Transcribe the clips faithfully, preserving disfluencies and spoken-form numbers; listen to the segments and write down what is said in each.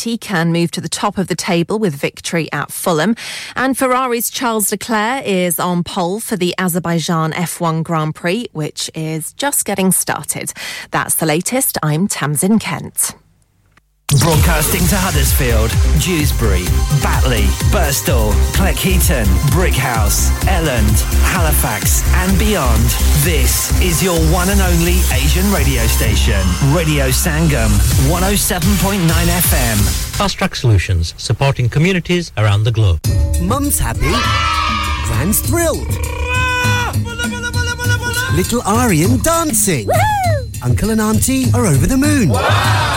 City can move to the top of the table with victory at Fulham. And Ferrari's Charles Leclerc is on pole for the Azerbaijan F one Grand Prix, which is just getting started. That's the latest. I'm Tamzin Kent. Broadcasting to Huddersfield, Dewsbury, Batley, Burstall, Cleckheaton, Brickhouse, Elland, Halifax and beyond. This is your one and only Asian radio station, Radio Sangam, one oh seven point nine F M. Fast Track Solutions, supporting communities around the globe. Mum's happy, Gran's thrilled. Little Aryan dancing. Woohoo! Uncle and Auntie are over the moon. Wow!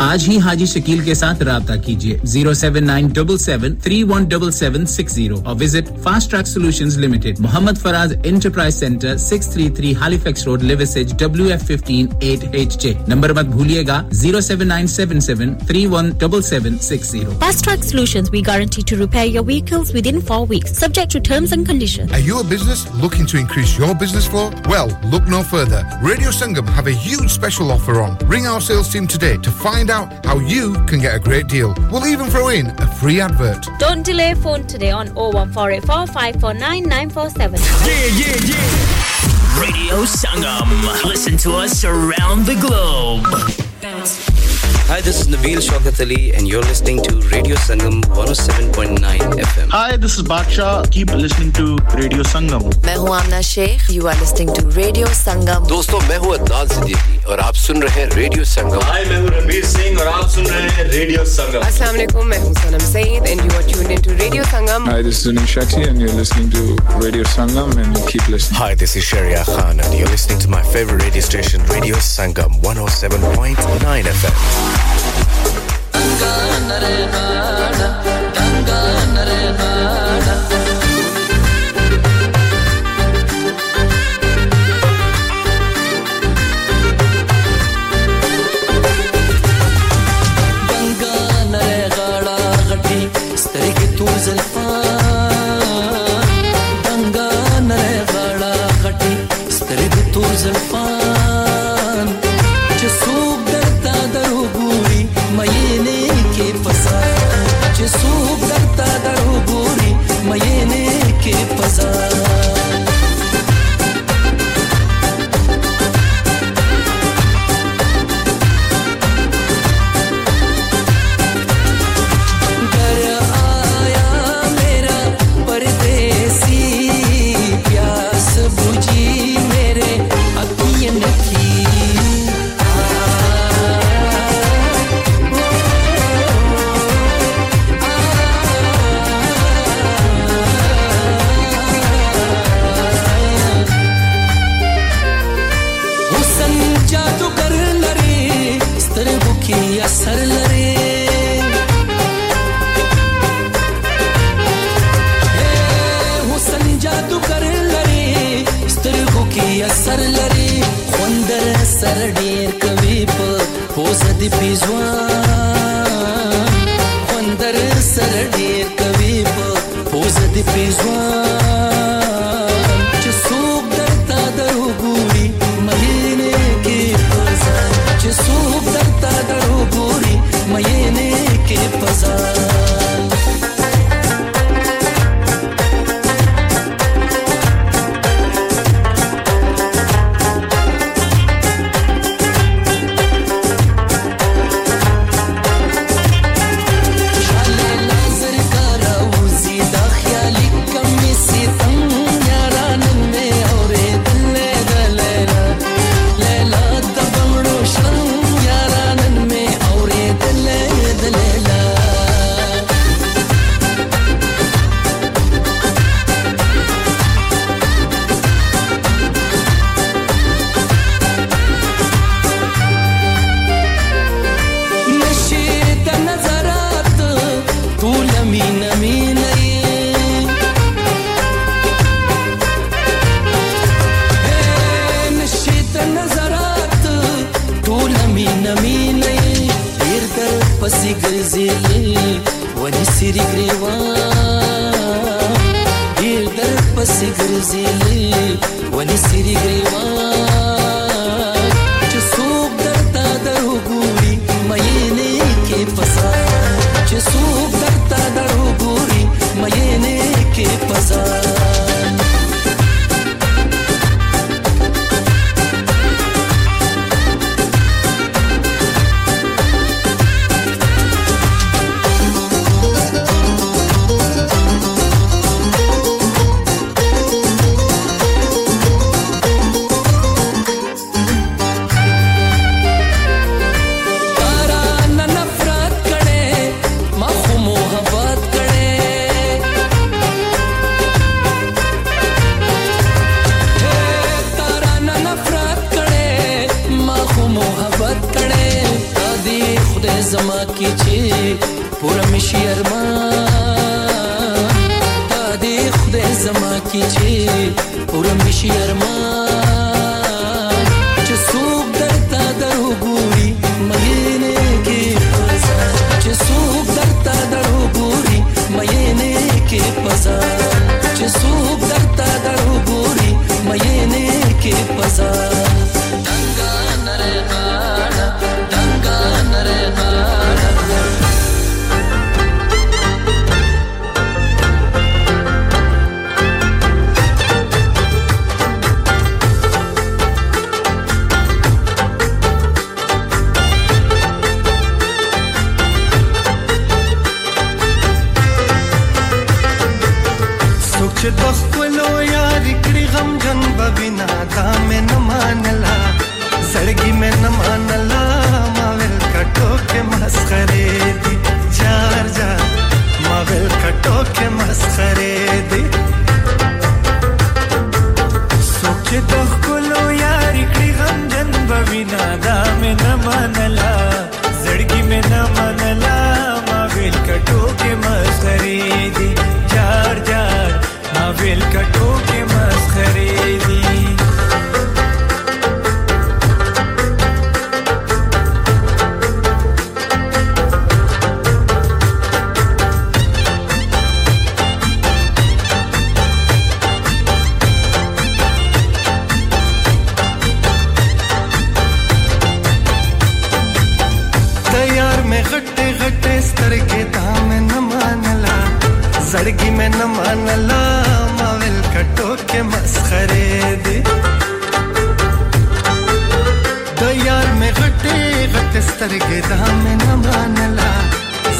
आज ही हाजी शकील के साथ राबता कीजिए zero seven nine seven seven three one seven seven six zero और visit fast track solutions limited, Mohammad Faraz enterprise centre, six thirty-three Halifax road, Liversedge, W F one five eight H J. Number मत भूलिएगा zero seven nine seven seven three one seven seven six zero. Fast Track Solutions, we guarantee to repair your vehicles within four weeks, subject to terms and conditions. Are you a business looking to increase your business flow? Well, look no further. Radio Sangam have a huge special offer on. Ring our sales team today to find out how you can get a great deal. We'll even throw in a free advert. Don't delay, phone today on zero one four eight four five four nine nine four seven. Yeah, yeah, yeah. Radio Sangam. Listen to us around the globe. Hi, this is Nabeel Shaukat Ali and you're listening to Radio Sangam one oh seven point nine F M. Hi, this is Baksha. Keep listening to Radio Sangam. मैं हूँ Amna Sheikh. You are listening to Radio Sangam. दोस्तों, मैं हूँ अदनान सिद्दीकी और आप सुन रहे हैं Radio Sangam. Hi, मैं हूँ रणबीर सिंह और आप सुन रहे हैं Radio Sangam. Assalamu alaikum, मैं हूँ Sanam Saeed and you are tuned into Radio Sangam. Hi, this is Sunil Shetty and you're listening to Radio Sangam and you keep listening. Hi, this is Shehryar Khan and you're listening to my favorite radio station, Radio Sangam one oh seven point nine F M. Ganga Narehana, Ganga Narehana. Maine ke fasad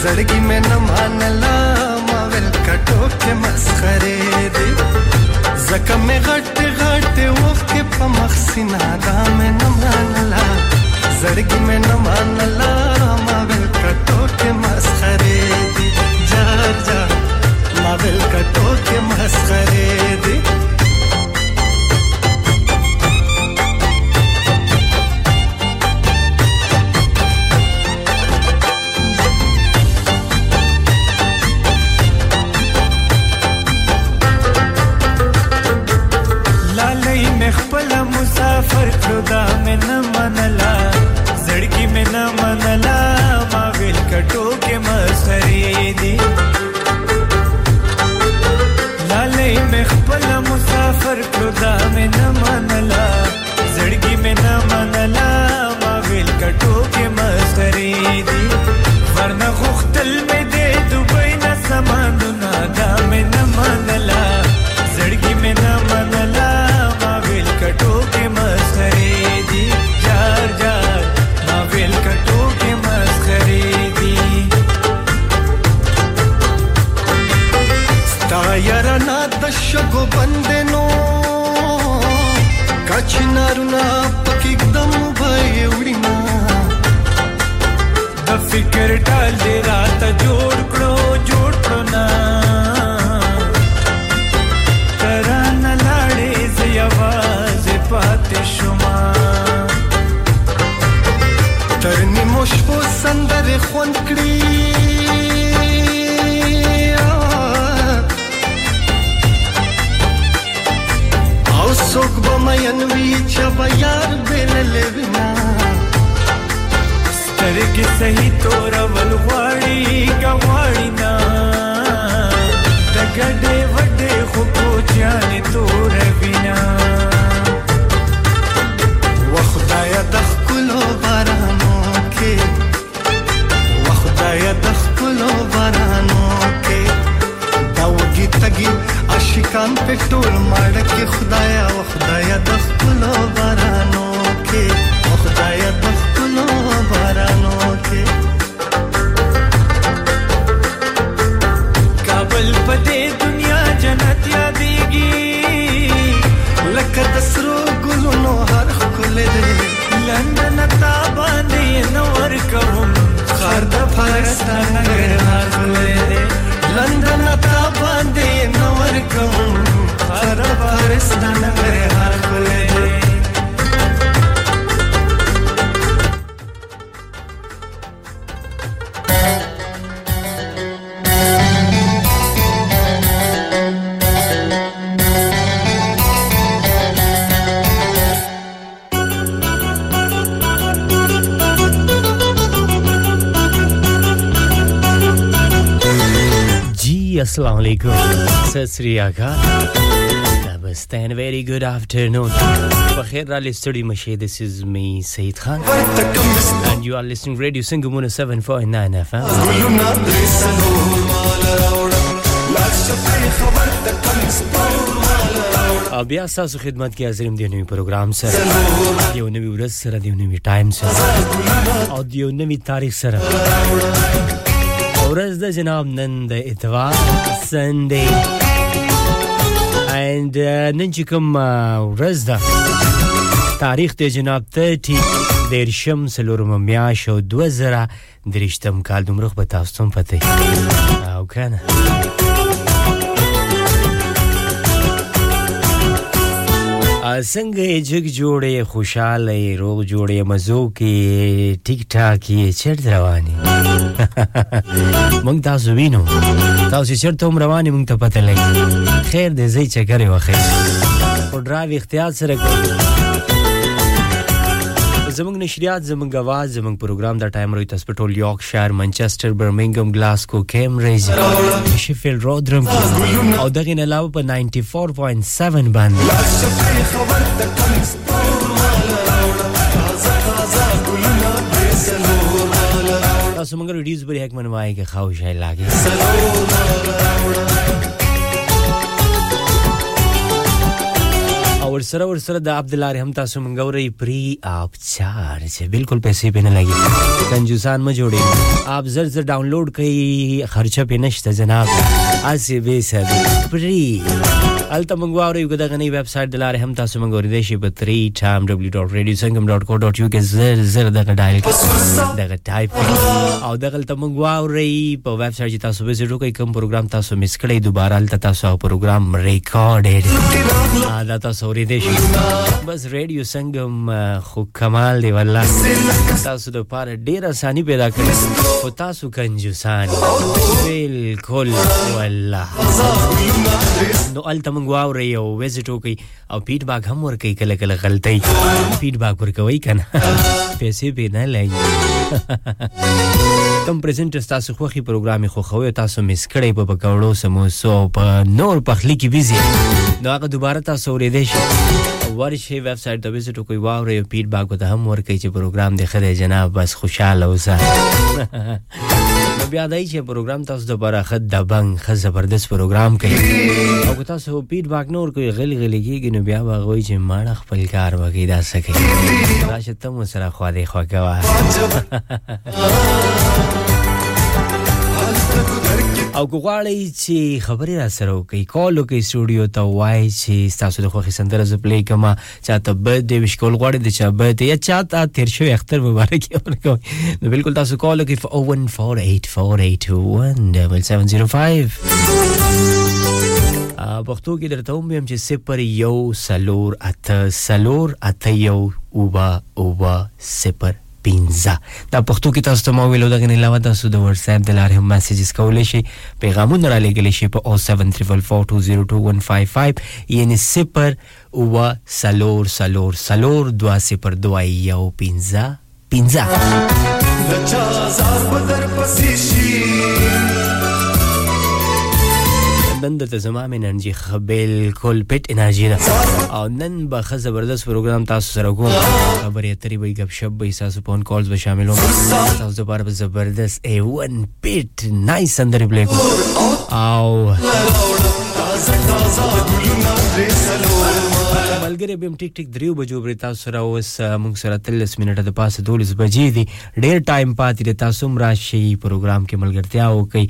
Zardgi mein na manala, ma vil kato ke. Assalamu alaikum. Sat Sri Akal. Dabastan. Very good afternoon. Bakhair Ali Studio Masheed. This is me, Saeed Khan. And you are listening to Radio Sangam seven forty-nine F M. अब या सासु खिदमत के हाजिर हम देने programme से यो नवी उरस sir यो नवी time से और यो नवी तारीख सर Auras da janab nan da itwar Sunday and nan chikum auras da tarikh da janab thirty dersham salurma miash o two thousand derishtam kal dumrugh batafsum fateh au kana संगे जग जोड़े खुशहाल है रोग जोड़े मजो के ठीक ठाक ये चढ़ रवानी मंग तासु बीनो तासु चढ़ तो हम रवानी मंग तो पता लगे खैर दे जई चकरे व खैर और ड्राइव इख्तियार से रखो जमंग नशरियात जमंग आवाज जमंग प्रोग्राम दा टाइम रोई hospital Yorkshire Manchester Birmingham Glasgow Cambridge Sheffield Rotherham और दगिन अलावा पर ninety-four point seven बंद سو منګر ډیوزبری هک منوای کې خواوش هي لاګي اور سره ور سره د عبد الله رحم تاسو منګوري پری اپ چار چې بالکل پیسې به نه لګي کنجوسان ما جوړي اپ زر زر ډاونلوډ کړئ خرچه به نشته جناب اسی به سبب پری التا منگواوري وګدا غني ویب سټ دلاره هم تاسو منګوري د شي په three time w dot radio sangam dot co dot u k زر زر دا ډایل دا ټایپ او دا التا منگواوري په ویب سټ تاسو به زیرو کوم کوم پروګرام تاسو مس کړئ دوباره التا تاسو پروګرام ریکارډډ ا دا تاسو ری د شي بس رادیو سنگم خو کمال دی والله تاسو د پاره ډیر اسانی پیدا کړئ او تاسو کنجوسان بالکل والله نو التا منگواو رہی او ویزٹ ہو گئی او پیٹ باگ ہم ور کئی کل کل غلطی پیٹ باگ ور کوئی کنا پیسے بھی نہ لئی تم پریزنٹ تاسو خوخي پروگرام خو خو تاسو مس کړي په پکوړو سموسو په نور پخلی کې بيزي نو هغه دوباره تاسو ورې دي ورشي ویب سټ د ویزٹ کوئی واو رہی او پیٹ باگ ته هم ور کوي چې پروگرام دې خره جناب بس خوشاله اوسه بیا دای چې پروګرام تاسو د برخد د بنګ خ زبردست پروګرام کوي او تاسو پیډ باک نور کوي غلی غلی کېږي نو بیا واغوي چې ماړه خپل کار وګی دا سکے راشه تم سره خو دې خو کا او غواړی چې خبرې را سره وکي کال وکي سټوډیو ته وای چې تاسو د خوخي سندره ز پلی کما چاته برډي وش کول غواړي د چا برډي یا چاته تیرشو اختر مبارک ورکوي نو بالکل تاسو کال وکي oh one four eight four eight two one seven zero five پښتو کې درته هم یم چې صفر یو سلور اته سلور اته یو اوبا اوبا صفر پینزا دا پښتو کې تاسو ته مو ویلو دا غنې علاوه تاسو د واتس اپ د لارې هم میسجز کولای شئ پیغامونه را لګولای شئ په oh seven four four two zero two one five five یعنی صفر اوبا سلور سلور سلور دوا صفر دوا یو پینزا پینزا لچا زار بدر پسې شي بندر ته زما مې انرژي خبل کول پټ انرژي او نن به زبردست پروګرام تاسو سره کوم خبرې تری به غب شپ به تاسو په ان کالز به شامل وو تاسو لپاره زبردست ای ون پټ نایس اندر پلی او ملګری بیم ټیک ټیک دریو بجو بری تاسو را اوس موږ سره تلس منټه د پاسه دولس بجې دی ډېر ټایم پاتې د تاسو مرا شي پروګرام کې ملګرتیا وکي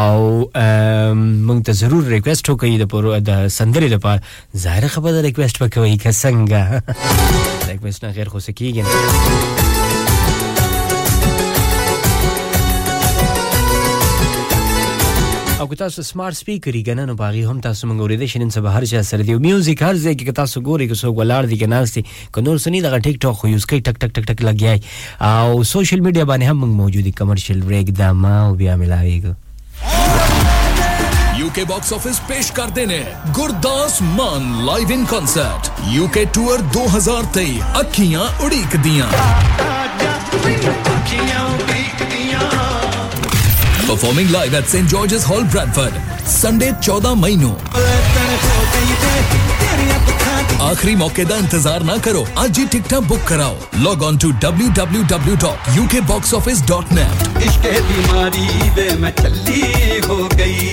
او موږ ته ضرور ریکویسټ وکړئ د پورو د سندرې لپاره ظاهر خبره ریکویسټ وکوي که څنګه ریکویسټ نه غیر خوشکیږي او که تاسو سمارت سپیکری کنه نو باغی هم تاسو مونږ اوریدل شئ نن سبا هر چا سره دی میوزیک هر ځای کې تاسو ګوري که سو ګلار دی کنه ناستي که نور سنی دغه ټیک ټاک خو یوز کوي ټک ټک ټک ټک لګیای او سوشل میډیا باندې هم مونږ موجودی کمرشل بریک دا ما او بیا ملاویګو UK Box Office پیش کر دینے گرداس مان لائیو ان کنسرٹ UK Tour twenty twenty-three اکھیاں اڑیک دیاں Performing live at St. George's Hall, Bradford. Sunday, fourteenth May. Aakhri mauke da intezar na karo. Aaj hi tikta book karao. Log on to w w w dot u k box office dot net. Ishq ki bimari be main challi ho gayi.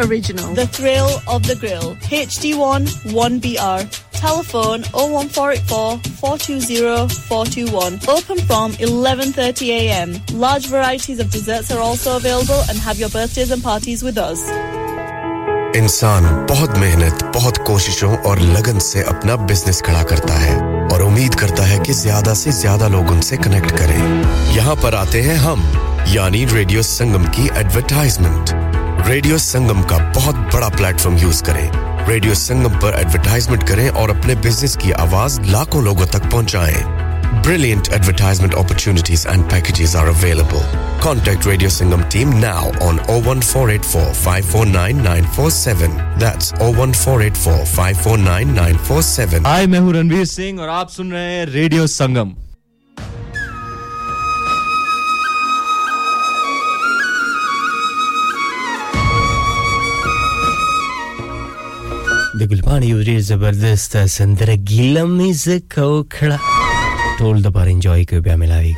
Original. The Thrill of the Grill. H D one one B R. Telephone oh one four eight four, four two zero, four two one. Open from eleven thirty a m. Large varieties of desserts are also available and have your birthdays and parties with us. इंसान बहुत मेहनत, बहुत कोशिशों और लगन से अपना business खड़ा करता है और उम्मीद करता है कि ज्यादा से ज्यादा लोग उनसे कनेक्ट करें। यहाँ पर आते हैं हम, यानी रेडियो संगम की एडवर्टाइजमेंट। रेडियो संगम का बहुत बड़ा प्लेटफॉर्म यूज करें रेडियो संगम पर एडवर्टाइजमेंट करें और अपने बिजनेस की आवाज लाखों लोगों तक पहुंचाएं brilliant advertisement opportunities and packages are available contact radio Sangam team now on oh one four eight four, five four nine nine four seven that's oh one four eight four, five four nine nine four seven hi मैं हूं रणवीर सिंह और आप सुन रहे हैं radio Sangam The Gulpani Udri Zabardest Sandra Gilam is a cockla. Told the bar enjoy Kubiamelavi.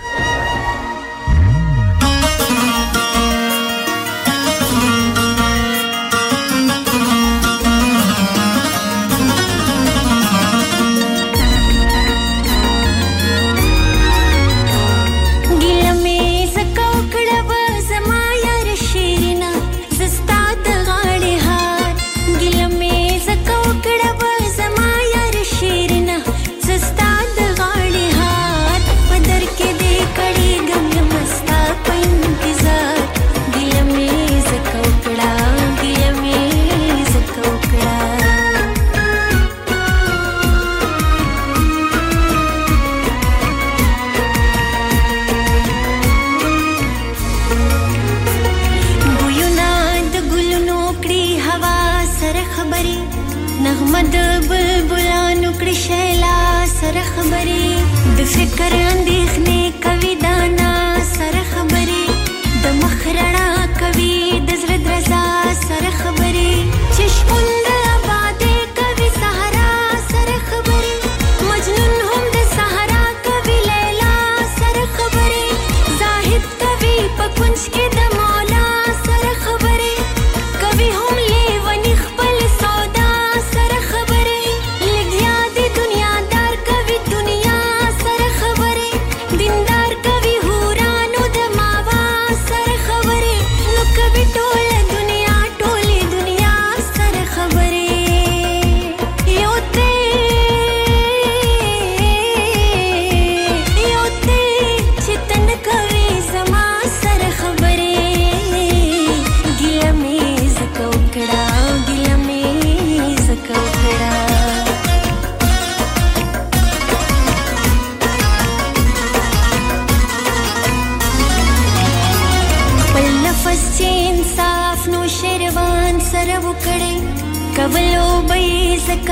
कवी दाना सरखबरी दमखरणा कवी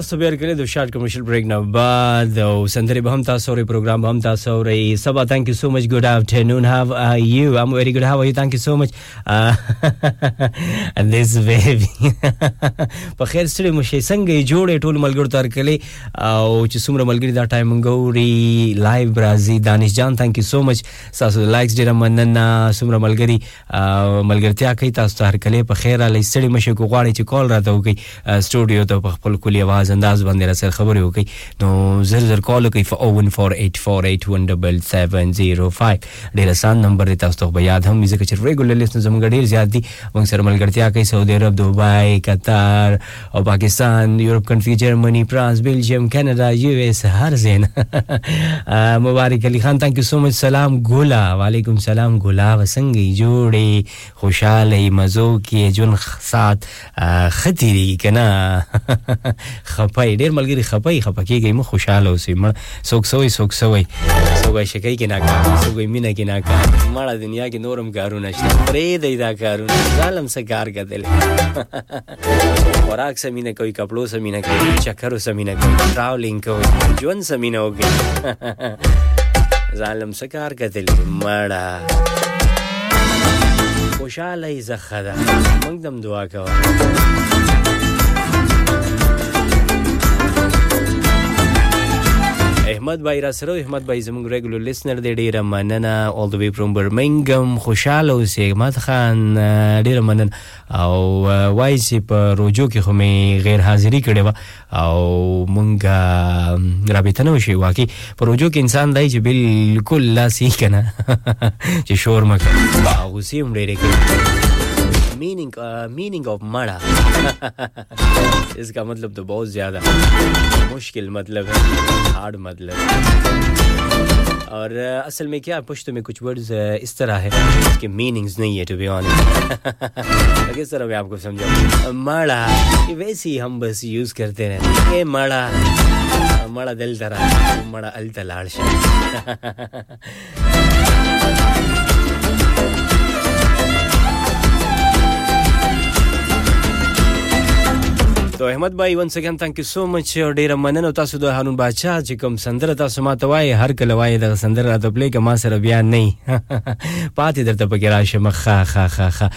सबेर के लिए दो शॉर्ट कमर्शियल ब्रेक ना बाद संदर्भ हम तासोरे प्रोग्राम हम तासोरे सबा thank you so much good afternoon how are you I am very good how are you thank you so much and दिस बेबी बखैर सरे मुशे संगे जोड़े टोल मलगुर तार के लिए ओ च सुमर मलगुरी दा टाइम गौरी लाइव ब्राजी दानिश जान थैंक यू सो मच सासो लाइक्स डेरा मनना सुमर मलगुरी मलगुरत्या कई तास तार के लिए बखैर आले सरे मुशे को गाड़ी च कॉल रातो की स्टूडियो तो खपल بالکل आवाज انداز باندې را سره خبرې وکي نو زر زر کال کوي oh one four eight four eight one seven seven zero five ډېر آسان نمبر دی تاسو ته یاد هم ځکه چې ریګولر لیسنز زموږ ډېر زیات دي موږ سره ملګرتیا کوي سعودي عرب دوبای قطر او پاکستان یورپ کنټری جرمني فرانس بلجیم کاناډا یو ایس هر زین مبارک علي خان thank you so much سلام ګولا وعلیکم سلام ګولا وسنګي جوړي خوشاله مزو کې جون سات خطيري کنه خپای ډېر ملګری خپای خپکی گئی مو خوشاله اوسم سوکسوي سوکسوي سوګای شکی کې نه کار سوګای مینا کې نه کار مړه دنیا کې نورم کارونه شته پرې دې دا کارونه ظالم سره کار کدل خوراک سمې نه کوي کپلو سمې نه کوي چکر سمې نه کوي ټراولینګ کوي جون سمې نه وګي ظالم سره کار کدل مړه خوشاله زخدا موږ دم دعا کوو احمد بھائی راسرو احمد بھائی زمون ریگولر لسنر دی ډیره مننه all the way from Birmingham خوشاله اوسې احمد خان ډیره مننه او وایي چې په روجو کې خو می غیر حاضری کړو او مونږه رابطه نه شي واکي په روجو کې انسان دی چې بالکل لاسي کنه چې شور مکه او سیم ډیره کې meaning uh, meaning of mara اس کا مطلب تو بہت زیادہ مشکل مطلب ہے ہارڈ مطلب اور اصل میں کیا پشتو میں کچھ ورڈز اس طرح ہے اس کے میننگز نہیں ہے ٹو بی آنیسٹ اگر اس طرح میں آپ کو سمجھاؤں ماڑا یہ ویسی ہم بس یوز کرتے رہتے ہیں ماڑا ماڑا دل درا ماڑا التا لاڑش تو احمد بھائی ونس اگین تھینک یو سو مچ اور ډیر مننه تاسو د هارون بادشاہ چې کوم سندره تاسو ما ته وای هر کله وای د سندره ته پلی کما سره بیان نه پاتې درته پکې راشه مخه خا خا خا ا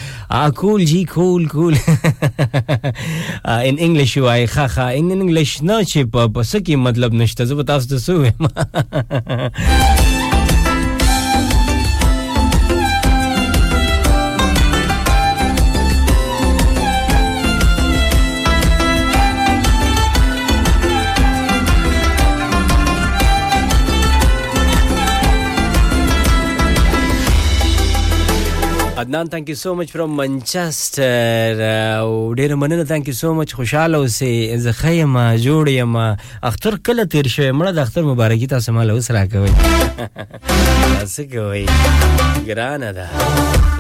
کول جی کول کول ان انګلیش وای خا خا ان انګلیش نه چې په پس کې مطلب نشته زه تاسو ته سو وایم Adnan, thank you so much from Manchester. Dear Manana, thank you so much. Khushalo se zakhayma jodiyama. Akhtar kala tir shoy. Mada akhtar mubaraki ta samala usra koi. Asik koi. Grana da.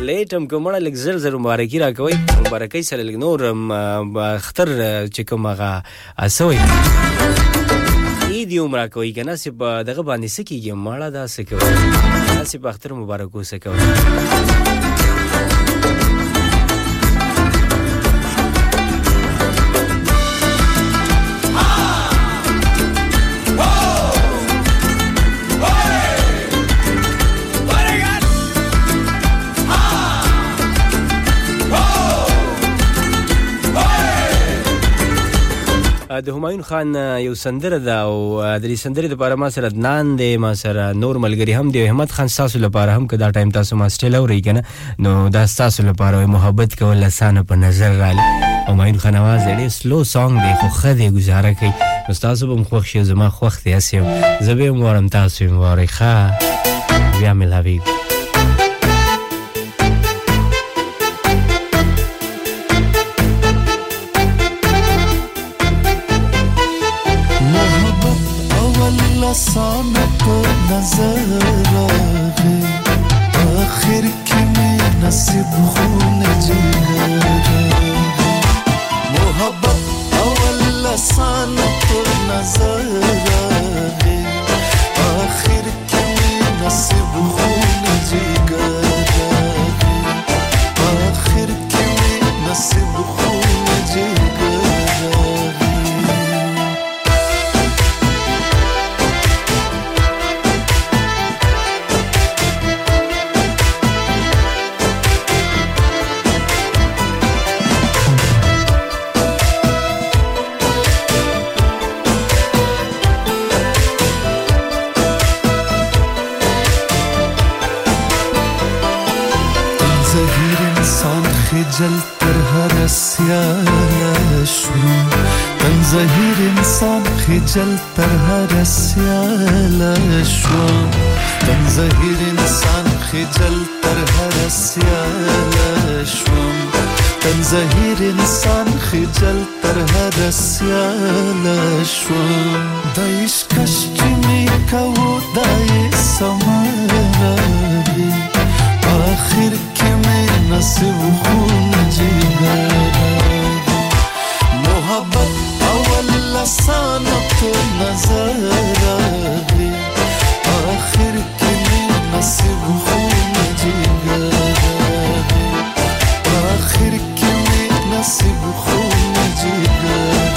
Late hum ko mada lik zar zar mubaraki ra koi. Mubarakai sare lik noor akhtar chikomaga asoi. Eid umra koi kana sib daga bani sikige mada da sikoi. Sib akhtar mubaraku sikoi. د همایون خان یو سندره دا او د دې سندره لپاره ما سره عدنان دی ما سره نور ملګری هم دی احمد خان تاسو لپاره هم کدا ټایم تاسو ما سټیل اوري کنه نو دا تاسو لپاره محبت کول لسانه په نظر غالي همایون خان आवाज یې سلو سانګ دی خو خدای گزاره کوي نو تاسو به خوښ شئ زما خوښ دی اسیم زبې مورم تاسو مبارکه بیا ملوي سانه په نظر راغی آخر کې مې نصیب خونه جوړه محبت اول لسانه په نظر راغی آخر کې مې نصیب خونه جوړه آخر کې مې نصیب خونه جوړه ظهير انسان خجل ترهد السيالة شوام تن ظهير انسان خجل ترهد السيالة شوام تن ظهير انسان خجل ترهد السيالة شوام دايش كشتمي كو دايش سماري آخر كمي نصيب خون جيباري محبت اول لسانت نظري آخر كلمة نصيب خون جيباري آخر كلمة نصيب خون جيباري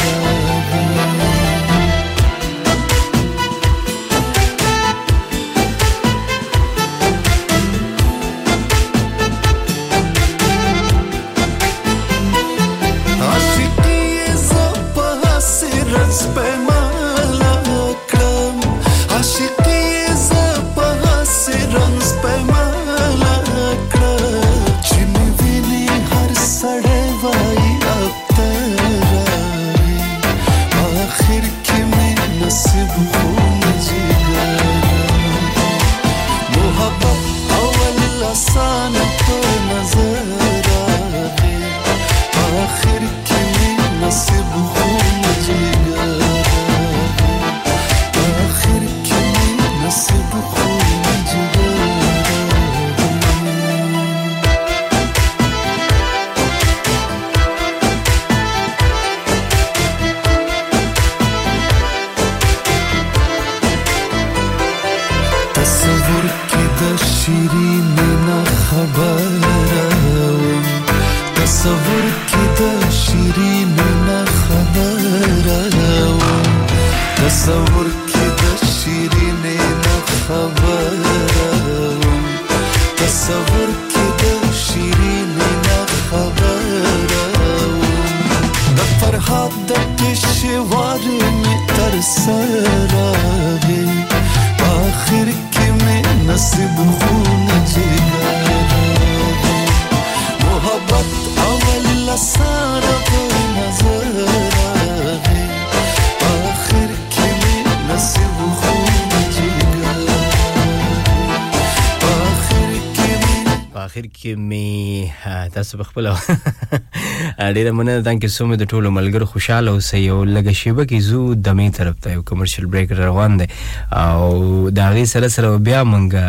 ډیره مننه تانکه سومه د ټولو ملګرو خوشاله اوسئ او لګه شیبه کې زو د می طرف ته یو کمرشل بریک روان دی او دا غي سره سره بیا مونږه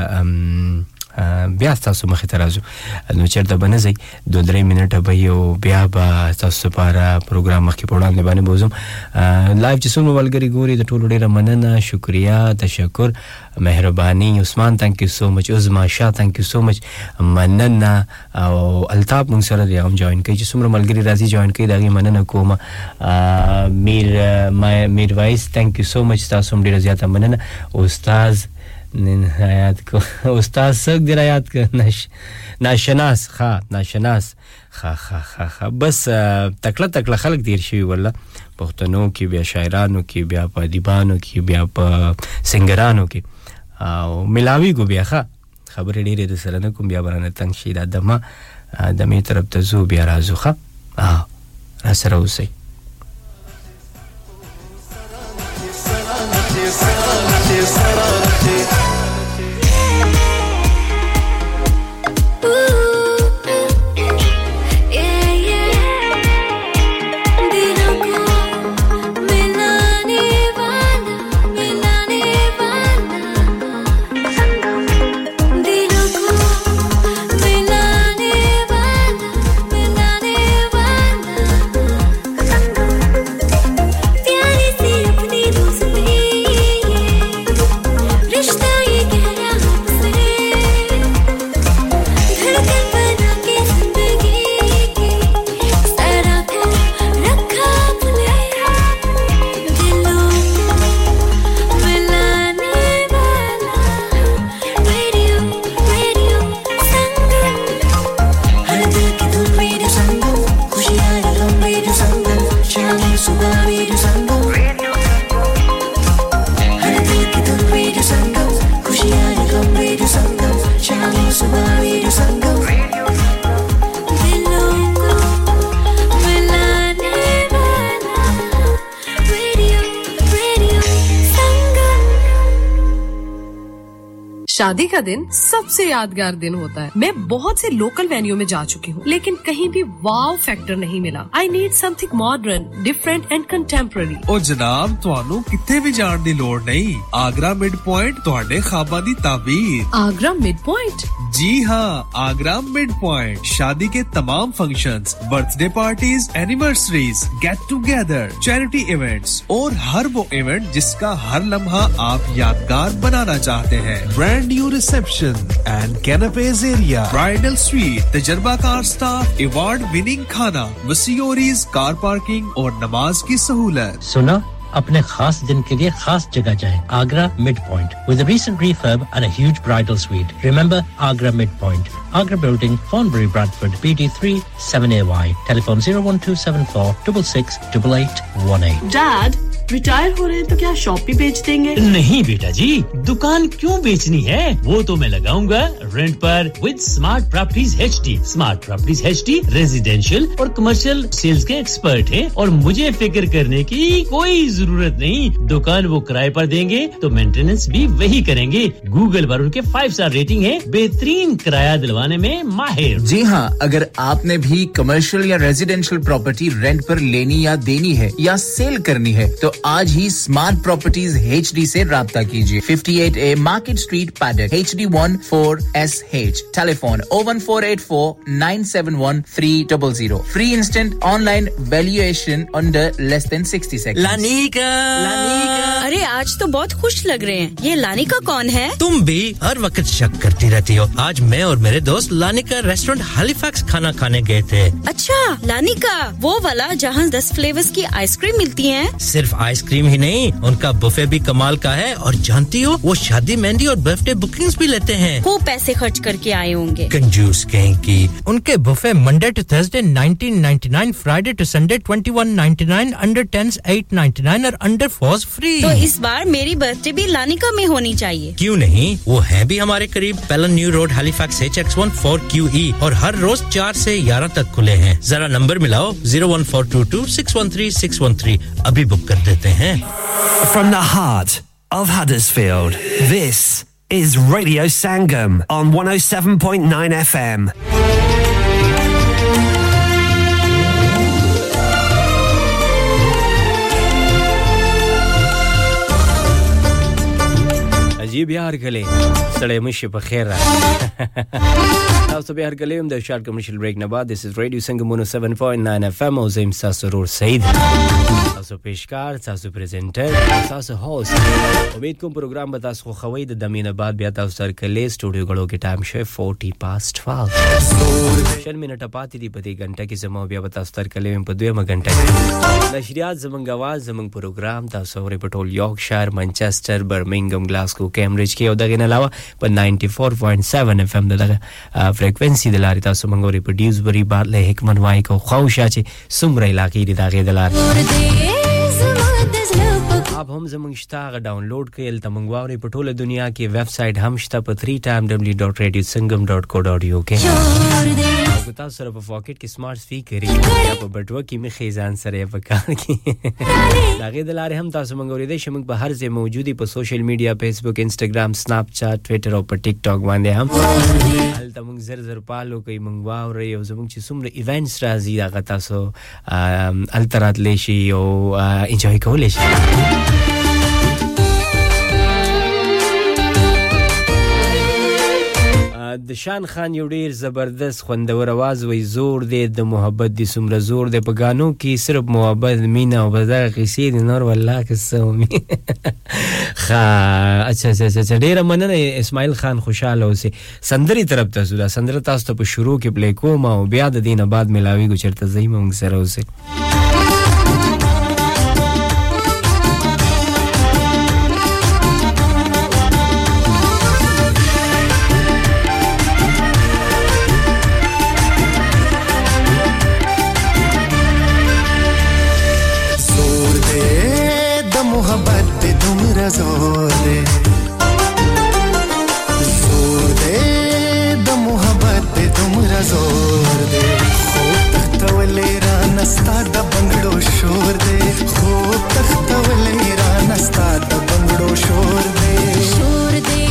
بیا تاسو مخې ته راځو نو چیرته بنځي دو درې منټه به یو بیا به تاسو لپاره پروګرام مخکې پوراندې باندې بوزم لایو چې سومه ملګری ګوري د ټولو ډیره مننه شکریا تشکر مهرباني عثمان thank you so much عظما شاه thank you so much مننه او الطاف مون سره دی هم جوائن کړي چې څومره ملګری راځي جوائن کړي دا غي مننه کوم میر میر وایس thank you so much تاسو هم ډیر زیات مننه استاد نن حیات کو استاد سګ دی حیات نش ناشناس ها ناشناس ها ها ها بس تکله تکله خلک دیر شي والله پښتنو کې بیا شاعرانو کې بیا په دیبانو کې بیا په سنگرانو کې او ملاوی کو بیا ښه خبر ډیرې د سره نه کوم بیا برانه تنگ شي د دمه د می طرف ته زو بیا رازوخه ها را سره اوسئ शादी का दिन सबसे यादगार दिन होता है मैं बहुत से लोकल वेन्यू में जा चुकी हूं लेकिन कहीं भी वाव फैक्टर नहीं मिला I need something modern different and contemporary ओ जनाब ਤੁਹਾਨੂੰ ਕਿੱਥੇ ਵੀ ਜਾਣ ਦੀ ਲੋੜ ਨਹੀਂ ਆਗਰਾ ਮਿਡ ਪੁਆਇੰਟ ਤੁਹਾਡੇ ਖਾਬਾਂ ਦੀ ਤਾਬੀਰ ਆਗਰਾ ਮਿਡ ਪੁਆਇੰਟ जी हां आगरा मिड पॉइंट शादी के तमाम functions birthday parties anniversaries get together charity events और हर वो इवेंट जिसका हर लम्हा आप यादगार बनाना चाहते हैं brand new reception and कैनपेज area bridal suite तजर्बाकार स्टाफ अवार्ड विनिंग खाना वसीओरीज कार पार्किंग और नमाज की सहूलत सुना अपने खास दिन के लिए खास जगह जाएं Agra mid point with a recent refurb and a huge bridal suite remember Agra Mid Point Agra Building Thornbury Bradford B D three seven A Y telephone zero one two seven four six six eight eight one eight Dad retire हो रहे हैं तो क्या shop भी बेच देंगे नहीं बेटा जी दुकान क्यों बेचनी है वो तो मैं लगाऊंगा रेंट पर with smart properties HD smart properties HD residential और कमर्शियल सेल्स के एक्सपर्ट हैं और मुझे फिक्र करने की कोई जरूरत नहीं दुकान वो किराए पर देंगे तो मेंटेनेंस भी वही करेंगे गूगल पर उनके five star रेटिंग है बेहतरीन किराया दिलवाने में माहिर जी हां अगर आपने भी कमर्शियल या रेजिडेंशियल प्रॉपर्टी रेंट पर लेनी या देनी है या सेल करनी है तो आज ही स्मार्ट प्रॉपर्टीज एचडी से राब्ता कीजिए fifty-eight A market street Paddock H D one four S H telephone zero one four eight four nine seven one three zero zero free instant online valuation under less than sixty seconds लानिका लानिका अरे आज तो बहुत खुश लग रहे हैं ये लानिका कौन है तुम भी हर वक्त शक करती रहती हो आज मैं और मेरे दोस्त लानिका रेस्टोरेंट हैलिफैक्स खाना खाने गए थे अच्छा लानिका वो वाला जहां ten फ्लेवर्स की आइसक्रीम मिलती है सिर्फ आइसक्रीम ही नहीं उनका बुफे भी कमाल का है और जानती हो वो शादी मेहंदी और बर्थडे बुकिंग्स भी लेते हैं वो पैसे खर्च करके आए होंगे कंजूस कहीं की उनके buffet Monday to Thursday nineteen ninety-nine Friday to Sunday twenty-one ninety-nine under tens eight ninety-nine और अंडर fours फ्री तो इस बार मेरी बर्थडे भी लानिका में होनी चाहिए क्यों नहीं वो है भी हमारे करीब Pellon new road Halifax H X one four Q E और हर रोज four से eleven तक खुले हैं जरा नंबर मिलाओ zero one four two two six one three six one three अभी बुक कर From the heart of Huddersfield, this is Radio Sangam on one oh seven point nine F M. जी बिहार गले सड़े मुश्क पर खैर आप सब बिहार गले हम द शॉर्ट कमर्शियल ब्रेक ना बाद this is radio Sangam one oh seven point nine F M और ज़ैम सासुरूर सईद आप सब पेशकार सासु प्रेजेंटर सासु होस्ट उम्मीद को प्रोग्राम बतास को खवैद दमीन बाद बियाता उसर कले स्टूडियो गलो के time show forty past twelve चल मिनट अपाती दी पति घंटा की जमा बिया बतास तर कले में पदवे म घंटा नशरियात जमंग आवाज जमंग प्रोग्राम तासोरे पटोल Yorkshire Manchester Birmingham Glasgow Cambridge के उदा के अलावा पर ninety-four point seven F M दला फ्रीक्वेंसी दलारी ता सुमंगोरी पर ड्यूसबरी बाटले हिकमन वाई को खौशाचे सुमरा इलाके दागे दलार आप हम जमंगश्ता का डाउनलोड के एल तमंगवारे पटोले दुनिया की वेबसाइट हमश्ता पर three times w w w dot radio sangam dot co dot u k बताओ सर पर पॉकेट की स्मार्ट स्पीकर है आप बटवा की में खैजान सर या प्रकार की लागे दलारे हम तासमंगोरी दे शमक बाहर से मौजूदी पर social media Facebook Instagram Snapchat Twitter और पर टिकटॉक वांदे हम अल तमंग जर जर पालो कई मंगवा और ये जमंग ची सुमरे इवेंट्स राजी आगा तासो अल्तरात लेशी ओ एंजॉय को लेशी د شان خان یو ډیر زبردست خوندور आवाज وای زور دی د محبت د سمره زور دی په غانو کې صرف محبت مینا او بازار قصې د نور والله کې سومي خا اچھا اچھا اچھا ډیر مننه اسماعیل خان خوشاله اوسه سندري طرف ته سودا سندره تاسو ته په شروع کې پلی کوم او بیا د دینه بعد ملاوي ګرځته زېم موږ سره اوسه जोर दे जोर दे दम मोहब्बत पे तुमरा जोर दे खो तख्तवलेरा नस्ता दा बंगड़ो शोर दे खो तख्तवलेरा नस्ता दा बंगड़ो शोर दे शोर दे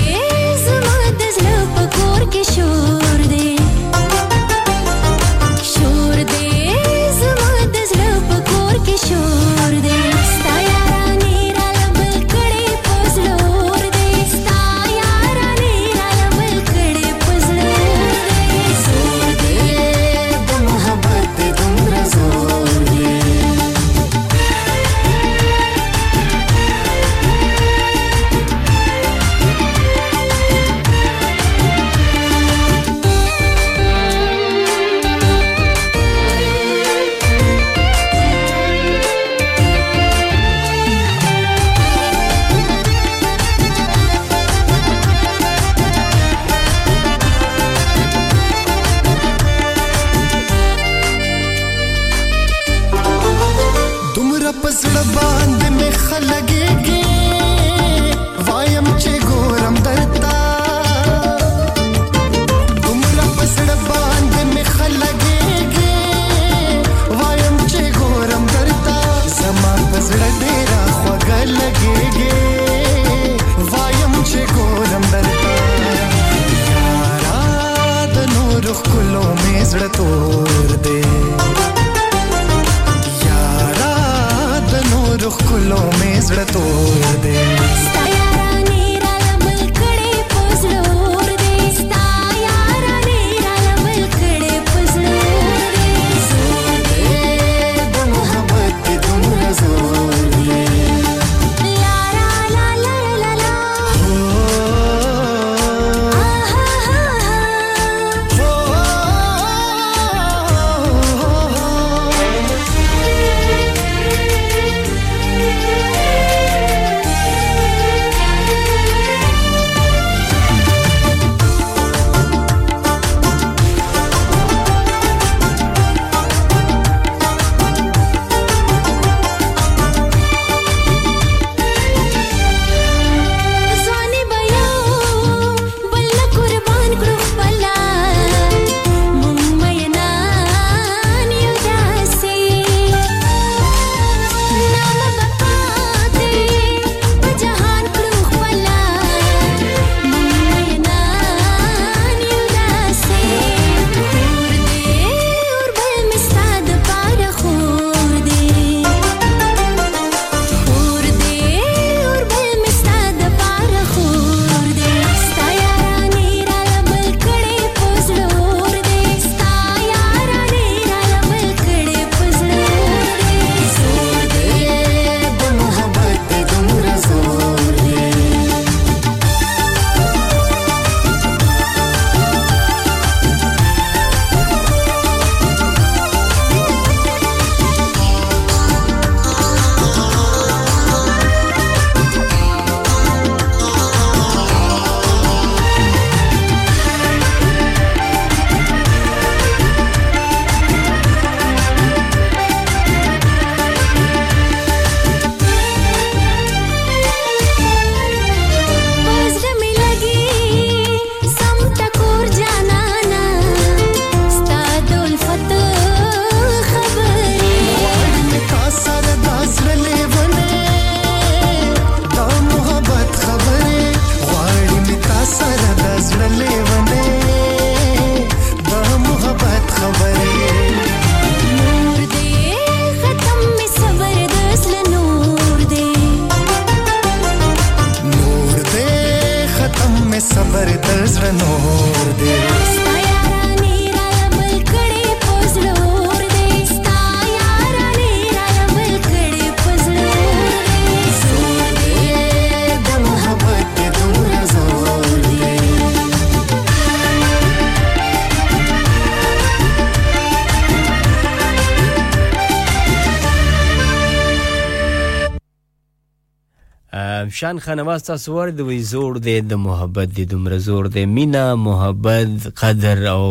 شان خانواستا سوار دوی زور دے د محبت د دمر زور دے مینا محبت قدر او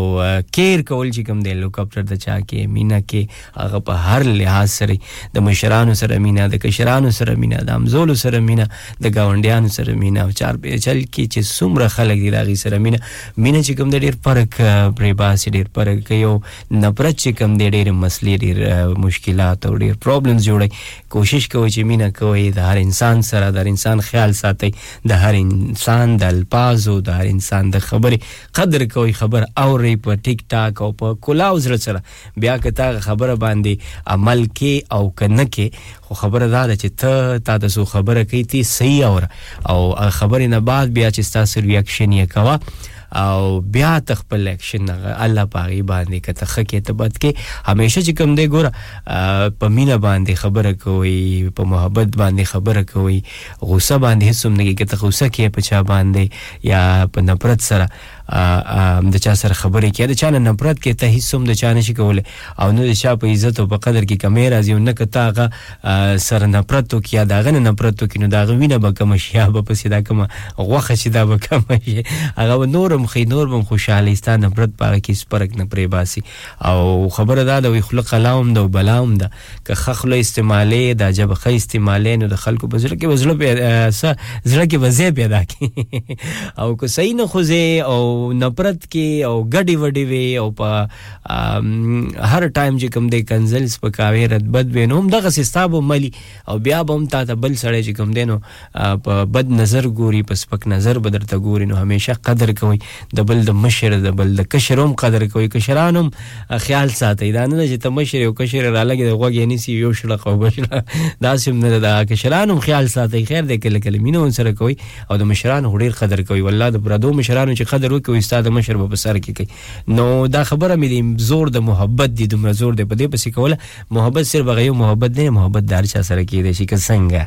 کیر کول چې کوم دی لوکاپټر د چا کې مینا کې هغه په هر لحاظ سره د مشرانو سره مینا د کشرانو سره مینا د امزولو سره مینا د گاونډیانو سره مینا او چار په چل کې چې څومره خلک دی راغي سره مینا مینا چې کوم دی ډیر فرق پرې باس ډیر فرق کيو نفرت چې کوم دی ډیر مسلې ډیر مشکلات او ډیر پرابلمز جوړي کوشش کوي چې مینا کوي د هر انسان سره د انسان خیال ساتي د هر انسان د الفاظ او د هر انسان د خبرې قدر کوي خبر اوري په ټیک ټاک او په کلاوز سره بیا کته خبره باندې عمل کې او کنه کې خو خبره دا ده چې ته تا د سو خبره کوي تی صحیح اور او خبرې نه بعد بیا چې تاسو ریاکشن یې کوا او بیا تخپل اکشن الله پاغي باندې کته خکه تبد کې همیشه چې کم دی ګور په مینا باندې خبره کوي په محبت باندې خبره کوي غوسه باندې هیڅ هم نه کې کته غوسه کې په چا باندې یا په نفرت سره د چا سره خبرې کې د چانه نفرت کې ته هیڅوم د چانه شي کول او نو د شا په عزت او په قدر کې کمی راځي نه کتاغه سره نفرت تو کې داغه نفرت تو کې نو داغه وینه به کم شي به پس دا کم غوخه چې دا به کم شي هغه نورم خې نورم خوشحالستان نفرت پاره کې سپرګ نه پری باسي او خبره دا د خلق لام د بلام د که خلو استعمالې د جب خې استعمالې نو د خلکو بزره کې وزلو په زړه کې وزه پیدا کې او کو صحیح نه خوځي او نفرت کې او ګډي وډي وي او په هر ټایم چې کوم دې کنزلس په کاوي رتبت وینوم دغه حساب ملي او بیا بم تا ته بل سړی چې کوم دینو په بد نظر ګوري په سپک نظر بدر ته ګوري نو همیشه قدر کوي د بل د مشر د بل د کشروم قدر کوي کشرانم خیال ساتي دا نه چې ته مشر او کشر را لګي د غوګ یعنی سی یو شلق او بشل دا سم نه دا کشرانم خیال ساتي خیر دې کله کله مينو سره کوي او د مشران ډیر قدر کوي والله د برادو مشرانو چې قدر وکوي استاد مشر په سر کې کوي نو دا خبره مې د زور د محبت دي د زور د بده پسې کوله محبت صرف غيو محبت نه محبت دار چا سره کې دي شي که څنګه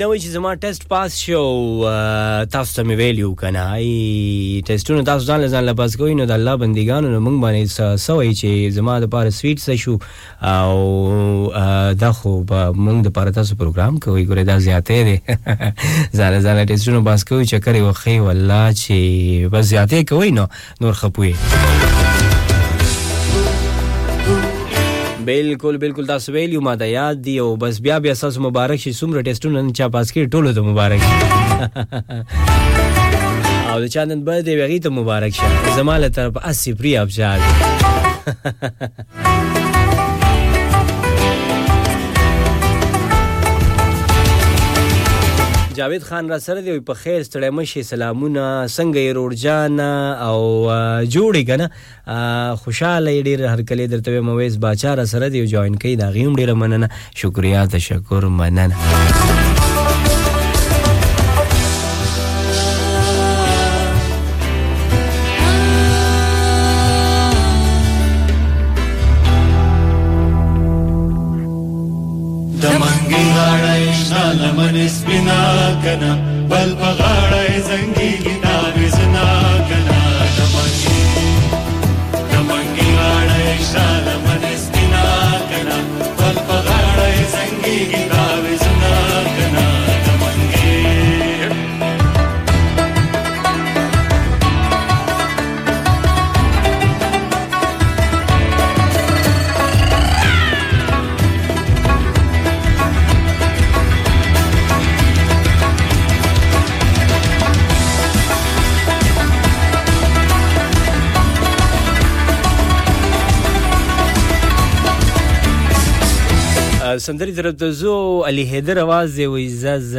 نوې چې زما ټیسټ پاس شو تاسو ته مې ویلو کنه ای ټیسټونه تاسو ځان له ځان له پاس کوی نو د الله بندګانو نو موږ باندې سوي چې زما د پاره سویټ څه شو او دا خو موږ د پاره تاسو پروګرام کوي ګوره دا زیاتې دي ځان ځان ټیسټونه پاس کوي چې کوي وخی والله چې بس زیاتې کوي نو نور خپوي بالکل بالکل دا سویلیو ما دا یاد دی او بس بیا بیا ساس مبارک شي سمره ټیسټونه نن چا پاس کې ټولو ته مبارک او د چانن برډي ویری ته مبارک شه زماله طرف اسی پری افشار جاوید خان را سره دی په خیر ستړی مشي سلامونه څنګه یې روړ جان او جوړی کنه خوشاله ډیر هر کله درته مویز باچا را سره دی جوائن کئ دا غیم ډیر مننه شکریا تشکر مننه دمنګي غړای شاله منس بنا کنا بل بغړای زنګي گیتاوي زنا کنا دمنګي دمنګي غړای شاله منس بنا کنا بل بغړای زنګي گیتاوي زنا کنا دمنګي سندری طرف ته زو علي حیدر आवाज دی وای ز ز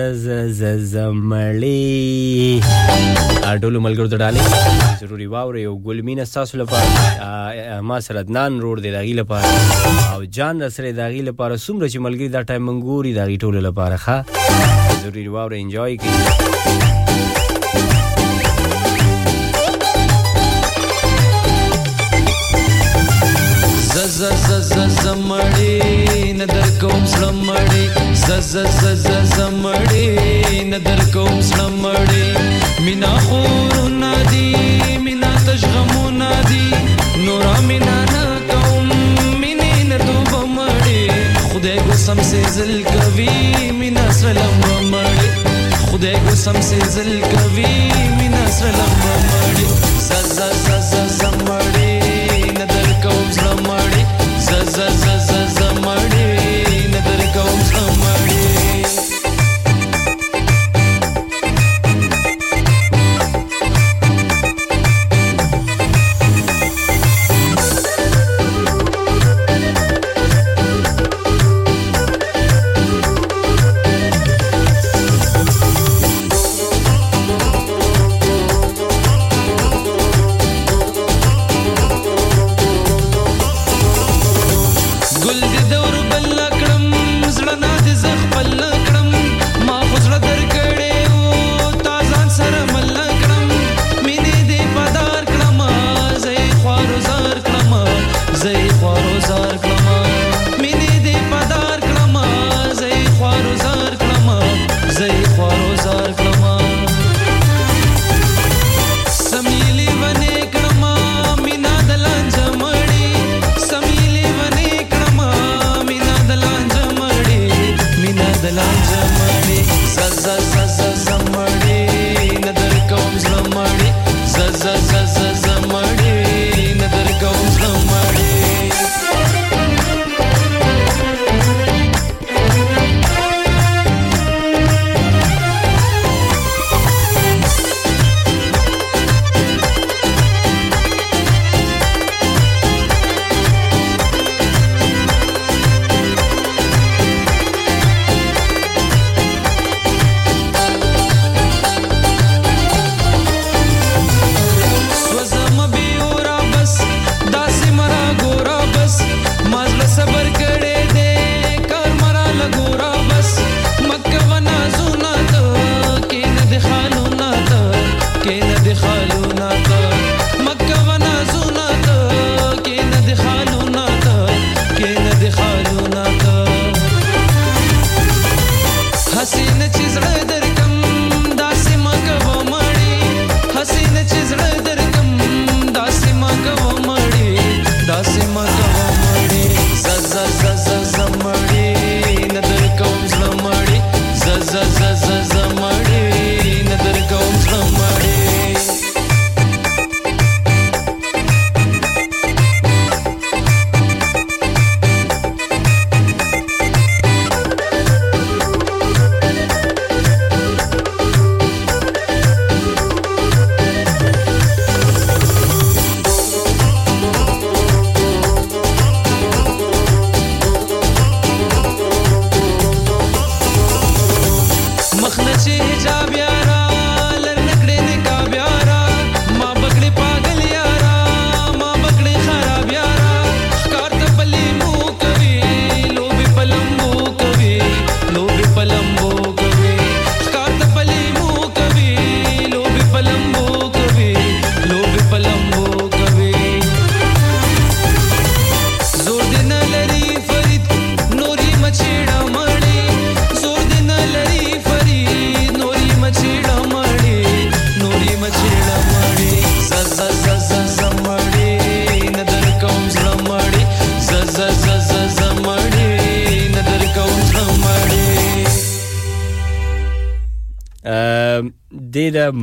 ز زمړی اډولو ملګرو ته ډالې ضروري واوري او ګلمینه ساسو لپاره ما سره عدنان روډ دی دغې لپاره او جان سره دغې لپاره سمره چې ملګری دا ټایم منګوري دغې ټوله لپاره ښه ضروري واوري انجوای کړئ ز ز ز زمړی ندر کوم سلمړی ز ز ز زمړی ندر کوم سلمړی مینا خور ندی مینا تشغمو ندی نور مینا نا کوم مینې ندوب مړی خدای قسم سې زل कसम से ज़िल कवी मिनस लम्बड़ी ज़ज़ ज़ज़ ज़मड़ी नदर कौम ज़मड़ी ज़ज़ ज़ज़ ज़मड़ी नदर कौम ज़मड़ी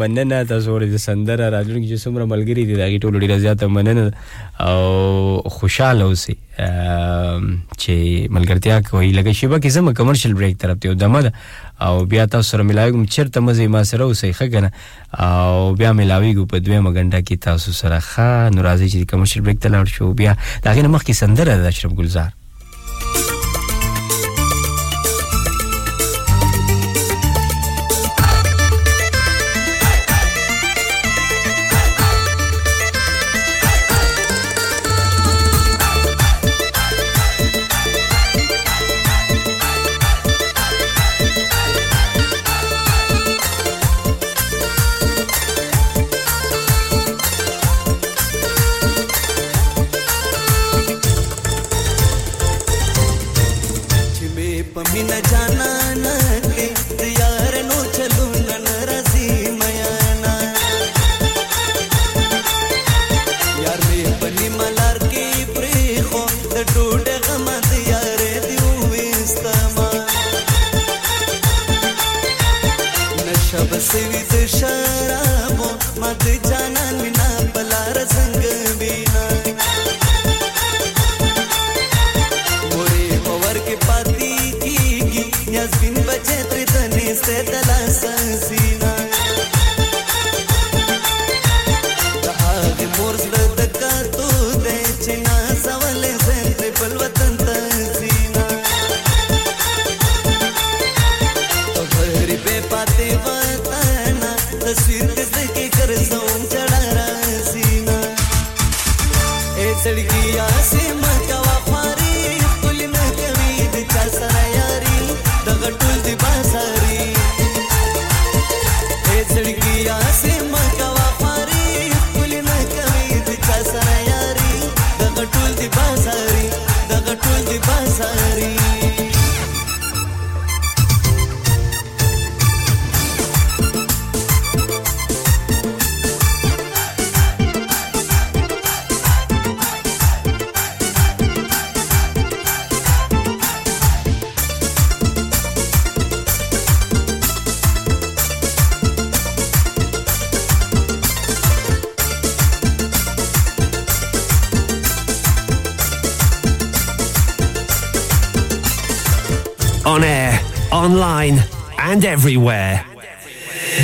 مننه تاسو ورې د سندره راځلون کې څومره ملګری دي دا کې ټولو ډیره زیاته مننه او خوشاله اوسئ چې ملګرتیا کوي لکه شیبه کې زموږ کمرشل بریک طرف ته دمه او بیا تاسو سره ملایګم چیرته مزه ما سره اوسئ ښه او بیا ملاویګو په دوه مګنټه کې تاسو سره ښه نو راځي چې کمرشل بریک ته لاړ شو بیا دا غنه مخ کې سندره د اشرف ګلزار Everywhere.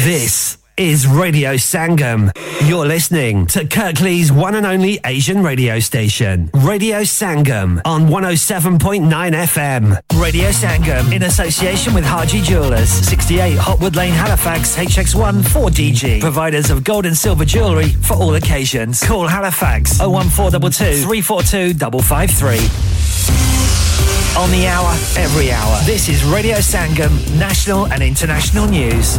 This is Radio Sangam. You're listening to Kirklees one and only Asian radio station. Radio Sangam on one oh seven point nine F M. Radio Sangam in association with Haji Jewellers, sixty-eight Hotwood Lane, Halifax, H X one four D G. Providers of gold and silver jewellery for all occasions. Call Halifax oh one four two two, three four two five five three. On the hour, every hour. This is Radio Sangam, national and international news.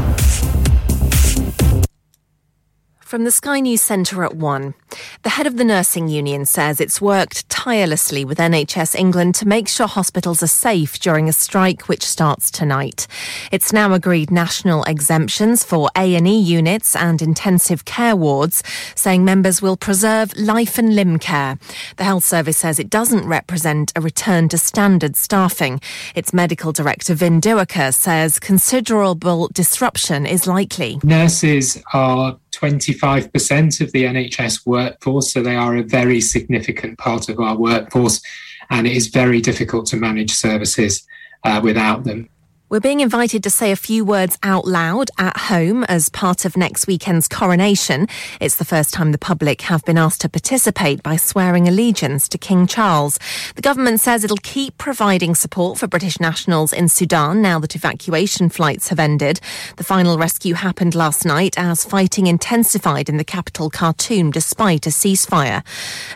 From the Sky News Centre at one. The head of the nursing union says it's worked tirelessly with N H S England to make sure hospitals are safe during a strike which starts tonight. It's now agreed national exemptions for A and E units and intensive care wards, saying members will preserve life and limb care. The health service says it doesn't represent a return to standard staffing. Its medical director Vin Duaker says considerable disruption is likely. Nurses are twenty-five percent of the N H S workforce, so they are a very significant part of our workforce, and it is very difficult to manage services uh, without them. We're being invited to say a few words out loud at home as part of next weekend's coronation. It's the first time the public have been asked to participate by swearing allegiance to King Charles. The government says it'll keep providing support for British nationals in Sudan now that evacuation flights have ended. The final rescue happened last night as fighting intensified in the capital Khartoum despite a ceasefire.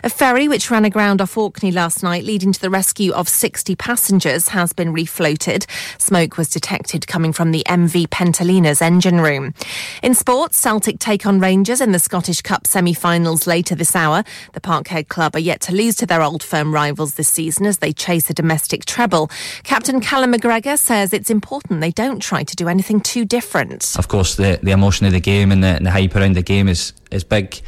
A ferry which ran aground off Orkney last night, leading to the rescue of sixty passengers, has been refloated. Smoke was detected coming from the M V Pentalina's engine room. In sports, Celtic take on Rangers in the Scottish Cup semi-finals later this hour. The Parkhead club are yet to lose to their old firm rivals this season as they chase a domestic treble. Captain Callum McGregor says it's important they don't try to do anything too different. Of course, the, the emotion of the game and the, and the hype around the game is, is big.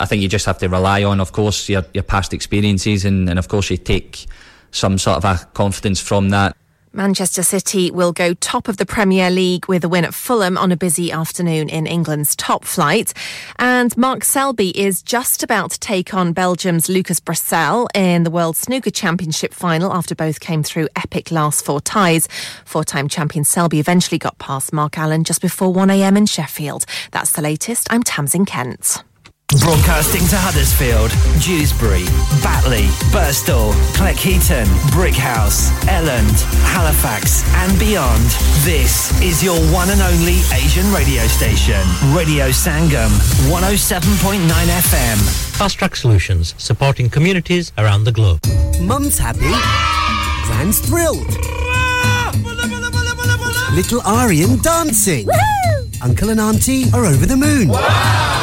I think you just have to rely on, of course, your, your past experiences and, and, of course, you take some sort of a confidence from that. Manchester City will go top of the Premier League with a win at Fulham on a busy afternoon in England's top flight. And Mark Selby is just about to take on Belgium's Lucas Brassel in the World Snooker Championship final after both came through epic last four ties. Four-time champion Selby eventually got past Mark Allen just before one a.m. in Sheffield. That's the latest. I'm Tamzin Kent. Broadcasting to Huddersfield, Dewsbury, Batley, Burstall, Cleckheaton, Brickhouse, Elland, Halifax and beyond. This is your one and only Asian radio station. Radio Sangam, one oh seven point nine F M. Fast Track Solutions, supporting communities around the globe. Mum's happy. Grand's thrilled. Little Aryan dancing. Woohoo! Uncle and Auntie are over the moon. Wow!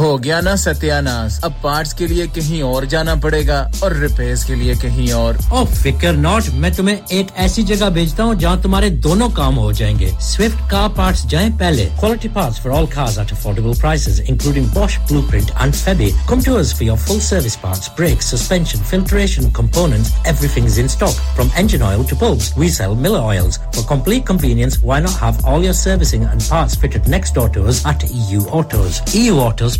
हो गया ना सत्यानाश अब parts के लिए कहीं और जाना पड़ेगा और रिपेयर्स के लिए कहीं और ओ फिकर नॉट मैं तुम्हें एक ऐसी जगह भेजता हूं जहां तुम्हारे दोनों काम हो जाएंगे स्विफ्ट कार पार्ट्स जाएं पहले quality parts for all cars at affordable prices including Bosch Blueprint and Febi come to us for your full service parts brakes suspension filtration components everything is in stock from engine oil to bulbs we sell Miller oils for complete convenience why not have all your servicing and parts fitted next door to us at E U Autos E U Autos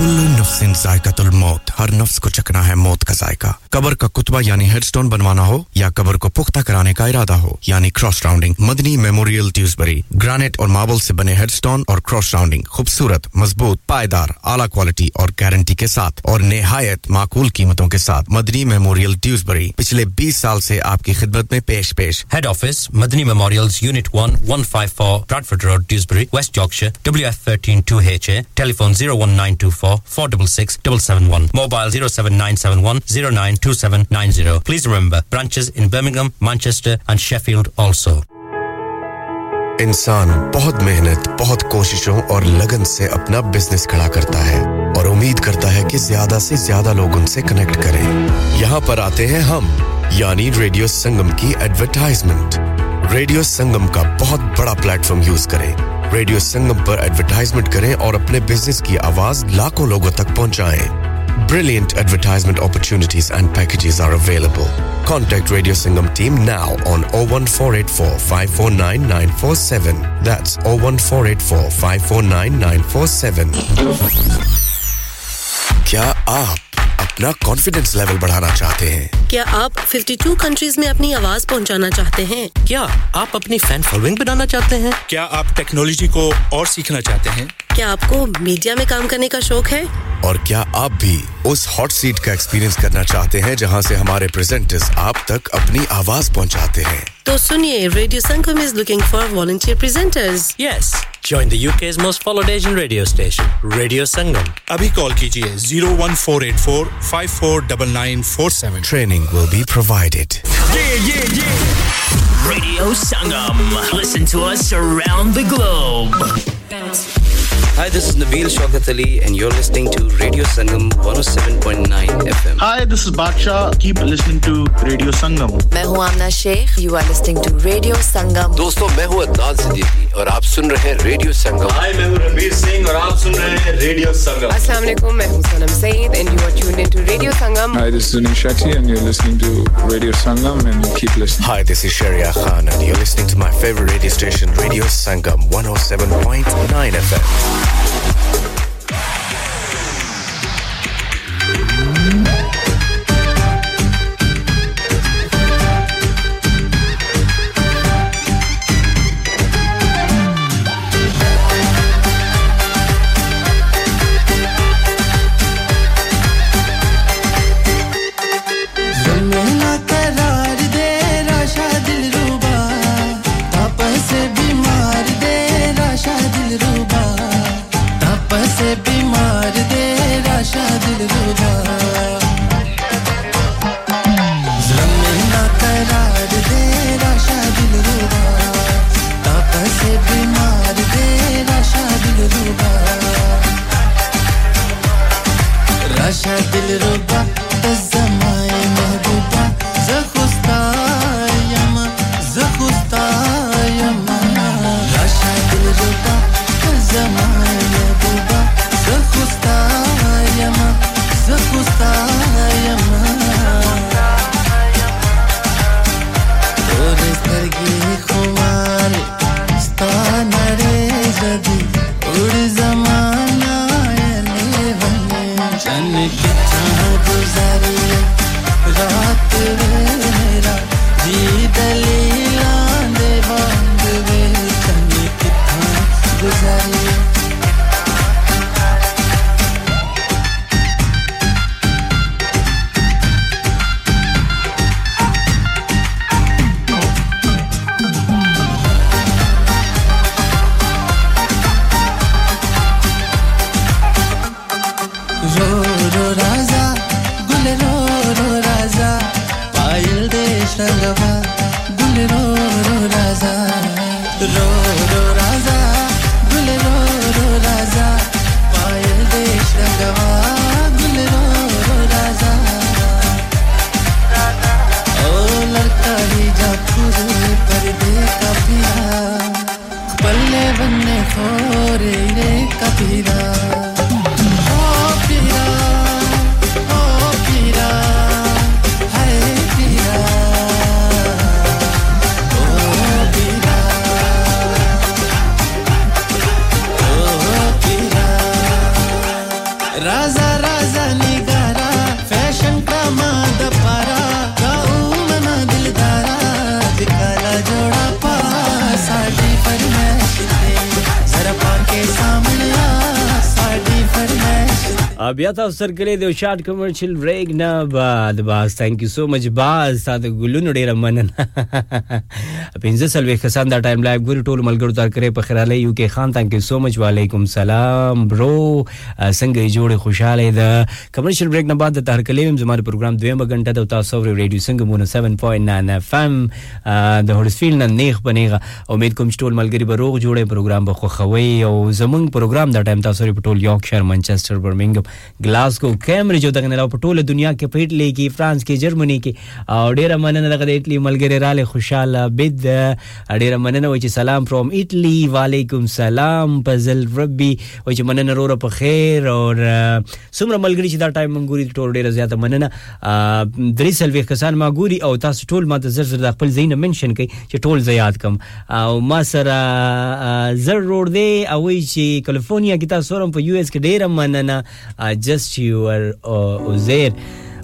Kullu नफ्सिन जायकातुल मौत हर नफ्स को चखना है मौत का जायका कब्र का कुतबा यानी हेडस्टोन बनवाना हो या कब्र को पुख्ता कराने का इरादा हो यानी क्रॉस राउंडिंग मदनी मेमोरियल ड्यूसबरी ग्रेनाइट और मार्बल से बने हेडस्टोन और क्रॉस राउंडिंग खूबसूरत मजबूत पायदार आला क्वालिटी और गारंटी के साथ और निहायत माकूल कीमतों के साथ मदनी मेमोरियल ड्यूसबरी पिछले बीस साल से आपकी खिदमत में पेश पेश head office Madni memorials unit one one five four Bradford road Dewsbury waste Yorkshire W F one three two H A telephone oh one nine two four, four six six, seven seven one. Mobile oh seven nine seven one, oh nine two seven nine oh. Please remember, branches in Birmingham, Manchester and Sheffield also. इंसान बहुत मेहनत, बहुत कोशिशों और लगन से अपना business खड़ा करता है और उम्मीद करता है कि ज़्यादा से ज़्यादा लोग उनसे कनेक्ट करें। यहाँ पर आते हैं हम, यानी रेडियो संगम की एडवरटाइजमेंट। रेडियो संगम का बहुत बड़ा प्लेटफॉर्म यूज़ करें। रेडियो संगम पर एडवर्टाइजमेंट करें और अपने बिजनेस की आवाज लाखों लोगों तक पहुंचाएं Brilliant advertisement opportunities and packages are available. Contact Radio Sangam team now on oh one four eight four, five four nine, nine four seven. That's oh one four eight four, five four nine, nine four seven. क्या आप अपना confidence level बढ़ाना चाहते हैं क्या आप fifty-two countries में अपनी आवाज पहुंचाना चाहते हैं क्या आप अपनी फैन फॉलोइंग बनाना चाहते हैं क्या आप टेक्नोलॉजी को और सीखना चाहते हैं क्या आपको मीडिया में काम करने का शौक है और क्या आप भी उस हॉट सीट का एक्सपीरियंस करना चाहते हैं जहां से हमारे प्रेजेंटर्स आप तक अपनी आवाज पहुंचाते हैं तो सुनिए radio Sangam is looking for volunteer presenters yes Join the U K's most followed Asian radio station, Radio Sangam. Abhi call kijiye oh one four eight four, five four nine nine four seven. Training will be provided. Yeah, yeah, yeah. Radio Sangam. Listen to us around the globe. Hi, this is Nabeel Shaukat Ali and you're listening to Radio Sangam one oh seven point nine F M. Hi, this is Baksha. Keep listening to Radio Sangam. मैं हूँ Amna Sheikh. You are listening to Radio Sangam. दोस्तों, मैं हूँ अदनान सिद्दीकी और आप सुन रहे हैं Radio Sangam. Hi, मैं हूँ रणबीर सिंह और आप सुन रहे हैं Radio Sangam. अस्सलाम वालेकुम, मैं हूँ Sanam Saeed and you are tuned into Radio Sangam. Hi, this is Sunil Shetty and you're listening to Radio Sangam and keep listening. Hi, this is Shehryar Khan and you're listening to my favorite radio station, Radio Sangam one oh seven point nine F M. Of circle the short commercial break now the boss thank you so much boss sad gulunude ramana pinza salve khasan da time live guru tol malgur tar kare pakhrale uk khan thank you so much wa alaikum salam bro sange jode khushale da commercial break na baad the tarkalem hamare program duyam ghanta da tasawur radio sangam seven point nine fm the Huddersfield na nekh banega ummeed kum tol malgari barog jode program bkho khawai au zamung program da time tasawur tol Yorkshire Manchester Birmingham Glasgow, Cambridge, and the dunia ke of Italy, France, Germany, and the Italy, Malgerale, Khushal, Bid, and the Manana, which is salam from Italy, Walaikum Salam, Puzzle Rugby, which is Manana Rora Pacher, or Sumra Malgrich that time Manguri told Razata Manana, Drissel Vekasan Maguri, or Tas told Mata Zerza Pulzina mentioned, she told Zayatcom, Masara Zerrode, Awichi, California, Kita Sorum for US Kadera Manana. Just your Ozair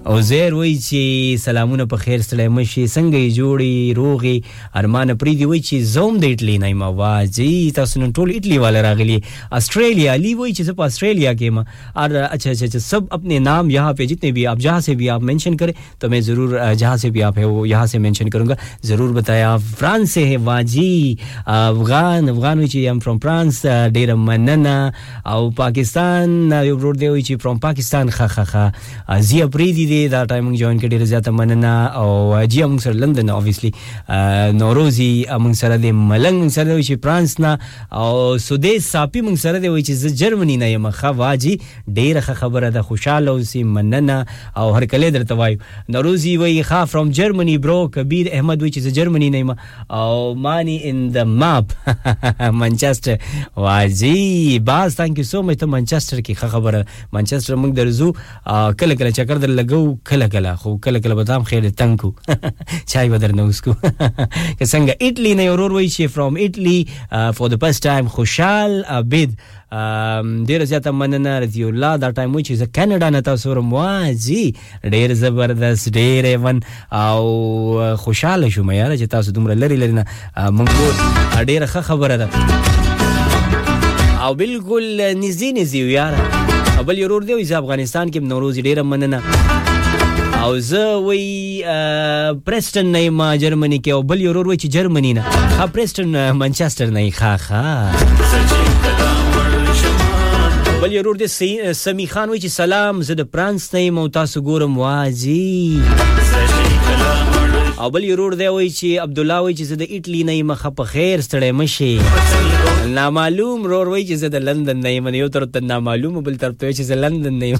Ozair Wichi Salamuna Pacher Salamashi Sangai Juri Rogi Armana Pridi Wichi Zom de Italy Naima Waji Tasuntul Italy Valaragli Australia Leewich is up Australia came Ada Achacha sub upne Nam Yaha Pejitne be up Jahase be up mentioned Kare Tome Zurur Jahase be up Yahase mentioned Kurunga Zurur Bataya France Waji Afghan Afghan Wichi I'm from France Dera Manana Au Pakistan you brought the Wichi from Pakistan Hahaha Zia Pridi. That time joined Kadirata Manana or Giamung Sir London, obviously. Norozi among Sarade Malang Saravichi Pransna or Sude Sapi Mung Sarade, which is Germany Nayama Havaji, Dera Habarada Hushalosi Manana or Herkaleder Tawai. Norozi Waiha from Germany broke Kabir Ahmad, which is a Germany name or money in the map. Manchester Waji Bas, thank you so much to Manchester Ki Habara, Manchester among the Zoo, Kalakala Chakar the Lago. Kala kala khub kala kala batam khair tanku chai badar na usko ke sanga Italy ne aur wai she from Italy uh, for the first time Khushal Abid Dear Zata Manana Radiullah, that time which is a Canada Natasur Mwaji, Dear Zabardas, Dear Evan, Au Khushal Shumayara, Jetasudumra Lerina, Mungur, Dear Hahabarada. Abilkul Nizini Ziviara. اول یو رور دی ویز افغانستان کې نوروز ډیره مننه او زه وی پرستن نه ما جرمني کې او بل یو رور وی چې جرمني نه ها پرستن منچستر نه ښا ښا بل یو رور دی سمی خان وی چې سلام زه د فرانس نه مو تاسو ګورم واجی او بل یو رور دی وی چې عبد الله وی چې د ایتلی نه مخه په خیر ستړی مشي Na malum Rorwich is at the London name and you thought that Na malum will turn to is a London name.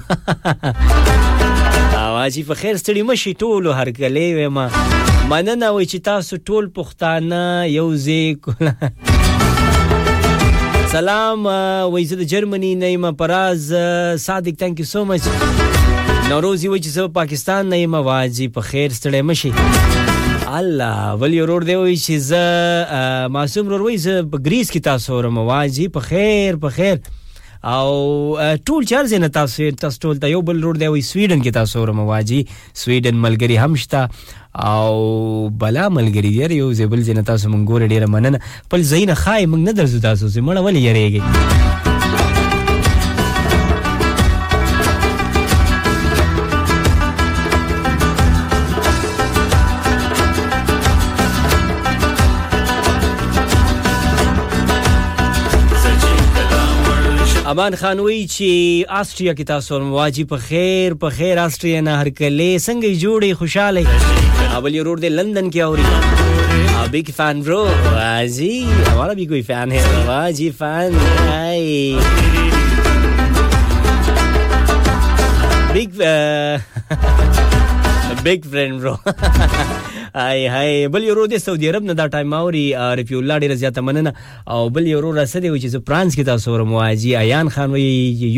Awaji for her study mushitulu Harkalevema Manana Wichitasu Tul Portana Yose Salam, we said the Germany name Paraz Sadiq. Thank you so much. Naurozi, which is a Pakistan name Awaji for her study mushi. Allah, well, your order which is a Masum Rorway, Greece Kitasorum, Waji, Pacher, Pacher. Our tool charge in a Tasir Tastol, Tayobel Rode, Sweden Kitasorum, Waji, Sweden Malgari Hamsta, our Bala Malgari, usable in a Tasumangore, Dera Manana, Pulzaina High, Magnada Zutasu, Simonavali Yaregi. Aman Khanwi chi Austria kita son waji pa khair pa khair Austria na har kale sangai jode khushale अब ये road दे London क्या हो रही है आप भी fan bro वाह जी हमारा भी कोई फैन है वाह जी fan hi big big friend bro Hi, hi. Bal yoro de Saudi Arab na da time maori refuela de raziata manana aw bal yoro rasade which is France kita sor muaji ayan khan we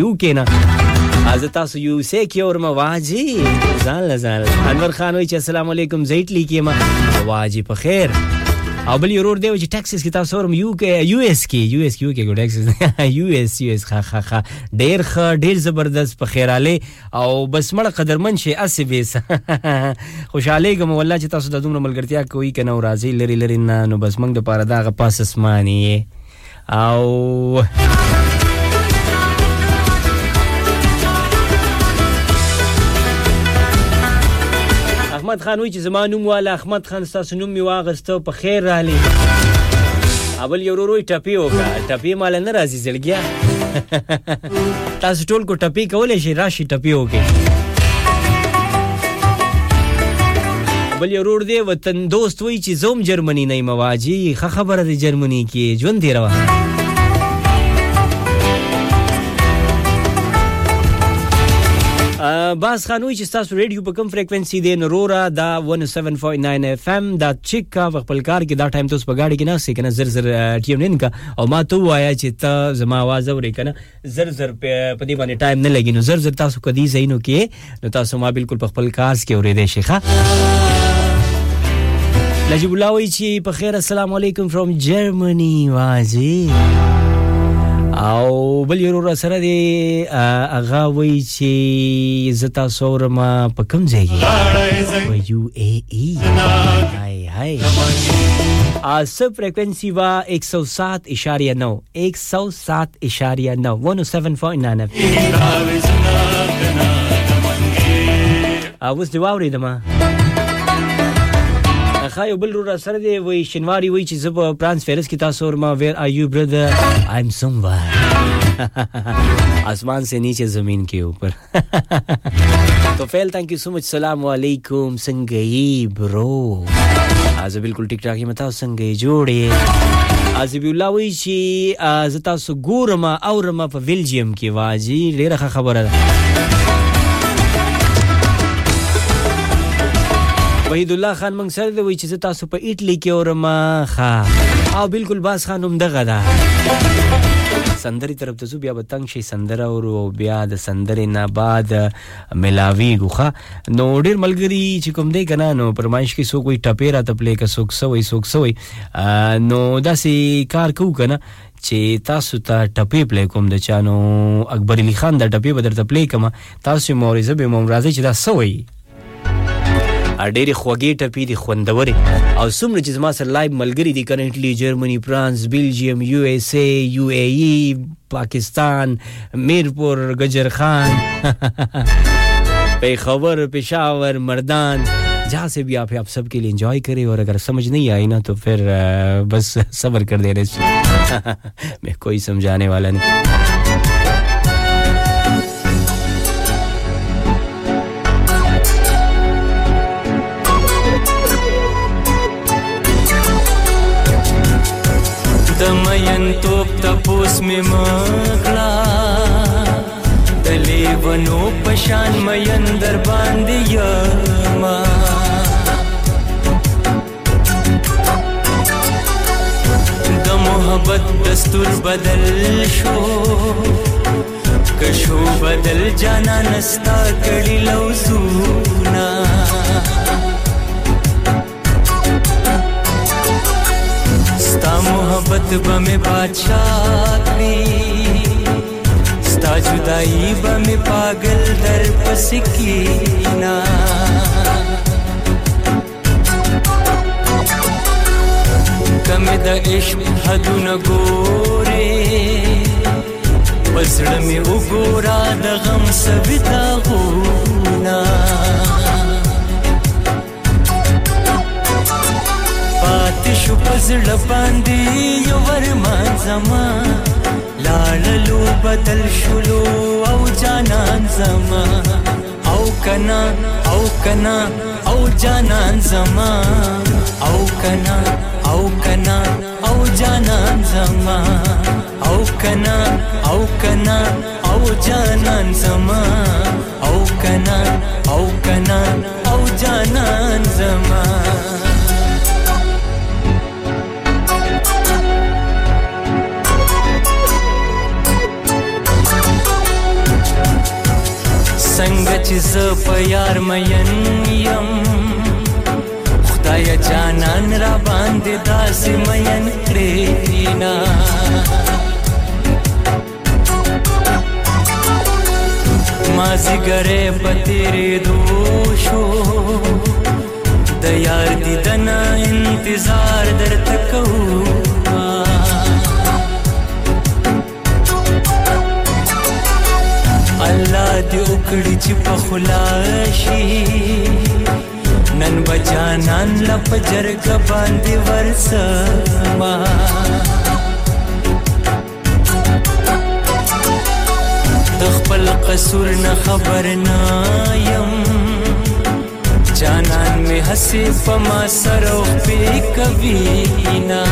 UK na azata so you say ki aur mawaji zal zal Anwar Khan we assalamu alaikum zaitli ki ma waji pa khair aw bal yoro de which taxes kita sor UK US ki US UK go taxes US US kha kha kha der kha der zabardast pa khairale او بس مړه قدرمن شي اس بیس خوشاله کوم والله چې تاسو د دومره ملګرتیا کوي کنه او راضي لری لری نه نو بس موږ د پاره دا غ پاس اسماني او احمد خان وی چې زمانوم والا احمد خان تاسو نوم می واغسته په خیر رالی اول یو روی ټپی وکړه ټپی مال نه راضي زلګیا Tas toll को टपी कोले शे राशि टपी होगे बल road दे वतन दोस्त वही चीजों जर्मनी नहीं मवाजी खबर है जर्मनी की जवन दे रहा बास खानोई چې تاسو ریډیو په کم فریکوئنسي دی نورورا دا one oh seven point nine اف ام دا چیکا خپل کار کې دا ټایم ته اوس په گاډي کې نه سې کنه زر زر ټیم نن کا او ما ته وایا چې ته زما आवाज اورې کنه زر زر په دې باندې ټایم نه لګینو زر زر تاسو کدي زینو کې نو تاسو ما بالکل په خپل کار کې اورې دې شيخه نجیب الله وی چې په خیر السلام علیکم فرام جرمني واځي او بل یو را سره دی اغا وای چې زتا سور ما په کوم ځای وي یو اے ای هاي هاي اسه فریکوئنسی وا one oh seven point nine one oh seven point nine one oh seven point nine اوس دی واوري دما خایو بل رو سره دی وای شنواری وای چې زب پرانس فیرس کی تاسو ور ما where are you brother I am somewhere आसमान से नीचे जमीन के ऊपर तो fail thank you so much सलाम वालेकुम संगई ब्रो आज बिल्कुल टिक ठाक ही मता संगई जोड़े आज भी الله وای چې از تاسو ګورما اور ما په بلجیم کې واجی ډیره خبره وحید الله خان منګ سره دی وی چې تاسو په ایتلی کې اورما ها او بالکل باز خان هم دغه دا سندري طرف ته زو بیا بتنګ شي سندره او بیا د سندري نه بعد ملاوي غوخه نو ډیر ملګری چې کوم دی کنه نو پرمایش کې سو کوئی ټپیرا تپلې کې سوک سوې سوک سوې نو داسي کار کو کنه چې تاسو ته ټپی پلې کوم د چانو اکبر علي خان د ټپی بدر تپلې کما تاسو موريزه به ممرازي چې دا سوې ډېری خوږې ټپې دي خوندورې او څومره چې زما سره لایب ملګری دي کرنټلی جرمني فرانس بلجیم یو ایس اے یو اے ای پاکستان میرپور گجر خان پیښور پشاور مردان जहां से भी आप आप सब के लिए एंजॉय करें और अगर समझ नहीं आई ना तो फिर बस सब्र कर देना मैं कोई समझाने वाला नहीं Top tapos me magla dale vano pashan mayandar bandiya ma da mohabbat dastur badal sho kasho badal jana nasta kadi lauzuna sta mohabbat ba mein baadshahni sta judai ba mein pagal dar pasikina kam da ishq hadun gore basd mein ugora da gham sabita hona شو پزړه باندې یو ورما زما لاړلو بدل شلو او جانان زما او کنا او کنا او جانان زمان او کنا او کنا او جانان زمان او کنا او کنا او جانان زمان او کنا او کنا او جانان زمان संगच ज़ प्यार मयन यम खुदाया जानन रा बांध दास मयन रेना माजी गरे बतेरे दोषो दयार दीदना इंतजार दर तक हुआ अल्लाह दी उकड़ी चिप खुलाशी नन बजानान लप जरग बांधे वर्समा तखपल कसूर न खबर नायम जानान में हसे पमा सरो पे कभी ना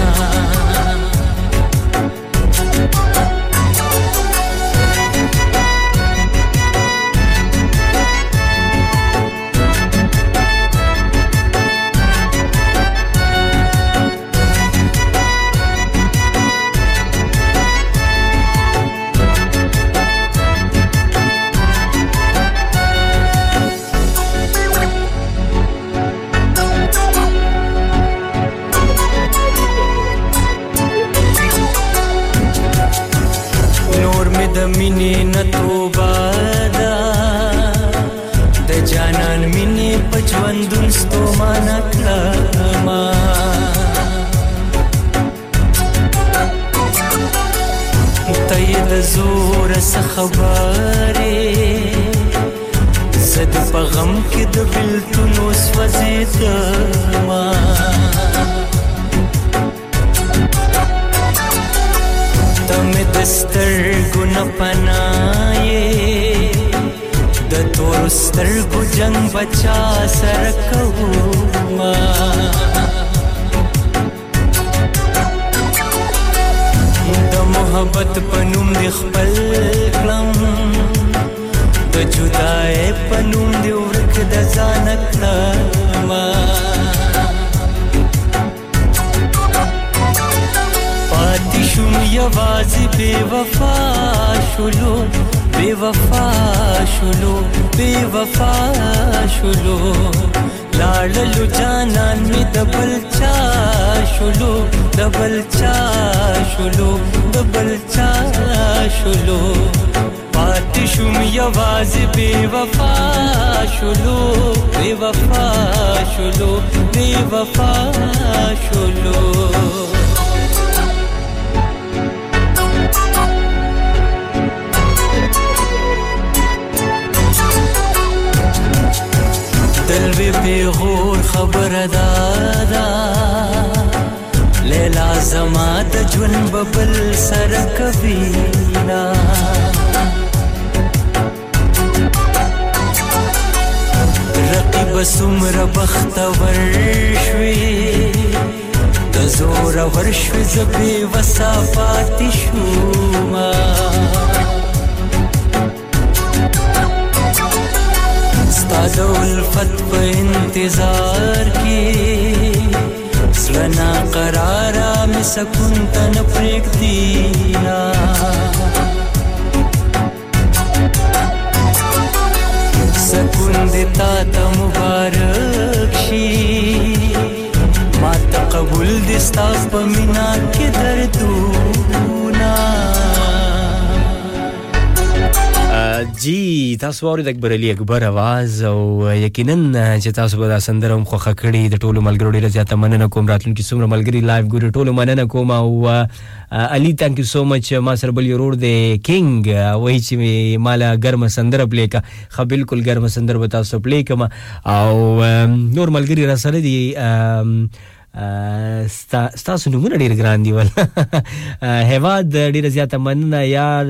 سواری د اکبرعلی اکبر आवाज او یقینا چې تاسو به دا سندره هم خوخه کړی د ټولو ملګرو ډیره زیاته مننه کوم راتلونکي څومره ملګری لایو ګوري ټولو مننه کوم او علي ثانک یو سو مچ ما سره بل یو روډ د کینګ وای چې مالا ګرم سندره پلی کا خو بالکل ګرم سندره به تاسو پلی کوم او نور ملګری را سره دی تاسو نومونه ډیر ګران دی ول هواد ډیره زیاته مننه یار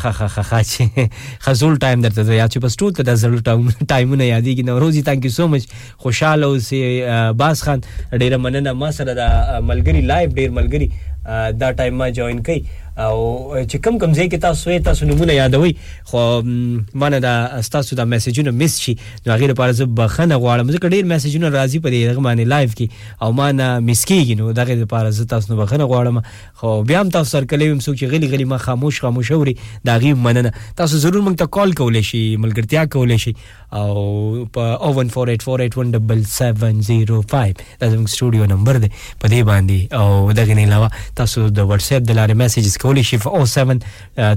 kha kha kha khazul time that the yachi pastool that azul time na yadi ki Naurozi thank you so much khoshal ho se bas khan dera manana ma sara da malgari live der malgari da time ma join kai او چې کم کم ځای کې تاسو یې تاسو نمونه یادوي خو مانه دا تاسو دا میسجونه مس شي نو غیر لپاره زه بخنه غواړم ځکه ډیر میسجونه راځي په دې غمانه لایو کې او مانه مس کیږي نو دغه لپاره زه تاسو نه بخنه غواړم خو بیا هم تاسو سره کلیم سو چې غلی غلی ما خاموش خاموش اوري دا غي مننه تاسو ضرور موږ ته کال کولې شي ملګرتیا کولې شي او په او one four eight four eight one seven seven zero five دا زموږ سټوډیو نمبر دی په دې باندې او دغه نه علاوه تاسو د واتس اپ د لارې میسج Scholarship for oh seven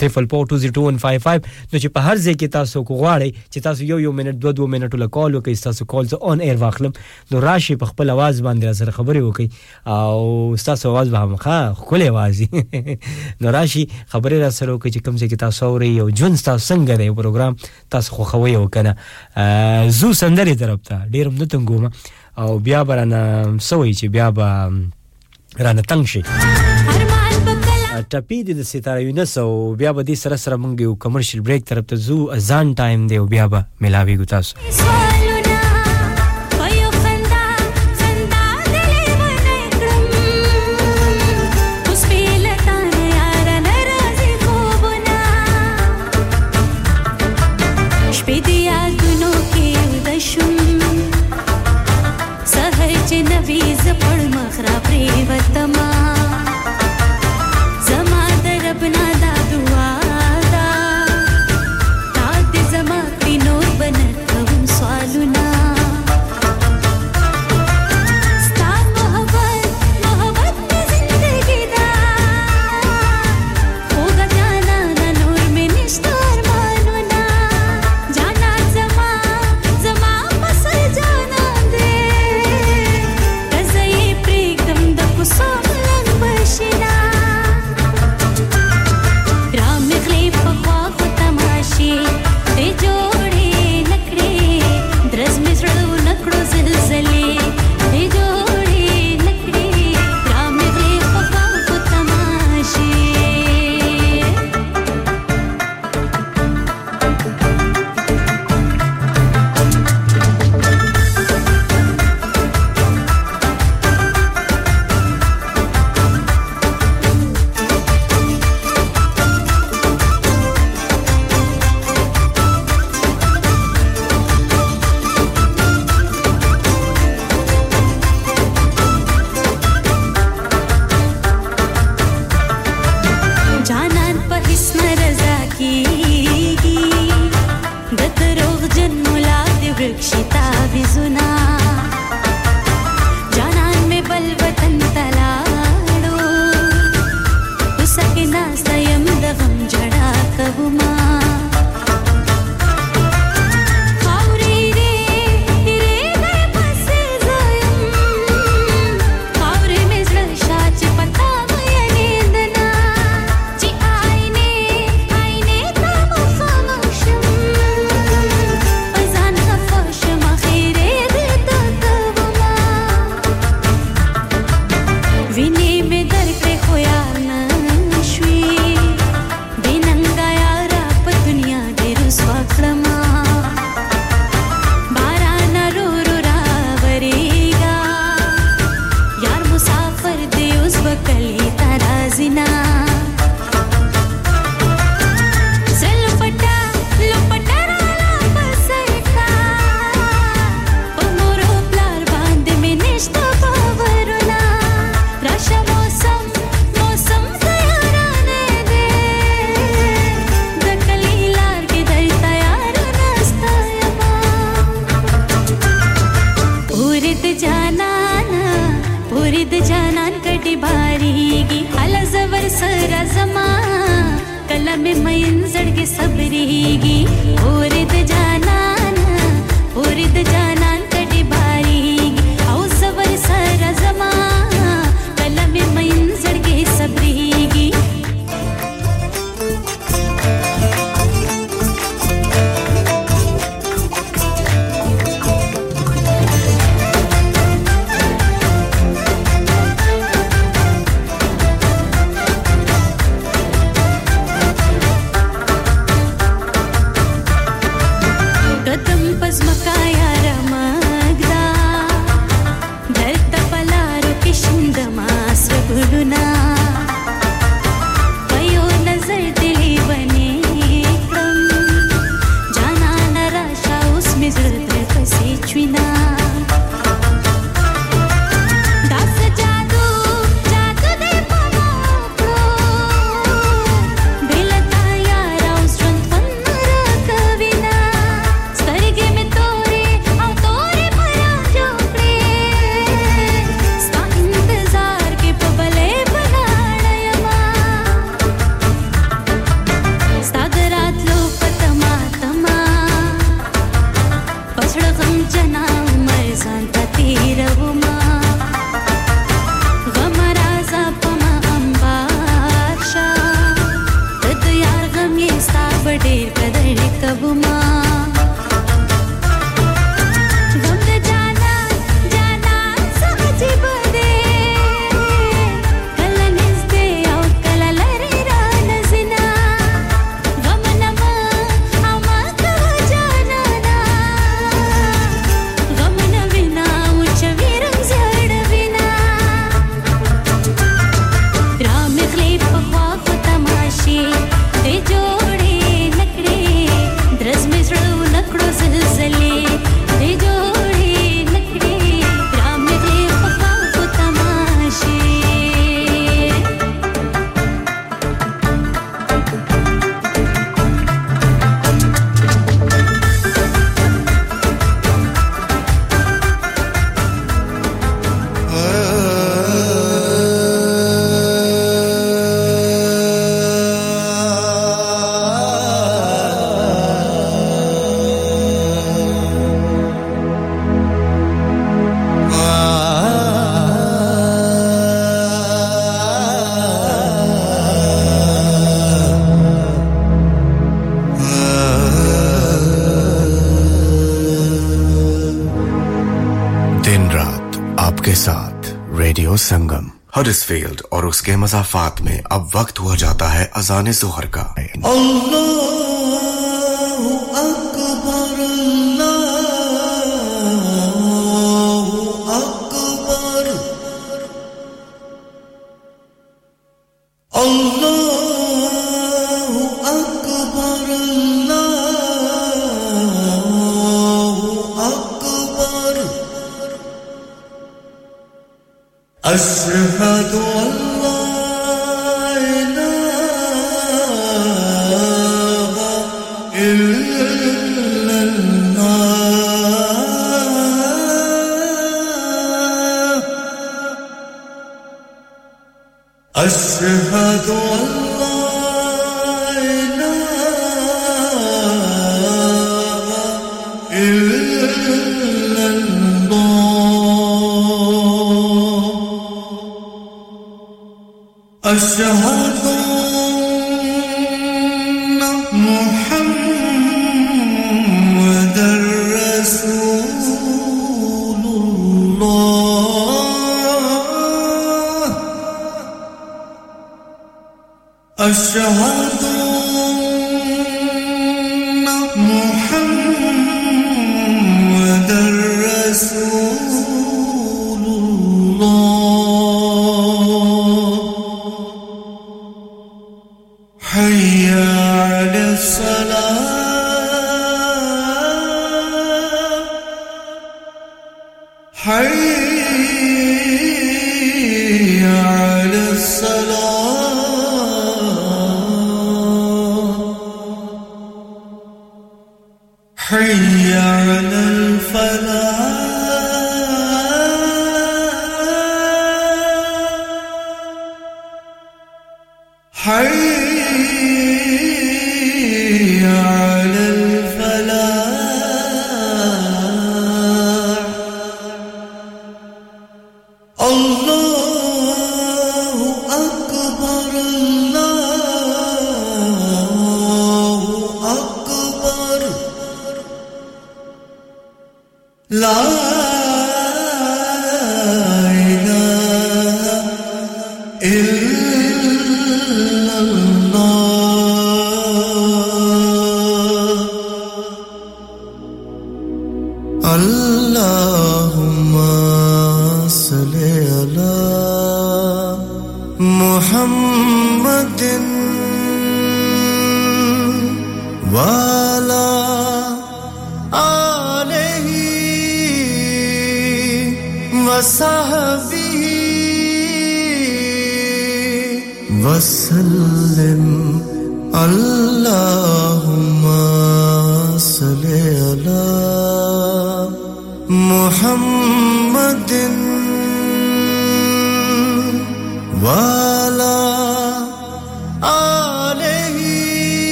triple four two zero two one five five. No, che pahar zay ki taso ko gwaare, che taso yo yo minute, dua dua minute ula call wakay, taso calls on air waqlam. No, rashi pa khpal awaz baan dira sara khabari wakay. Aw, taso awaz ba hamqa, khule awazi. No, rashi khabari ra sara wakay, che kam zay ki taso awri, yo jun taso sanga da yo program, taso kho khawai wakana. Zu sandari tarabta, deerum nutunguma. Aw, biya ba rana sawi, che biya ba rana tangshi. ټپی د ستاره یونس او بیا به د سره سره مونږ یو کمرشل بریک طرف ته زو ازان ټایم دی او بیا به ملاوي ګو تاسو Sangam Huddersfield और उसके मज़ाफ़ात में अब वक्त हुआ जाता है अज़ान ज़ोहर का अल्लाहु अकबर अल्लाहु अकबर अल्लाह أشهد أن لا إله إلا الله أشهد أن لا إله إلا الله أشهد أن محمداً رسول الله أشهد أن محمداً رسول الله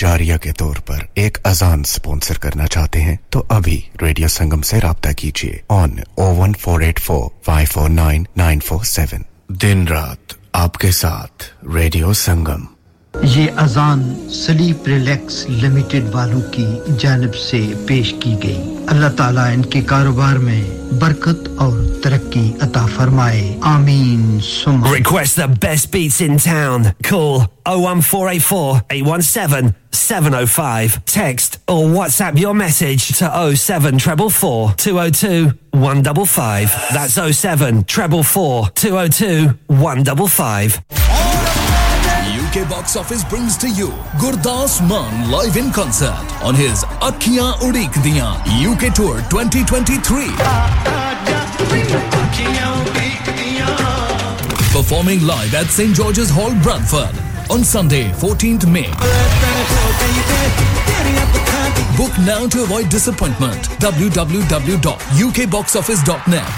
जारिया के तौर पर एक अजान स्पॉन्सर करना चाहते हैं तो अभी रेडियो संगम से राब्ता कीजिए on oh one four eight four, five four nine, nine four seven दिन रात आपके साथ रेडियो संगम ये अजान स्लीप रिलैक्स लिमिटेड वालों की जानिब से पेश की गई अल्लाह ताला इनके कारोबार में बरकत और तरक्की अता फरमाए आमीन सुमा Request the best beats in town call oh one four eight four, eight one seven, seven oh five text or WhatsApp your message to oh seven four four, two oh two, one five five that's oh seven four four, two oh two, one five five U K Box Office brings to you Gurdas Mann live in concert on his Akhiyan Udik Diyan U K Tour twenty twenty-three. Performing live at Saint George's Hall, Bradford on Sunday, fourteenth of May. Book now to avoid disappointment. w w w dot u k box office dot net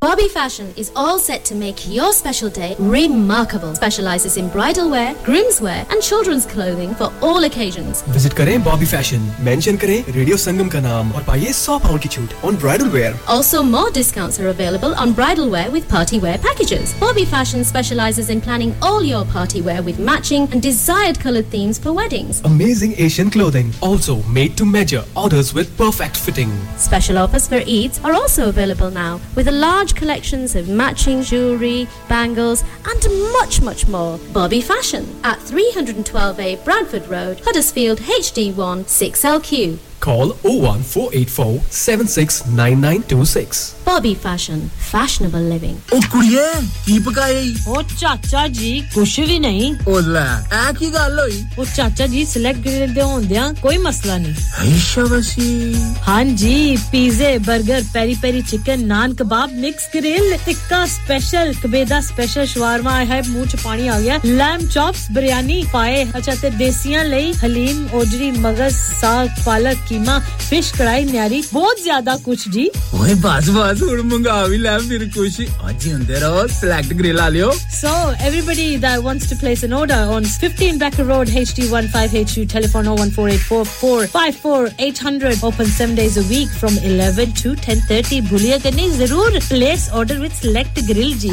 Bobby Fashion is all set to make your special day remarkable. Specializes in bridal wear, groom's wear and children's clothing for all occasions. Visit करें Bobby Fashion, mention करें Radio Sangam का नाम और पाइए one hundred pounds की छूट on bridal wear. Also, more discounts are available on bridal wear with party wear packages. Bobby Fashion specializes in planning all your party wear with matching and desired colored themes for weddings. Amazing Asian clothing, also made to measure, orders with perfect fitting. Special offers for Eids are also available now with a large collections of matching jewellery, bangles and much, much more. Bobby Fashion at three twelve A Bradford Road, Huddersfield H D one six L Q. Call oh one four eight four seven six nine nine two six. Bobby Fashion, fashionable living. Oh, kuriye, ki pakai? Oh, chacha ji, kuch bhi nahi. Oh la, ae ki gall hoyi? Oh, chacha ji, select grill de hondeyan koi masla nahi. Aisha wasi. Haan ji, pizza, burger, peri peri chicken, naan kebab, mixed grill, tikka special, kabeda special, shawarma, I have mooch pani aa gaya, lamb chops, biryani, paye, acha te desiyan lai, haleem, odri, magas, saag, palak keema fish karahi न्यारी बहुत ज्यादा कुछ जी ओए बाज बाज हुन मंगावी ला फिर कुछ आज ही अंदर आओ सेलेक्ट ग्रिल आ लियो so everybody that wants to place an order on fifteen Becker Road H D one five H U telephone oh one four eight four four five four eight zero zero open seven days a week from eleven to ten thirty भूलिया करनी जरूर place order with select grill जी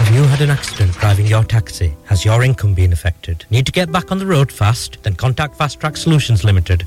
Have you had an accident driving your taxi? Has your income been affected? Need to get back on the road fast? Then contact Fast Track Solutions Limited,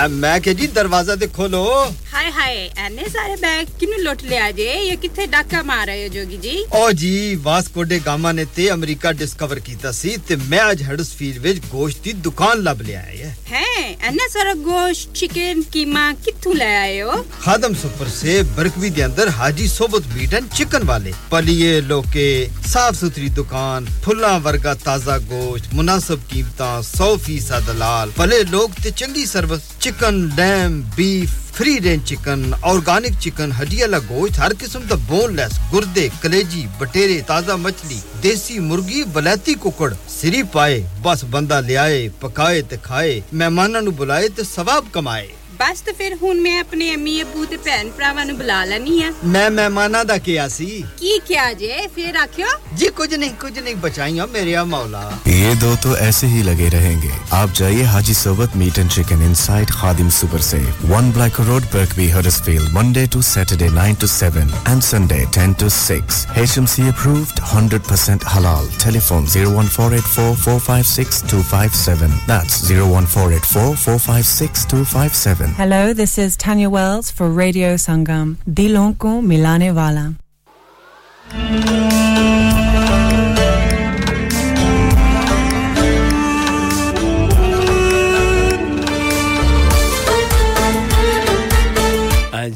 अब मैं के जी दरवाजा दे खोलो हाय हाय एने सारे bag किने लुट ले आजे ये किथे डाका मार रहे हो जोगी जी ओ जी वास्को डे गामा ने ते अमेरिका डिस्कवर कीता सी ते मैं आज हडर्सफील्ड विच गोश्त दी दुकान लब ले आया है एने सारा गोश्त चिकन कीमा किथु ले आए हो खादम सुपर से बरकवी दे अंदर हाजी सोबत मीट एंड चिकन वाले पलिए लोके साफ सुथरी दुकान फुल्ला वर्गा ताजा गोश्त मुनासिब कीमतां one hundred percent दलाल भले लोग ते चंगी service Chicken, lamb, beef, free range chicken, organic chicken, हड्डी वाला गोश्त, हर किस्म दा boneless, गुर्दे, कलेजी, बटेरे, ताजा मछली, देसी मुर्गी, बलाती कुकड़, सिरी पाए, बस बंदा ले आए, पकाए ते खाए, मेहमानां नु बुलाए ते सवाब कमाए। बस तो फिर हुन मैं अपने अम्मी अबू ते भैन भरावां नु बुला लैनी है मैं मेहमानां दा किया सी की किया जे फिर आखियो जी कुछ नहीं कुछ नहीं बचाइयो मेरे या मौला ये दो तो ऐसे ही लगे रहेंगे आप जाइए हाजी सोबत meat and chicken inside Khadim super से one Black Road Birkby Huddersfield Monday to Saturday nine to seven and Sunday ten to six H M C approved one hundred percent halal telephone oh one four eight four four five six two five seven that's oh one four eight four four five six two five seven Hello, this is Tanya Wells for Radio Sangam. Dilon ko milane wala.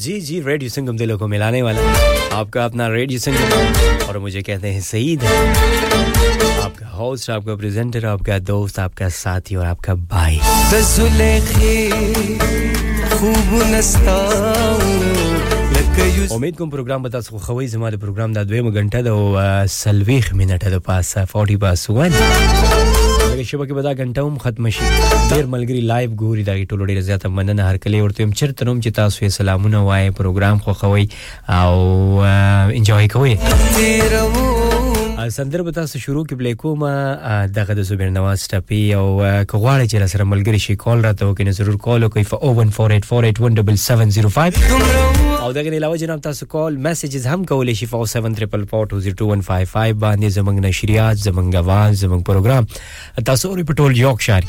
जी जी radio Sangam दिलों को मिलाने वाला आपका अपना radio संगम और मुझे कहते हैं सईद आपका होस्ट आपका प्रेजेंटर आपका दोस्त आपका साथी और आपका भाई उम्मीद कोम प्रोग्राम बता सको खवई हमारे प्रोग्राम दा दो घंटा दो सलवीख मिनट दो पास forty पास one के शबा के बता घंटा हम खत्म शी देर मलगरी लाइव गोरी दागी टोलोडी रजात मनन हर कले और तुम चिरतनम चिता सु सलामुना वाए प्रोग्राम खो खवई आओ एंजॉय कोई संदर्भ बता से शुरू की ब्लेको मा दगा दसो नवाज टपी और कोवाले चला सर मलगरी शी कॉल रहा तो कि जरूर कॉल कोई oh one four eight four eight one seven seven zero five او دغه علاوه جناب تاسو کال میسجز هم کولې شي four seven four four two zero two one five five باندې زمنګ نشریات زمنګ आवाज زمنګ پروگرام تاسو ری پټول یوک شار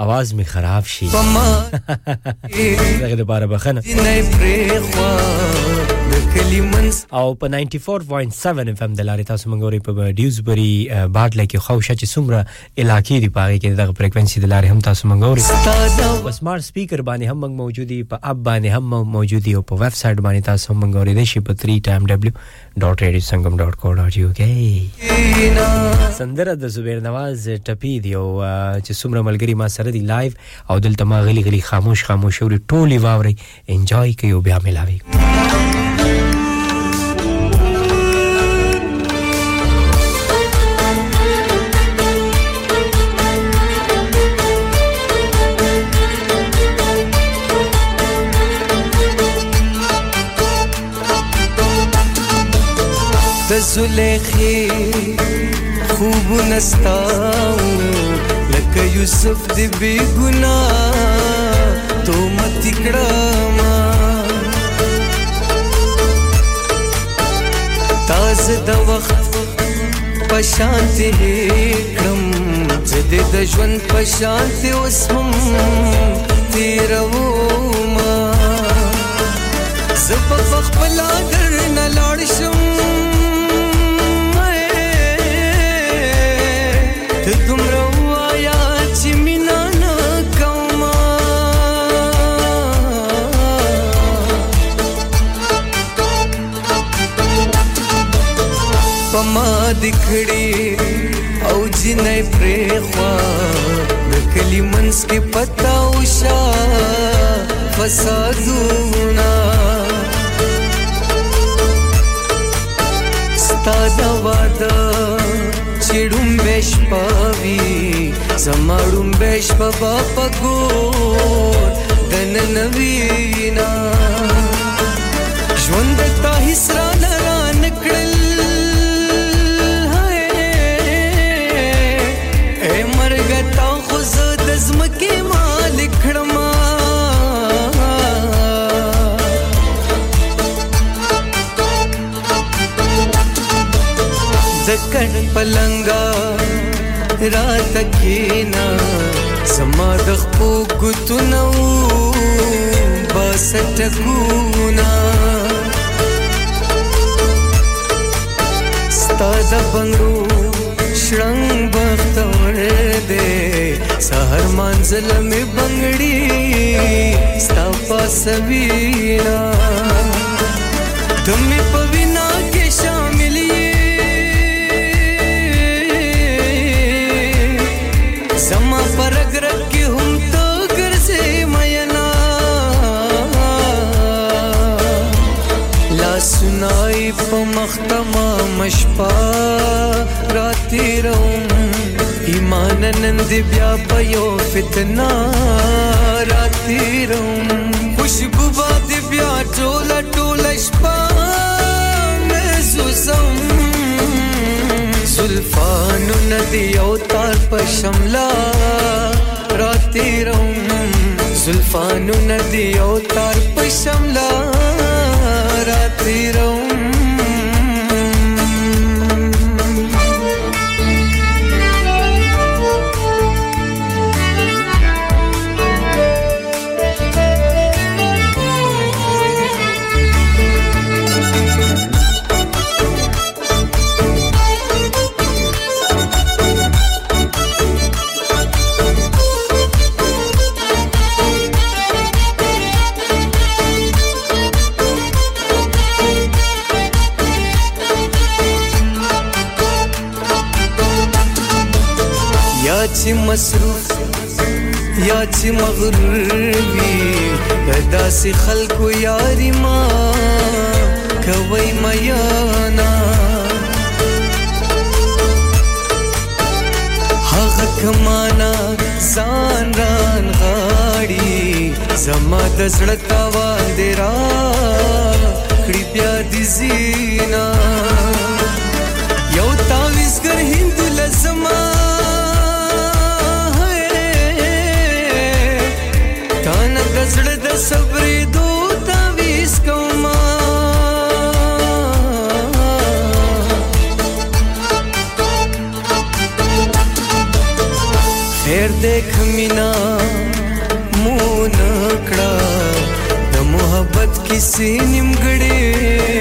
आवाज می خراب شي دغه لپاره بخنه او په ninety four point seven اف ام د لارې تاسو مونږ ورې په ډیوزبری باټلې کې خوښه چې څومره علاقې دی پاره کې دغه فریکوئنسي د لارې هم تاسو مونږ ورې په سمارټ سپیکر باندې هم موجودي په اپ باندې هم موجودي او په ویب سټ باندې تاسو مونږ ورې د شي په three w dot radio sangam dot co dot uk سندره د زبیر نواز ټپی دی او چې څومره ملګری ما سره دی لایف او دلته ما غلي غلي خاموش خاموش ورې ټولې واوري انجوای کوي او بیا ملاوي زلیخی خوب نستاو لکه یوسف دی بی گناہ تو متی کڑاما تاز دا وقت پشانتی اکرم زدی دا جون پشانتی اسم تیروما زبا فخبلا درن لارشم तुम रहो आया चिमिना ना कमा पमा दिखड़ी औजी नहीं प्रेखवा नकली मंस के पता उषा फसादूना स्तादा वादा Chidum besh pavi, zamadum besh baba pagod, dan navina. Jwandata hisra nara nakdal, hai. E margata khuz dazmaki malik khadma. Zakad palanga raat kina samadakh pugutnu basatguna stada bangu shrang baktore de sahar manzil mein bangdi stapa savina tum pavina ke shamiliye जमा परग रखे हम तो घर से मयना ला सुनाई पमख्तमा मशपा राती रहूं ईमान नंद ब्या पयो फितना राती रहूं खुशबू बात ब्या टोला टोला शपा महसूसम زلفانو ندی او تار پشملا راتی روم زلفانو ندی او تار پشملا راتی روم چی مصروف یا چی مغربی کدا سی خلق یاری ما کوي میانا هغه کمانا ځان ران غاړي زما د زړه تاوا دې را کړی بیا دې زینا یو تاویز ګر هند لزما زړه د صبرې دوه ویس کوم خیر دیکھ مینا مون کړه د محبت کیسې نیمګړې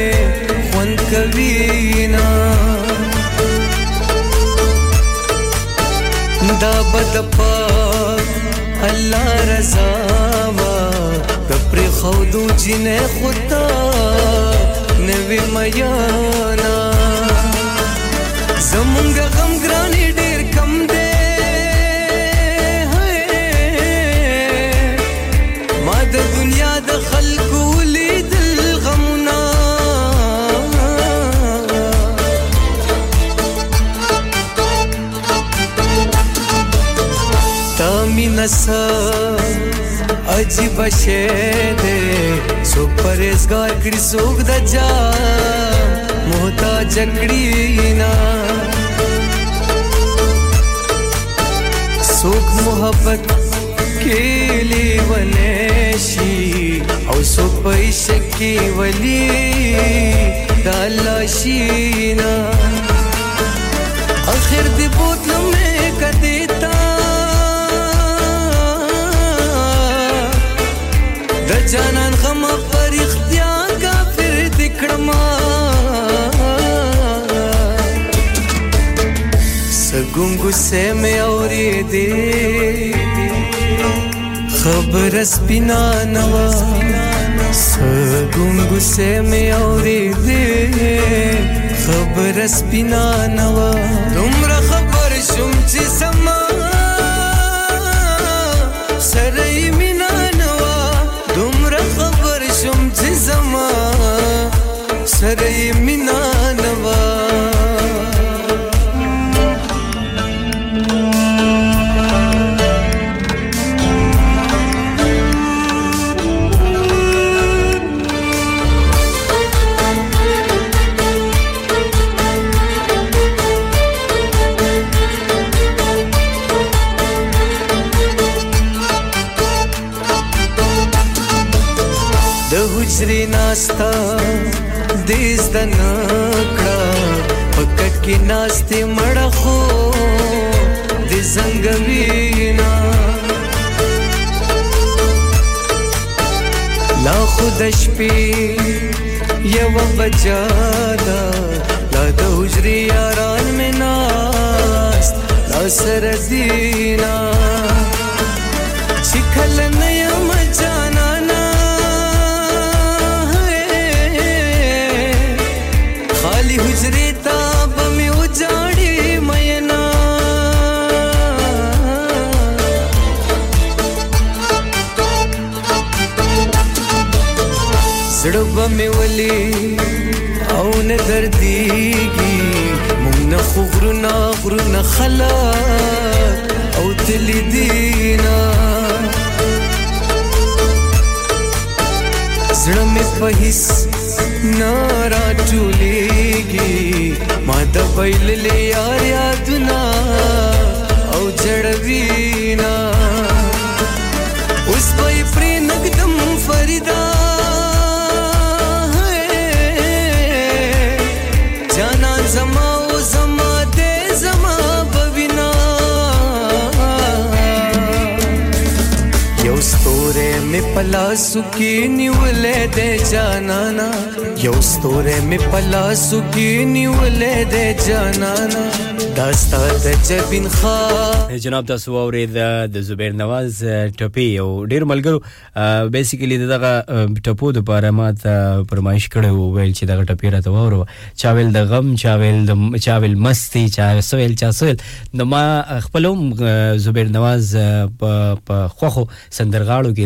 da badpa alla razawa tapri khawdu jine khuta nevi mayana zamunga gham grani der kam de ma da dunya da khalq uli dil ghamna Nasar ajib shede supersgar krisog da ja mota jakdina sukh mohabbat ke liye baneshi aur sukh ishq ki wali dalashina akhir di botlo mein kadeta janan gham par ikhtiyar ka fir dikhma sagun gusse mein aur ye de khabar spina nawa sagun gusse mein aur ye de khabar spina nawa tumra khabar shum chi sama sarai zama sarai minanwa Sri nasta des danakra pakat ki naste madho de zangavina la khudash pe yaw bajada la dujri yaran mein nast la sarazina shikhal naya majana hujre tab mein ujaadi mayna sadab mein wali aun dardigi mumna khurna khurna khala outli dina sadab mein pahis nara tulegi mata pail le yaar yadna au jadvina us pai pre nagdam farida jana zama o zama de zama bavina yo store me pala suki niule de jana na yo store mein pala suki niule de janana dasta tajbin kha janab da suwari da zubair nawaz topi o der malgaru basically daga topo do paramat parmaish kade o vel chi daga topira to aur chavel da gam chavel da chavel masti chavel chavel no ma khpalum zubair nawaz pa khokho sandargalo ke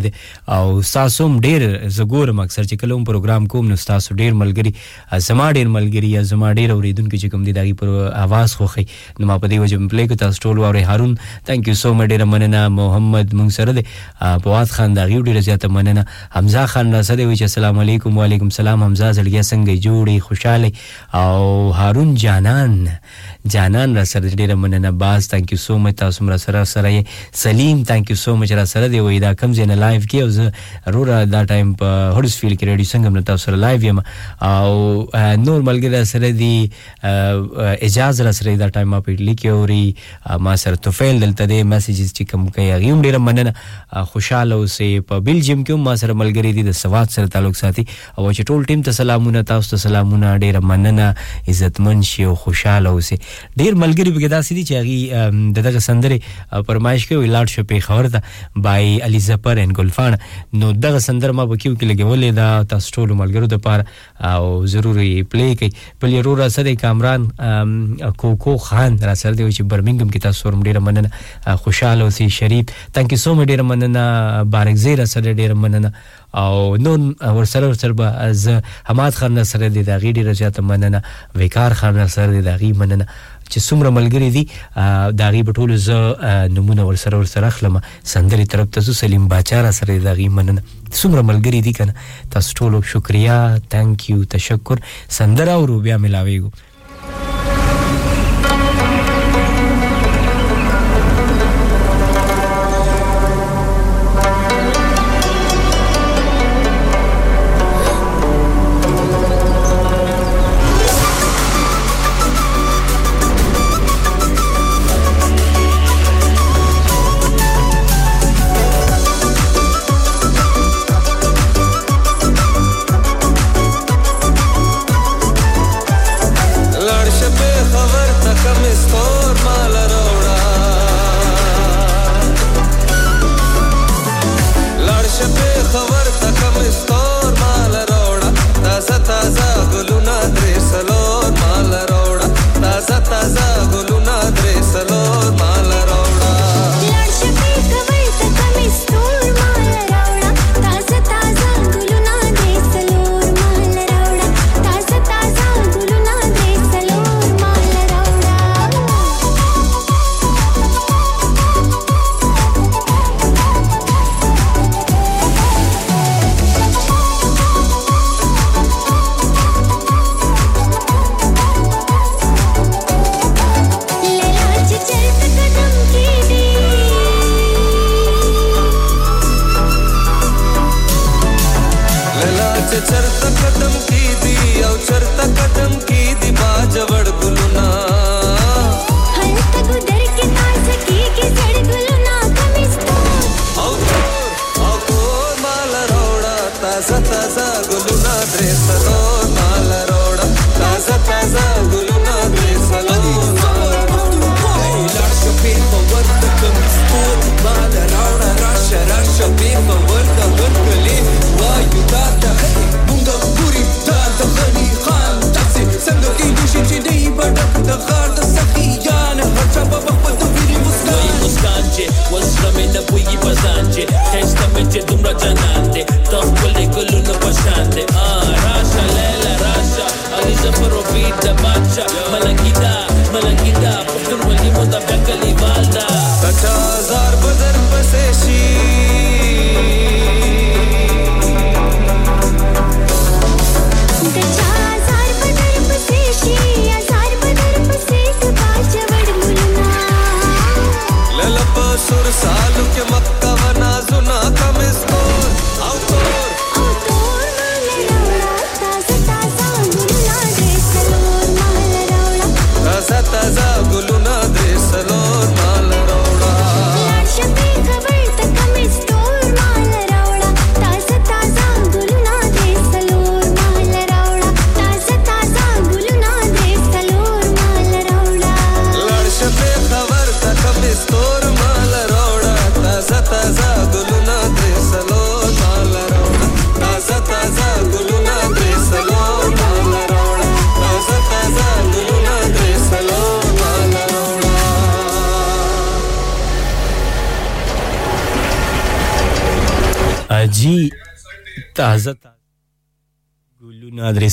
او ساسوم ډیر زګور مکسر چې کلم پروګرام کوم نو تاسو ډیر ملګری زما ډیر ملګری یا زما ډیر اوریدونکو چې کوم دي داغي پر आवाज خوخي نو ما په دې وجه پلی کو تاسو ټول واره هارون ثانک یو سو مډ ډیر مننه محمد منصور دي بواد خان داغي ډیر زیاته مننه حمزه خان رسد وی چې السلام علیکم وعلیکم سلام حمزه زړګي څنګه جوړي خوشاله او هارون جانان جانان رسد ډیر مننه باز ثانک یو سو مچ تاسو مر سره سره سلیم ثانک یو سو مچ رسد دی وی دا کم زنه لایو کې Rura that time Huddersfield ke Radio Sangam na tafsir live yama aw normal ge sare di ijaz ra sare that time aap likhe ori ma sar to fail dal tade messages chi kam kay agum dera manana khushal ho se pa Belgium ke ma sar malgari di sawat sar taluk sathi aw chitol team ta salamuna ta us salamuna dera manana izzatman shi khushal ho se دیر ملګری بګدا سړي چې هغه دغه سندره پرمایش کوي لاټ شپې خبر ده بای علي زپر ان ګلفان نو دغه سندره ما بکیو کې لګولې دا تاسو ټول ملګرو د پاره او ضروري پلی کوي پلی رورا سره کامران کوکو خان را سره دی چې برمنګم کې تاسو ورم ډیر مننه خوشاله اوسئ شریف ثانک یو سو مچ ډیر مننه بارک زیرا سره ډیر مننه او نون ورسره سره از حماد خان نصر دی دا غی ډیره زیاته مننه وقار خان نصر دی دا غی مننه چې څومره ملګری دي دا غی بټول ز نمونه ورسره ورسره خلمه سندري طرف ته سلیم باچار سره دا غی مننه څومره ملګری دي کنه تاسو ټول شکریا ثانک یو تشکر سندرا او روبیا ملاويګو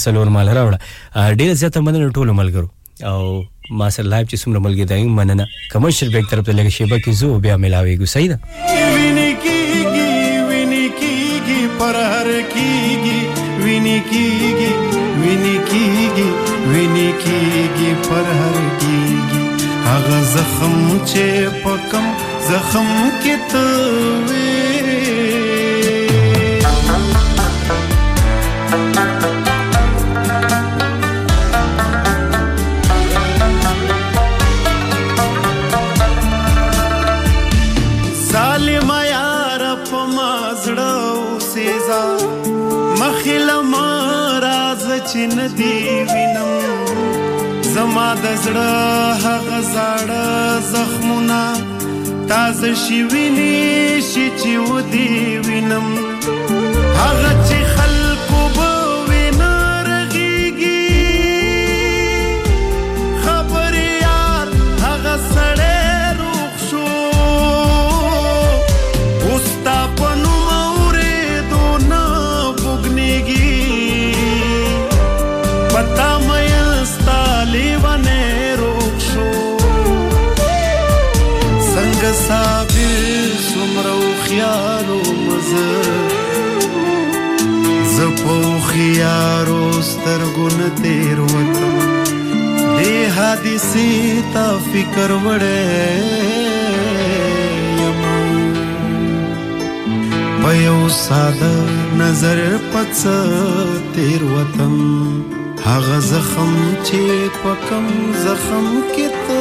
سلور مال راوړه ډیر زیاته مننه ټولو ملګرو او ما سره لایو چې څومره ملګری دایو مننه کمرشل بیک طرف ته لګه شیبه کې زو بیا ملاويګو صحیح ده وینکیږي وینکیږي پر هر کیږي وینکیږي وینکیږي وینکیږي پر هر کیږي هغه زخم چې پکم زخم کې توي زما د زړه هغه زړه زخمونه تازه شي ویني شي چې و دی وینم هغه چې خلکو به وینا رغيږي خبر یاد هغه سړی روغ شو اوستا په نومورېدو نه وګنيږي پتا لیوانه روغ شو څنګه صابر سمرو خيارو مزه زپو خيارو سترګون تیر وته دې حادثه تا فکر وړې یم په یو ساده نظر پڅ تیر وته هغه زخم چې پکم زخم کېته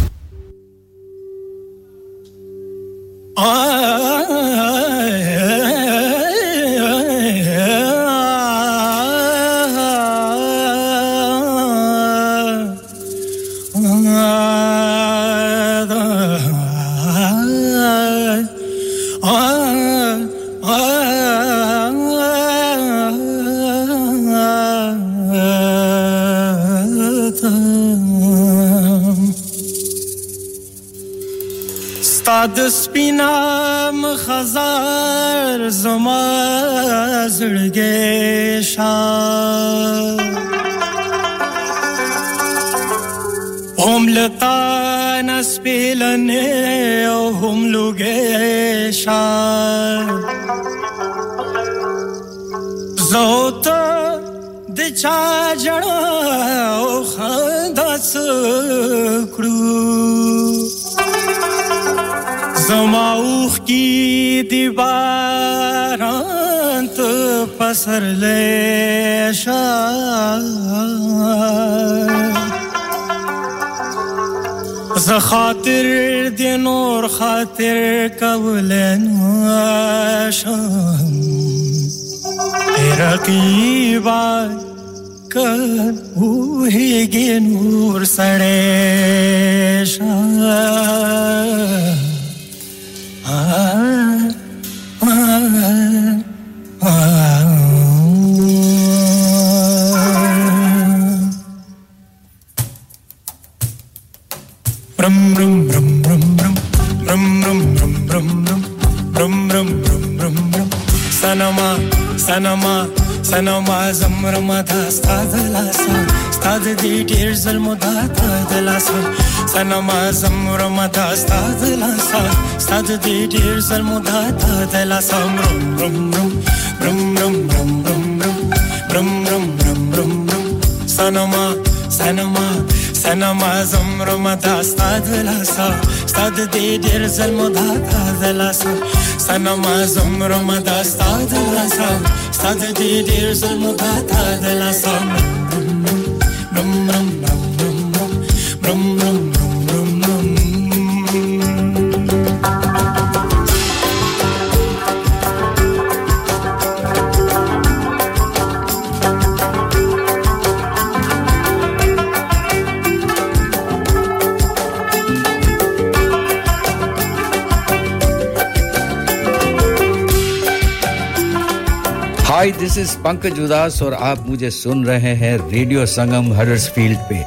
I د سپینام خزار زما زړګې شا هم لتا نس پیلنه او هم لوګې شا زوت د چا جړا او خنداس کړو زما اوخ کی دیواران ته پسرلې شا ز خاطر دی نور خاطر کولن شان رقیبا کن وهګي نور سړې شا Ah, ah, ah, ah. Brum, brum, brum, brum, brum, brum, brum, brum, brum, brum, brum, brum, brum, brum, brum. Sanama, sanama, sanama, zamrama tha stadlasa, stad di tears almuda tadlasa. Sanama, zamrama tha stadlasa. Sad the tears al mudata de la sombra brum brum brum brum brum brum brum brum brum brum brum sanama sanama sanama zamra mata sad la sa sad the tears al mudata de la sa sanama zamra mata sad la sa sad the tears al mudata de la sa brum brum brum brum brum brum Hi, this is Pankaj Udas aur aap mujhe sun rahe hain Radio Sangam Huddersfield pe.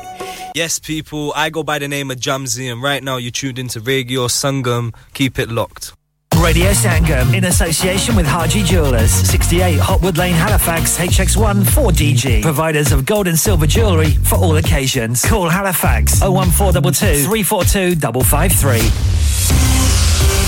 Yes, people, I go by the name of Jamzi and right now you're tuned into Radio Sangam. Keep it locked. Radio Sangam in association with Haji Jewellers, sixty-eight Hotwood Lane, Halifax, H X one four D G. Providers of gold and silver jewellery for all occasions. Call Halifax oh one four two two, three four two five five three.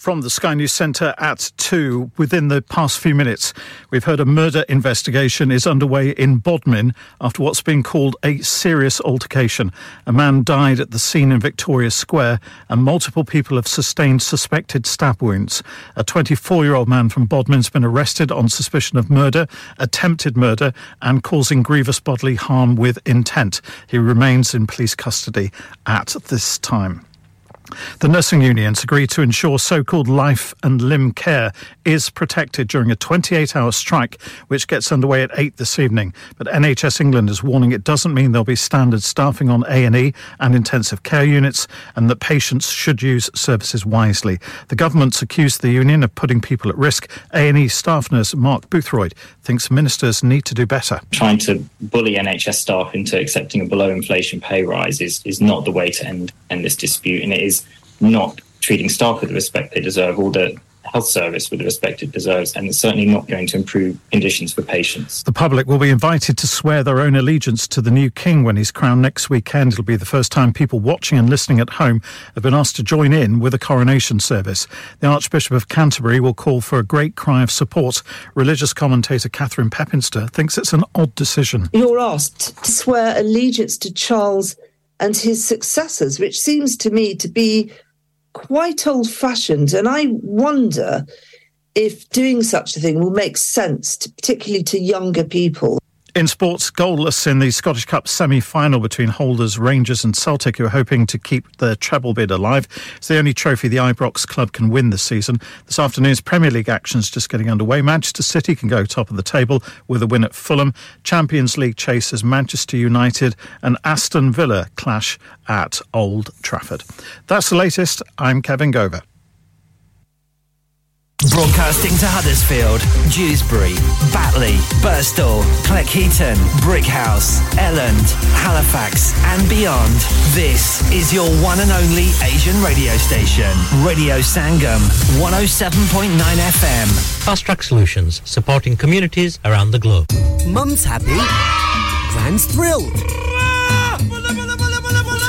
From the Sky News Centre at two, within the past few minutes, we've heard a murder investigation is underway in Bodmin after what's been called a serious altercation. A man died at the scene in Victoria Square and multiple people have sustained suspected stab wounds. A twenty-four-year-old man from Bodmin's been arrested on suspicion of murder, attempted murder and causing grievous bodily harm with intent. He remains in police custody at this time. The nursing unions agreed to ensure so-called life and limb care is protected during a twenty-eight hour strike, which gets underway at eight this evening. But N H S England is warning it doesn't mean there'll be standard staffing on A and E and intensive care units, and that patients should use services wisely. The government's accused the union of putting people at risk. A and E staff nurse Mark Boothroyd thinks ministers need to do better. Trying to bully N H S staff into accepting a below-inflation pay rise is, is not the way to end, end this dispute, and it is not treating staff with the respect they deserve, or the health service with the respect it deserves, and it's certainly not going to improve conditions for patients. The public will be invited to swear their own allegiance to the new king when he's crowned next weekend. It'll be the first time people watching and listening at home have been asked to join in with a coronation service. The Archbishop of Canterbury will call for a great cry of support. Religious commentator Catherine Pepinster thinks it's an odd decision. You're asked to swear allegiance to Charles and his successors, which seems to me to be quite old-fashioned. And I wonder if doing such a thing will make sense, to, particularly to younger people. In sports, goalless in the Scottish Cup semi-final between holders Rangers and Celtic, who are hoping to keep their treble bid alive. It's the only trophy the Ibrox club can win this season. This afternoon's Premier League action's just getting underway. Manchester City can go top of the table with a win at Fulham. Champions League chasers Manchester United and Aston Villa clash at Old Trafford. That's the latest. I'm Kevin Gover. Broadcasting to Huddersfield, Dewsbury, Batley, Burstall, Cleckheaton, Brickhouse, Elland, Halifax and beyond. This is your one and only Asian radio station, Radio Sangam, one oh seven point nine F M. Fast Track Solutions, supporting communities around the globe. Mum's happy, Grand's thrilled,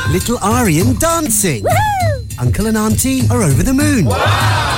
little Aryan dancing, Uncle and Auntie are over the moon. Wow!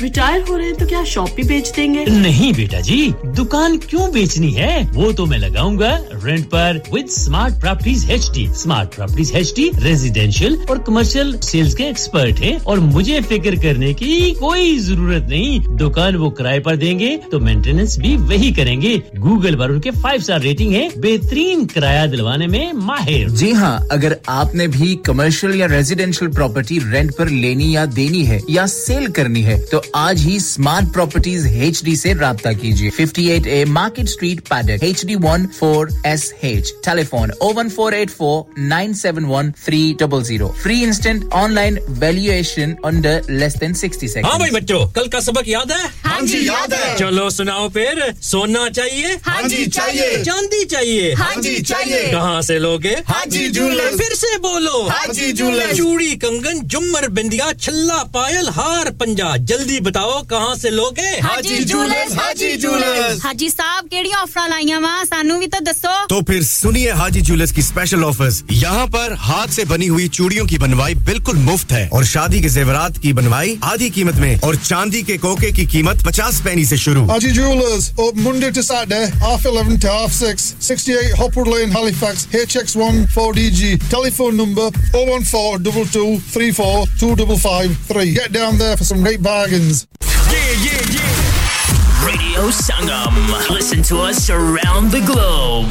Retire हो रहे हैं तो क्या shop भी बेच देंगे? नहीं बेटा जी, दुकान क्यों बेचनी है? वो तो मैं लगाऊंगा रेंट पर with smart properties H D. Smart properties H D residential और कमर्शियल सेल्स के एक्सपर्ट हैं और मुझे फिक्र करने की कोई जरूरत नहीं. दुकान वो किराए पर देंगे तो मेंटेनेंस भी वही करेंगे. गूगल पर उनके five star रेटिंग है. बेहतरीन किराया दिलवाने में माहिर. जी हां, अगर आपने भी कमर्शियल या रेजिडेंशियल प्रॉपर्टी रेंट पर लेनी या देनी है या सेल करनी है तो आज ही Smart Properties H D से राब्ता कीजिए. fifty-eight A Market Street, Paddock, H D one four S H. Telephone oh one four eight four nine seven one three zero zero. Free instant online valuation under less than sixty seconds. हाँ भाई बच्चों, कल का सबक याद है? हाँ जी याद है. चलो सुनाओ फिर. सोना चाहिए? हाँ जी चाहिए. चांदी चाहिए? हाँ जी चाहिए. कहाँ से लोगे? हाजी जूलर्स. फिर से बोलो. हाजी जूलर्स. चूड़ी, कंगन, झुमर, बिंदिया, छल्ला, पायल, हार, पंजा. जल्दी बताओ कहां से लोगे? हाजी जूलर्स. हाजी जूलर्स. हाजी साहब केडी ऑफर लाईया वा सानू भी तो दसो. तो फिर सुनिए हाजी जूलर्स की स्पेशल ऑफर्स. यहां पर हाथ से बनी हुई चूड़ियों की बनवाई बिल्कुल मुफ्त है और शादी के जेवरात की बनवाई आधी कीमत में और चांदी के कोके की कीमत fifty पैसे से शुरू. Haji jewellers open Monday to Saturday half eleven to half six, sixty-eight Hopwood Lane, Halifax, H X one four D G. Telephone number oh one four two two three four two five five three. Get down there for some great bargains. Yeah, yeah, yeah. Radio Sangam. Listen to us around the globe.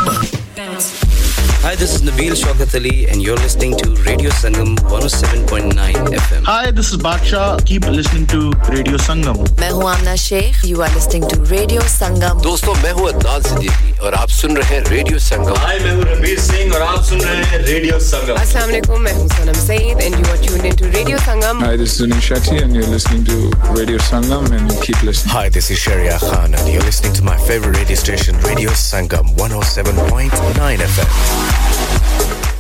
Hi, this is Nabeel Shaukat Ali, and you're listening to Radio Sangam one oh seven point nine F M. Hi, this is Baksha. Keep listening to Radio Sangam. मैं हूँ Amna Sheikh. You are listening to Radio Sangam. दोस्तों, मैं हूँ अदनान सिद्दीकी और आप सुन रहे हैं Radio Sangam. Hi, मैं हूँ रबीर सिंह और आप सुन रहे हैं Radio Sangam. Assalamu alaikum. मैं हूँ Sanam Saeed, and you are tuned into Radio Sangam. Hi, this is Zunin Shetty, and you're listening to Radio Sangam, and keep listening. Hi, this is Shehryar Khan, and you're listening to my favorite radio station, Radio Sangam one oh seven point nine F M. We'll be right back.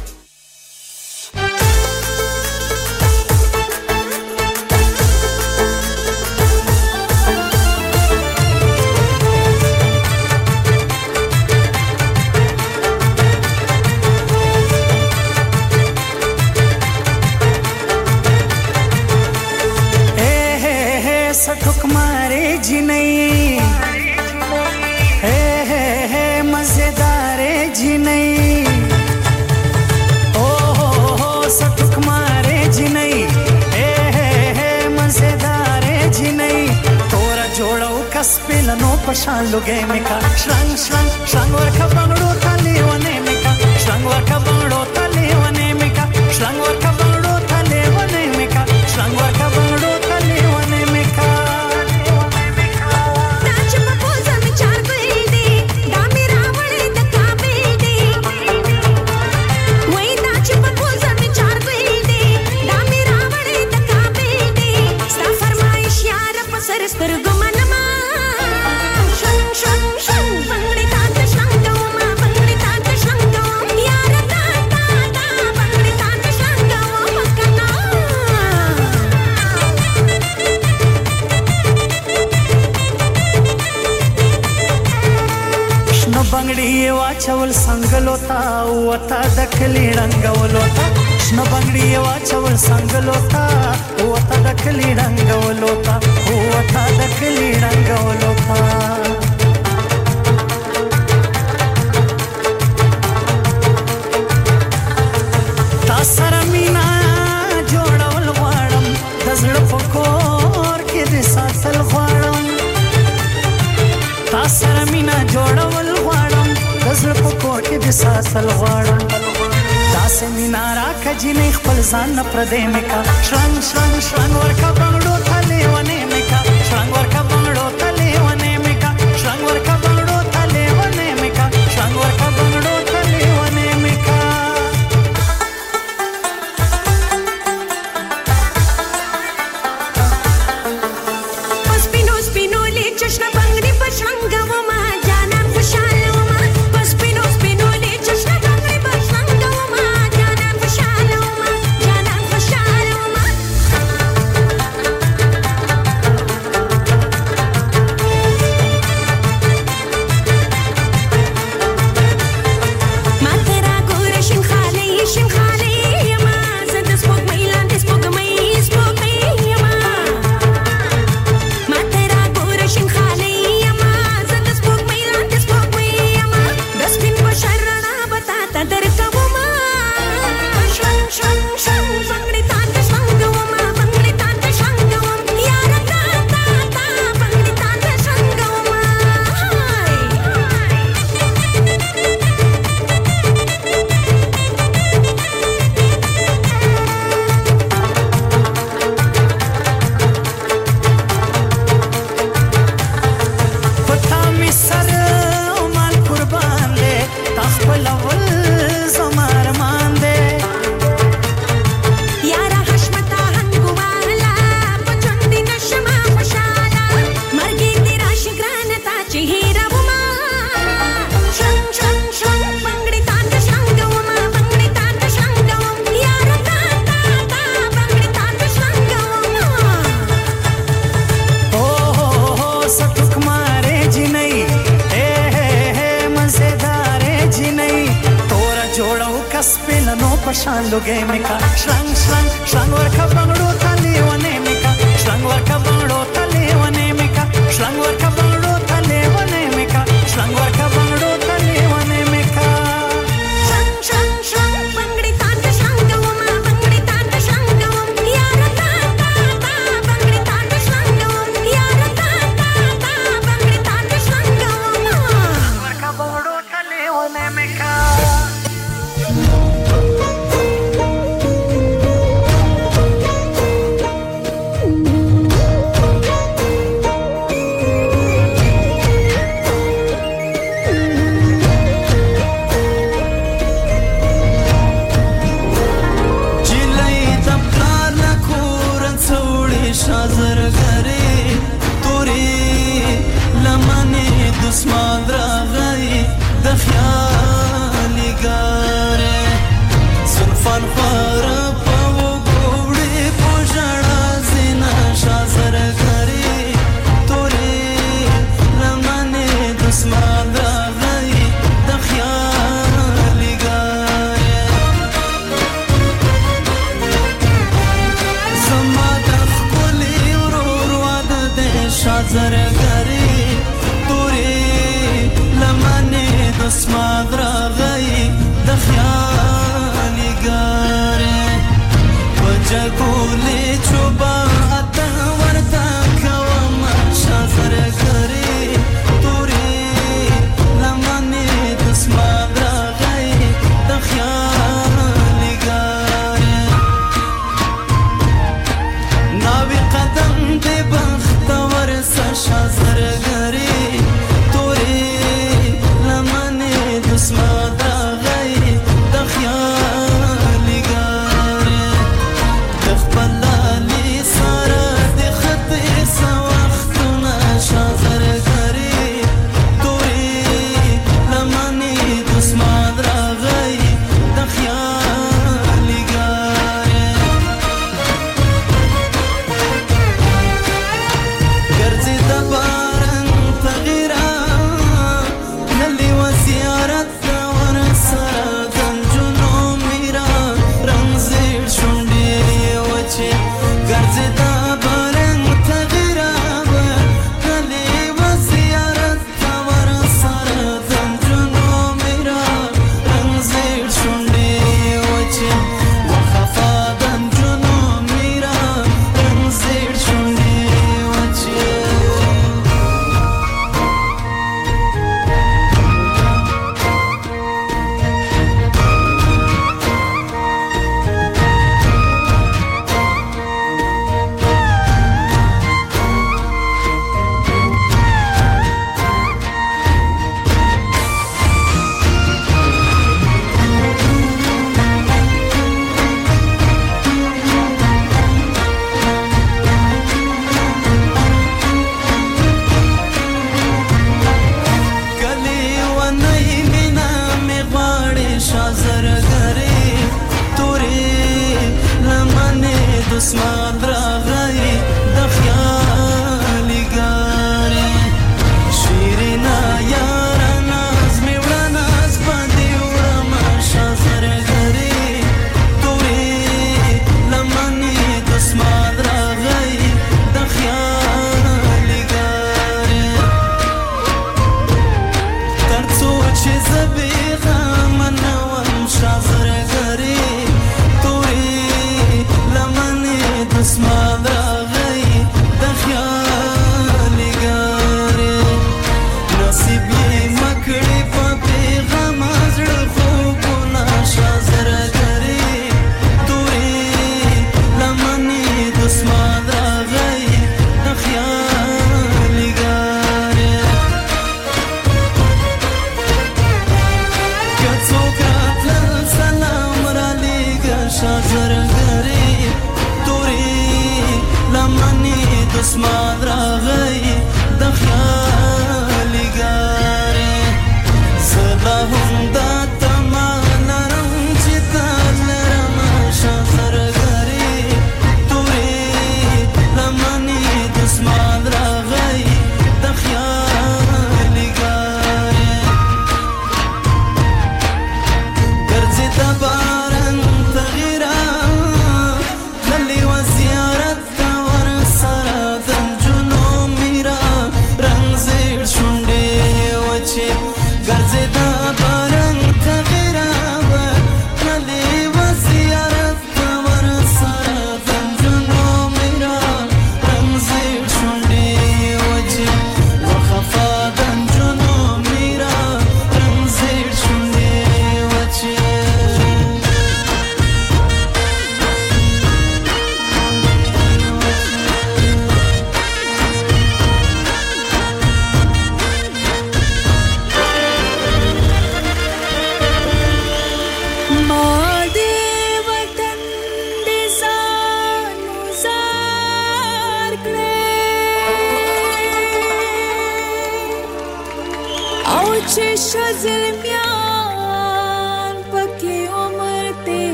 That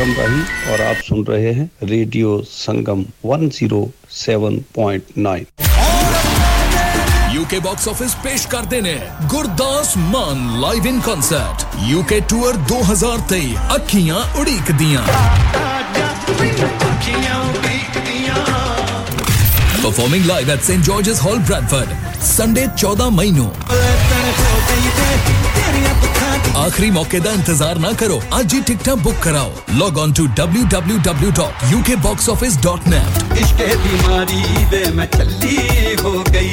कार्यक्रम रही और आप सुन रहे हैं radio Sangam one oh seven point nine U K Box Office पेश कर देने Gurdas Maan live in concert U K Tour twenty twenty-three अखियां उड़ीक दियां Performing live at Saint George's Hall, Bradford Sunday fourteenth May no आखिरी मौके दा इंतजार ना करो आज ही टिकट बुक कराओ log on to w w w dot u k box office dot net इश्क है बीमारी वे मैं चली हो गई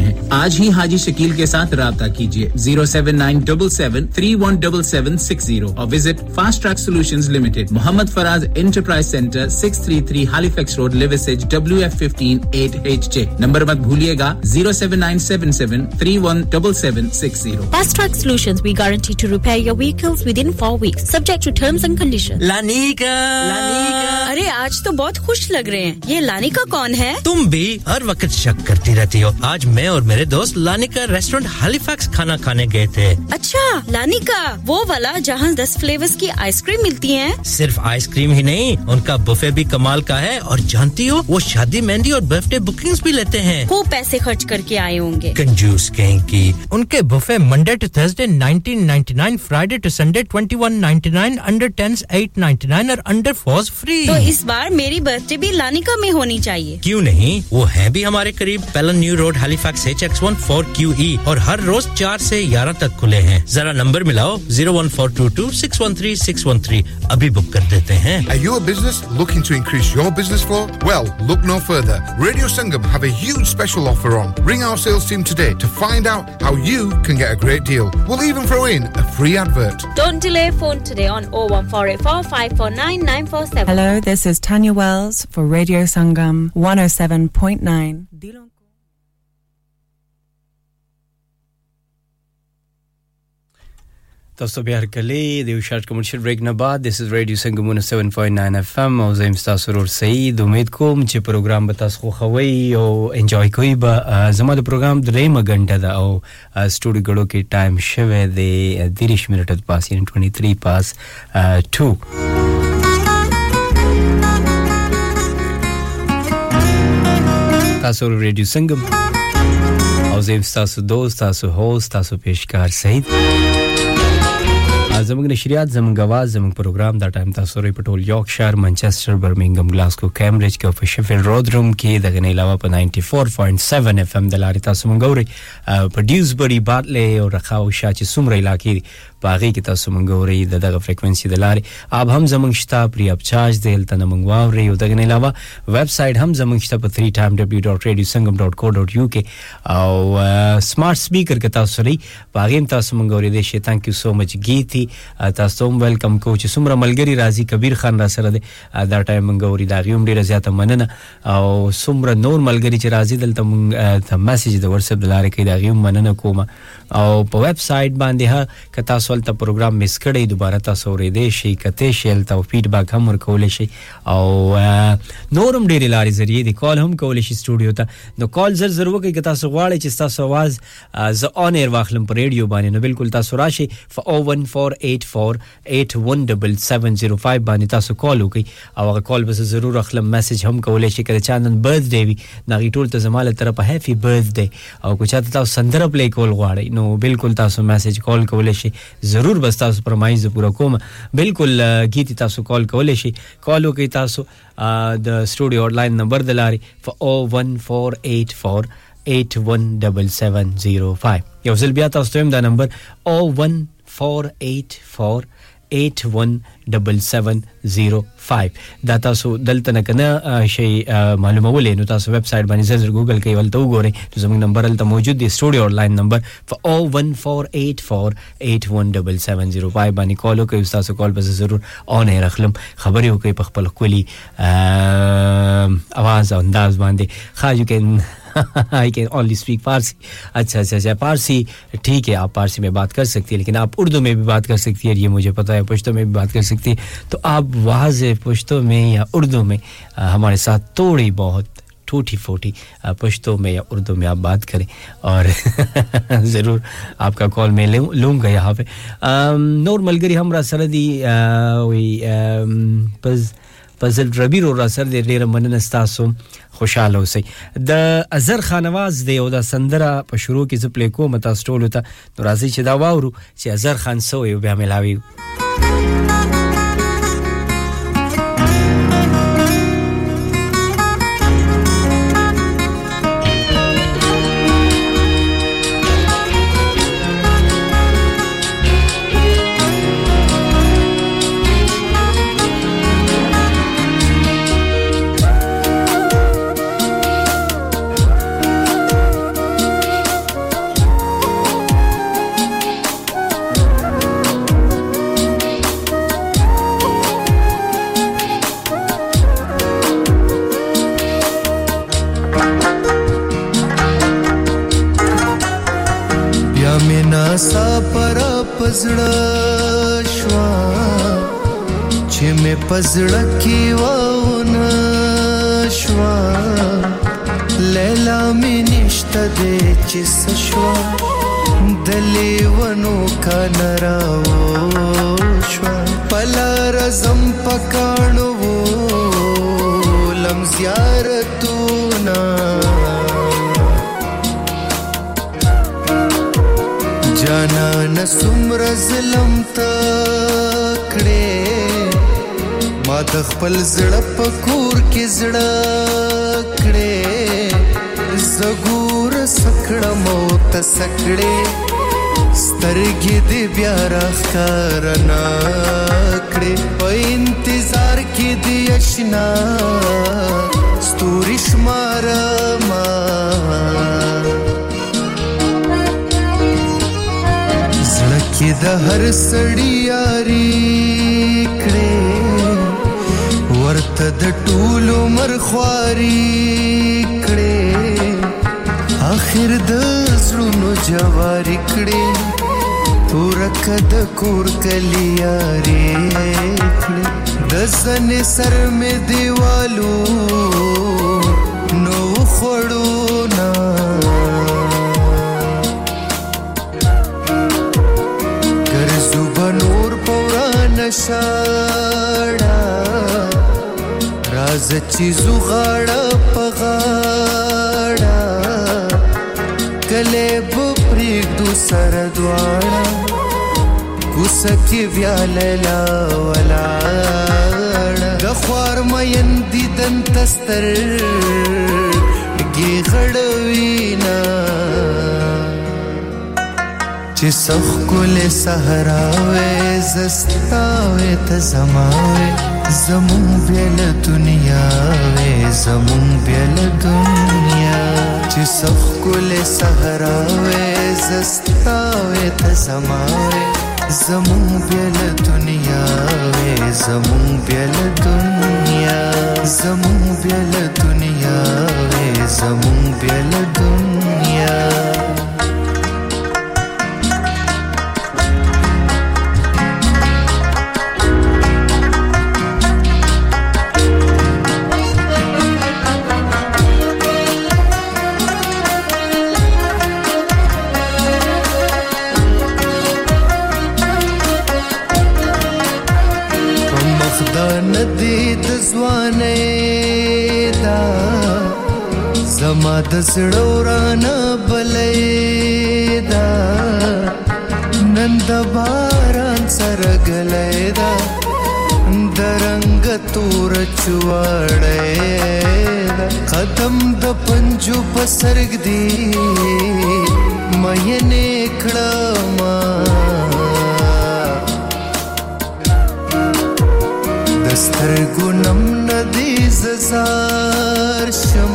आज ही हाजी शकील के साथ राबता कीजिए zero seven nine seven seven three one seven seven six zero और visit fast track solutions limited Mohammad Faraz enterprise centre six thirty-three Halifax road Liversedge W F one five eight H J number मत भूलिएगा zero seven nine seven seven three one seven seven six zero fast track solutions we guarantee to repair your vehicles within four weeks subject to terms and condition लानिका लानिका अरे आज तो बहुत खुश लग रहे हैं ये लानिका कौन है तुम भी हर वक्त शक करती रहती हो आज मैं और मेरे दोस्त लानिका रेस्टोरेंट हैलिफैक्स खाना खाने गए थे अच्छा लानिका वो वाला जहां ten फ्लेवर्स की आइसक्रीम मिलती है सिर्फ आइसक्रीम ही नहीं उनका बुफे भी कमाल का है और जानती हो वो शादी मेहंदी और बर्थडे बुकिंग्स भी लेते हैं खूब पैसे खर्च करके आए होंगे कंजूस कहीं की उनके buffet Monday to Thursday nineteen ninety-nine Friday to Sunday twenty-one ninety-nine under tens eight ninety-nine और अंडर fours फ्री तो इस बार मेरी बर्थडे भी लानिका में होनी चाहिए क्यों नहीं वो है भी हमारे करीब Pellon new road Halifax H X one four Q E और हर रोज four से eleven तक खुले हैं जरा नंबर मिलाओ zero one four two two six one three six one three अभी बुक कर देते हैं Are you a business looking to increase your business flow? Well, look no further. Radio Sangam have a huge special offer on. Ring our sales team today to find out how you can get a great deal. We'll even throw in a free advert. Don't delay phone today on zero one four eight four five four nine nine four seven. Hello, this is Tanya Wells for Radio Sangam one oh seven point nine. Tafsa Bihar Kali, the Ushad Commercial Break Nabad. This is Radio Sangam one oh seven point nine F M. Auzaim Star Surur Saeed. Umeed ko, mche program batas ko khawai. O enjoy koi ba. Zama da program drema ganta da. O studio gado ke time shave de dirish minute pass. Yani twenty-three past two. Tasur Radio Sangam. Auzaim Star Su Dost, Star Su Host, Star Su Peshkar Saeed. Zamang Nashriat, Zamang Gawaz, Zamang Program, that time Tasori Patol, Yorkshire, Manchester, Birmingham, Glasgow, Cambridge, Go for Sheffield, Rodrum, K, the Ganelawa, ninety-four point seven F M, the Larita Sumangori, uh, Dewsbury, Batley, or Rakhao, Shachi, Sumra, Laki, Pari, Kita Sumangori, the Daga Frequency, the Lari, Abham Zamangsta, Priapchaj, the Eltanamangwari, the Ganelawa, website Hamzamangsta, three time w dot radio sangam dot co dot u k, our uh, smart speaker Katasori, Parim Tasumangori, they say thank you so much, Geeti. Tassom welcome coach Sumra Malgari Razi Kabir Khan Rasarade at that time Mangori Darium de Raziata Manana Sumra Noor Malgari Razi Delta the message the WhatsApp the Laraki Darium Manana Koma our website Bandiha Katasolta program Miskade Dubarata Sore Deshi Kateshel Tau feedback Hammer Koleshi our Norum de Larizari the call home Koleshi studio the call Zerzuki Katasovali Chistasovaz the on air Wachlam radio Bani Nabil Kultasurashi for oh one four eight four eight one seven seven zero five bani tasu call ki awa call bas zarur akhlam message hum kole shi kare chandan birthday vi nagi tol ta zamal taraf happy birthday aw kuch ata tasu sandarab le call gwade no bilkul tasu message call kole shi zarur bas tasu promise pura kom bilkul geeti tasu call kole shi call ki tasu the studio hotline number dalari for oh one four eight four eight one seven seven zero five yaw zil biata ustem da number oh one four eight four eight one seven seven zero five da tasu dalta nakana shay malumawale no tasu website bani zazar google kai walta ugore to zaming number alta mawjood the studio online number for zero one four eight four eight one seven seven zero five bani call ko ustasu call bas zarur on air akhlam khabar yo kai pakhpal khuli awaz andaz bande kha you can I can only speak Parsi. अच्छा अच्छा अच्छा पारसी ठीक है आप पारसी में बात कर सकती है लेकिन आप उर्दू में भी बात कर सकती है ये मुझे पता है पश्तो में भी बात कर सकती है तो आप वाज़े पश्तो में या उर्दू में आ, हमारे साथ थोड़ी बहुत टूटी फूटी पश्तो में या उर्दू में आप बात करें और जरूर आपका कॉल मैं लूंगा यहां पे नॉर्मल गरी हमरा सरदी वही बस पजल रबी रो रा सर दे ډېر مننه تاسو خوشاله اوسئ د ازر خانواز دی او د سندره په شروع کې ز پلی کوم تاسو ټول ته نو راځي چې دا واورو چې ازر خان سو یو بیا ملاوي پزړکی وونه شوا لیلا می نشته د چ شوا دلی ونو کنراو شوا پل رزم پکانو لم زیارتونه جانا نسمر ظلم تکړه د خپل زړه په کور کې زړه کړې زګور سکړه مو ته سکړې سترګې دې بیا راخار نه کړې په انتظار کې دې آشنا ستوري شمار ما زړه کې د هر سړی یاري کړې ورته د ټول عمر خواري کړې اخر د زړونو جواري کړې تورک د کور کلیاري کړې د زنه سر مې دیوالو نو خړو نا ګر صبح نور پوران شاړه راز چیزو غاړه پغاړه کله بپری دو سر دواړه کوسکی ویاله ولاړه د خوار مین دي دن تستر کی غړوینا چې سخ کله صحراوي زستاوي ته زماوي زمون بیل دنیا وی زمون بیل دنیا چی سخ کل سحرا وی زستا وی تزما وی زمون بیل دنیا وی زمون بیل دنیا زمون بیل دنیا وی زمون بیل دنیا زما د زړه ورانه بلې دا نن د باران سره غلې دا د رنگ تور چوړې دا قدم د پنجو په سرګ دی مې نه کړم گسار شم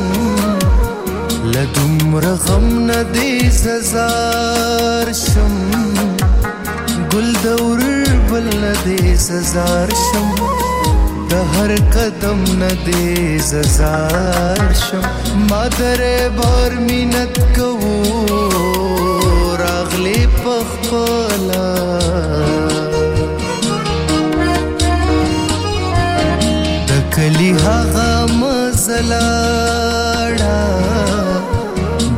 لدم رغم ندی سزار شم گل دور بل ندی سزار شم دهر قدم ندی سزار شم مادر بار مینت کو راغلی پخپلا کلی هغه مزلاړه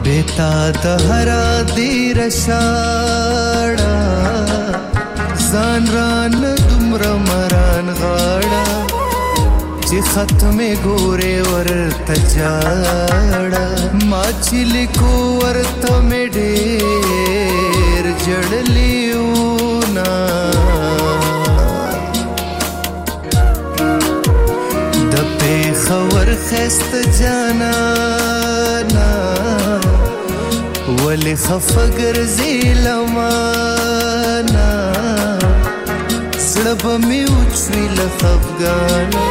بیتا ته هر دی رشاړه ځان ران دومره مران غاړه چې ختمه ګوره ورته جاړه ما چې لیکو ورته مې ډېر جړلیونه خور خست جانا نا ولی خفگر زیل مانا زرب می اچوی لخفگانا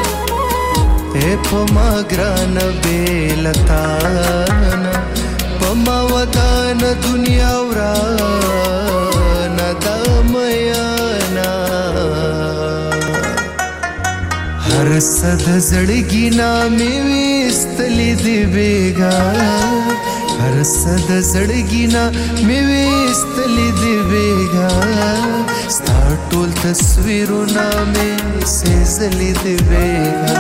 اے پا ما گران بیلتانا پا ما ودان دنیا ورانا دامیانا हर सद जड़गी नामे विस्तली देवेगा हर सद जड़गी नामे विस्तली देवेगा स्टार्टोल तस्वीरों नामे से जली देवेगा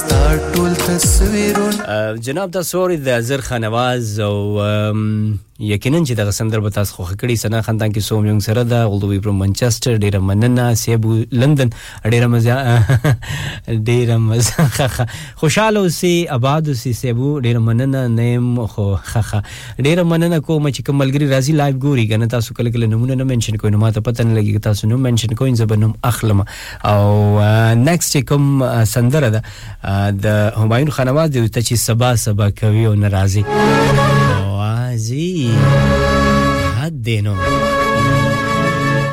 startul tasvirun جناب دا سوري د زرخه نواز او یقینا چې دا سندر به تاسو خو خکړی سنا خاندان کې سوم یونګ سره دا غلدوی پر منچستر ډیره مننه سیبو لندن ډیره مزه ډیره مزه خوشاله سي آباد سي سیبو ډیره مننه نیم خو خخه ډیره مننه کوم چې کوملګری راځي لایو ګوري کنه تاسو کله کله نمونه نه منشن کوئ نو ماته پته نه لګي تاسو نو منشن کوئ زبنم اخلم او نیکسټ کوم سندر دا د همایون خانواز د ته چې سبا سبا کوي او ناراضي وازي حد دینو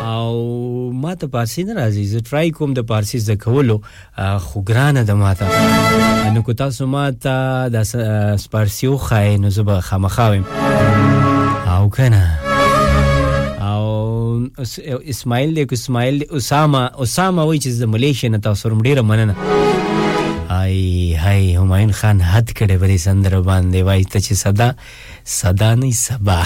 او ماته پارسی ناراضي ز ټرای کوم د پارسی ز کولو خو ګرانه د ماته نو کو تاسو ماته د پارسیو خای نو زبر خامخاوم او کنه او اسماعیل د اسماعیل اسامه اسامه وای چې د ملیشیا نه تاسو رم ډیره مننه आई हाय हुमायूं खान हद कड़े बड़ी संदर बांधे वाई तच सदा सदा नहीं सबा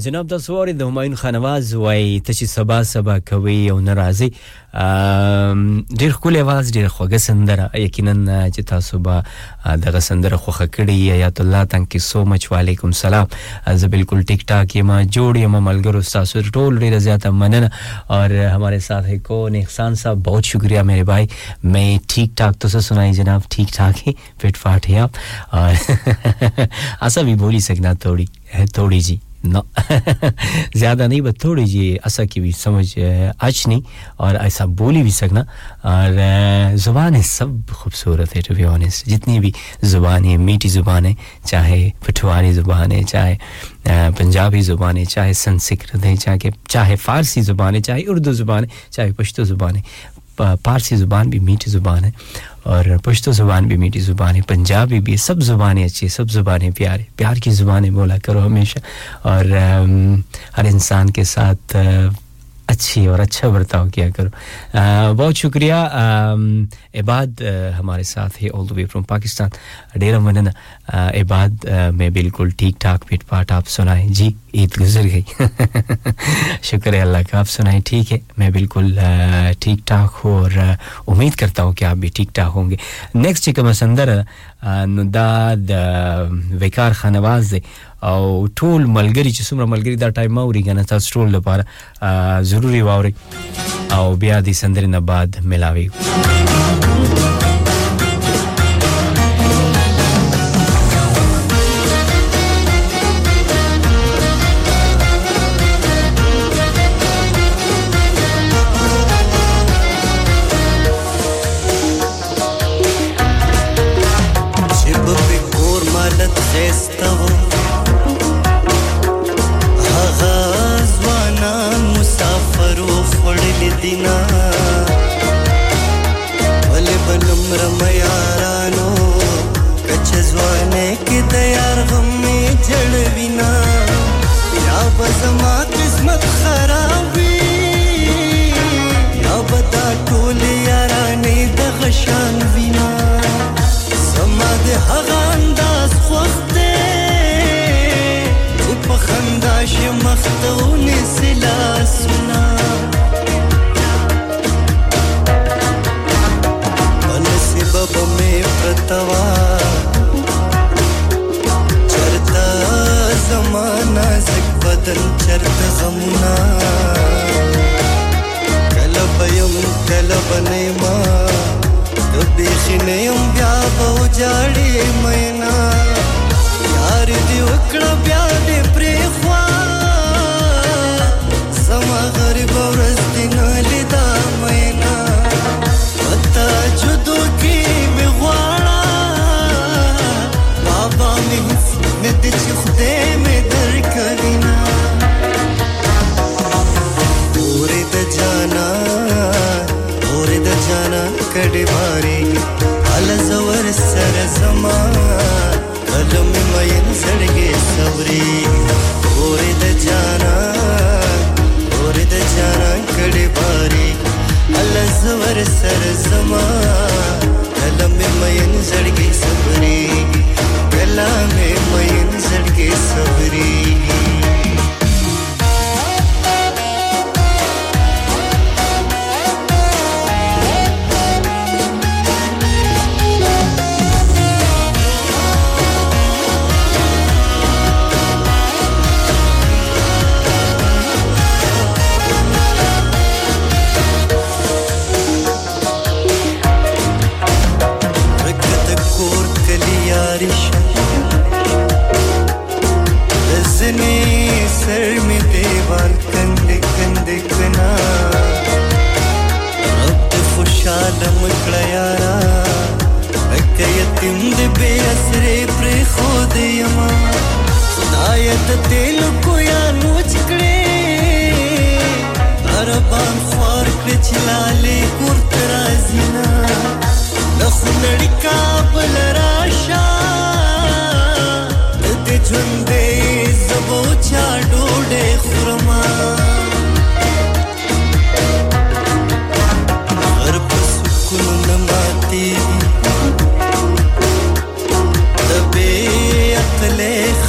جناب د سواري د همایون خانواز وای ته چې سبا سبا کوي او ناراضي ډیر خو له واز ډیر خوګه سندره یقینا چې تاسو به دغه سندره خوخه کړی یا الله تان کې سو مچ وعلیکم سلام زه بالکل ټیک ټاک یم جوړ یم ملګرو تاسو ټول ډیر زیاته مننه اور ہمارے ساتھ ہے کون احسان صاحب بہت شکریہ میرے بھائی میں ٹھیک ٹھاک تو سنائی جناب ٹھیک ٹھاک ہے فٹ فاٹ ہے آپ اور ایسا بھی بولی سکنا تھوڑی تھوڑی جی نہ زیادہ نہیں بس تھوڑی جی ایسا کی بھی سمجھ آج نہیں اور ایسا بولی بھی سکنا اور زبان سب خوبصورت ہے to be honest جتنی بھی زبان ہے میٹھی زبان ہے چاہے پٹھواری زبان ہے چاہے پنجابی زبان ہے چاہے سنسکرت ہے چاہے چاہے فارسی زبان ہے چاہے اردو زبان ہے چاہے پشتو زبان ہے پارسی زبان بھی میٹھی زبان ہے اور پشتو زبان بھی میٹھی زبان ہے پنجابی بھی سب زبانیں اچھی سب زبانیں پیارے پیار کی زبانیں بولا کرو ہمیشہ اور ہر انسان کے ساتھ अच्छी और अच्छा बर्ताव किया करो बहुत शुक्रिया इबाद हमारे साथ है all the way from Pakistan Dera मनना इबाद मैं बिल्कुल ठीक ठाक फिट फाट आप सुनाएं जी ईद गुजर गई शुक्र है अल्लाह का आप सुनाएं ठीक है मैं बिल्कुल ठीक ठाक हूं और उम्मीद करता हूं कि आप भी ठीक ठाक होंगे नेक्स्ट एक मसंदर نداد وقار خانواز دے او ټول ملګری چې څومره ملګری دا ټایم اوري کنه تاسو ټول لپاره ضروری واوري او بیا دې سندرې نه بعد ملاوي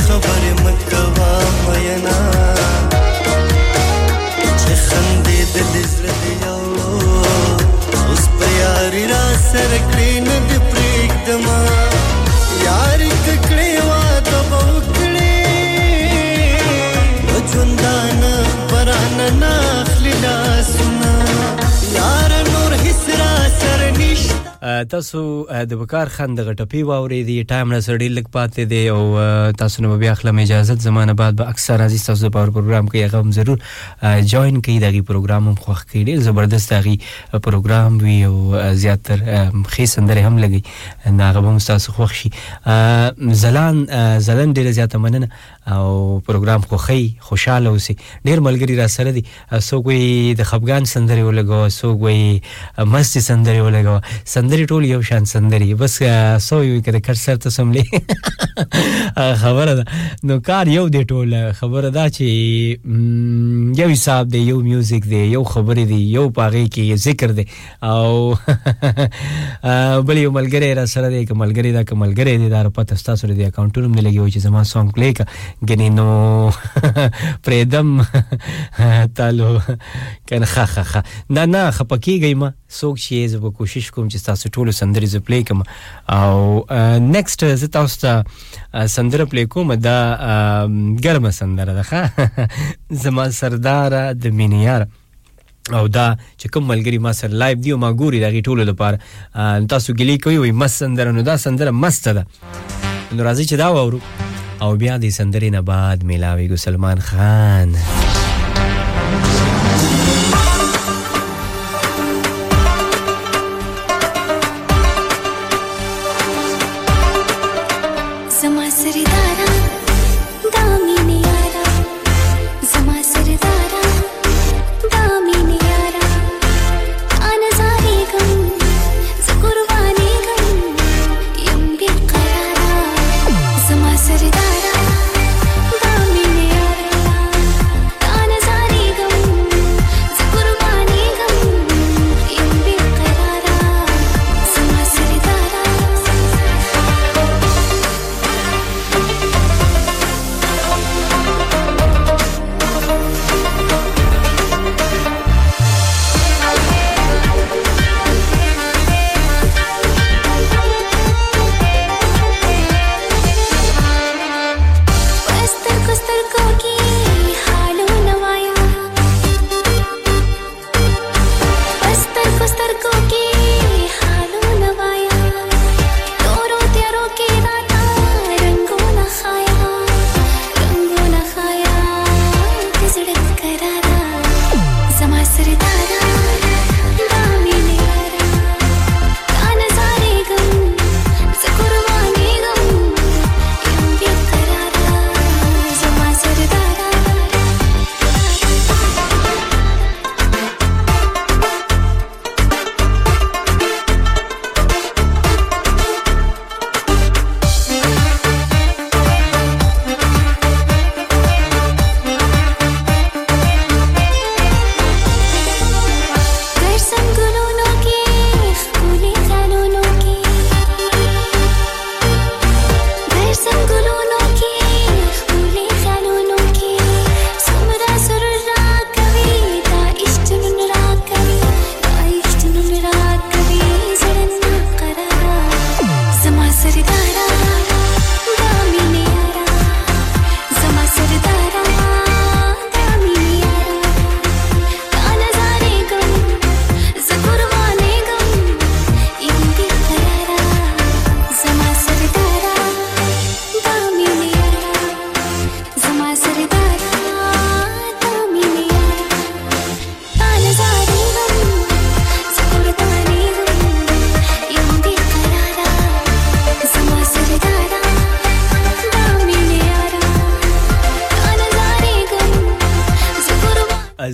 خبر مت کوا مینا تاسو د وقار خان د غټپی واوري دی ټایم نه سړی لګ پاتې دی او تاسو نو بیا خلم اجازه زمانه بعد به اکثر عزیز تاسو په پروګرام کې هغه هم ضرور جوائن کړئ دغه پروګرام هم خوښ کړئ ډیر زبردست هغه پروګرام وی او زیاتر خې سندره هم لګي هغه هم تاسو خوښ شي زلان زلن ډیر زیات مننه او پروګرام خوخی خوشاله اوسي ډیر ملګری را سره دي سو کوئی د خپګان سندره ولګو سو کوئی مست سندره ولګو سندری ټول یو شان سندری بس سو یو کې د کټ سر ته سملې خبره ده نو کار یو دی ټول خبره ده چې یو حساب دی یو میوزیک دی یو خبره دی یو پاغي کې ذکر دی او بل یو ملګری را سره دی کوم ملګری دا کوم ملګری دی دا په تاسو سره دی اکاونټونه مې لګي و چې زما سونګ پلی کا غنی نو پردم تالو کنه خا خا خا نه نه خپکیږي ما سوک چې زه به کوشش کوم چې تاسو ټول سندرې ز پلی کوم او نیکست زه تاسو ته سندره پلی کوم دا ګرمه سندره ده زما سردار د مینیار او دا چې کوم ملګری ما سره لایو دی او ما ګوري دغه ټول لپاره تاسو ګلی کوي وي مس سندره نو دا سندره مست ده نو راځي چې دا وورو او بیا دې سندرې نه بعد ملاوي ګو سلمان خان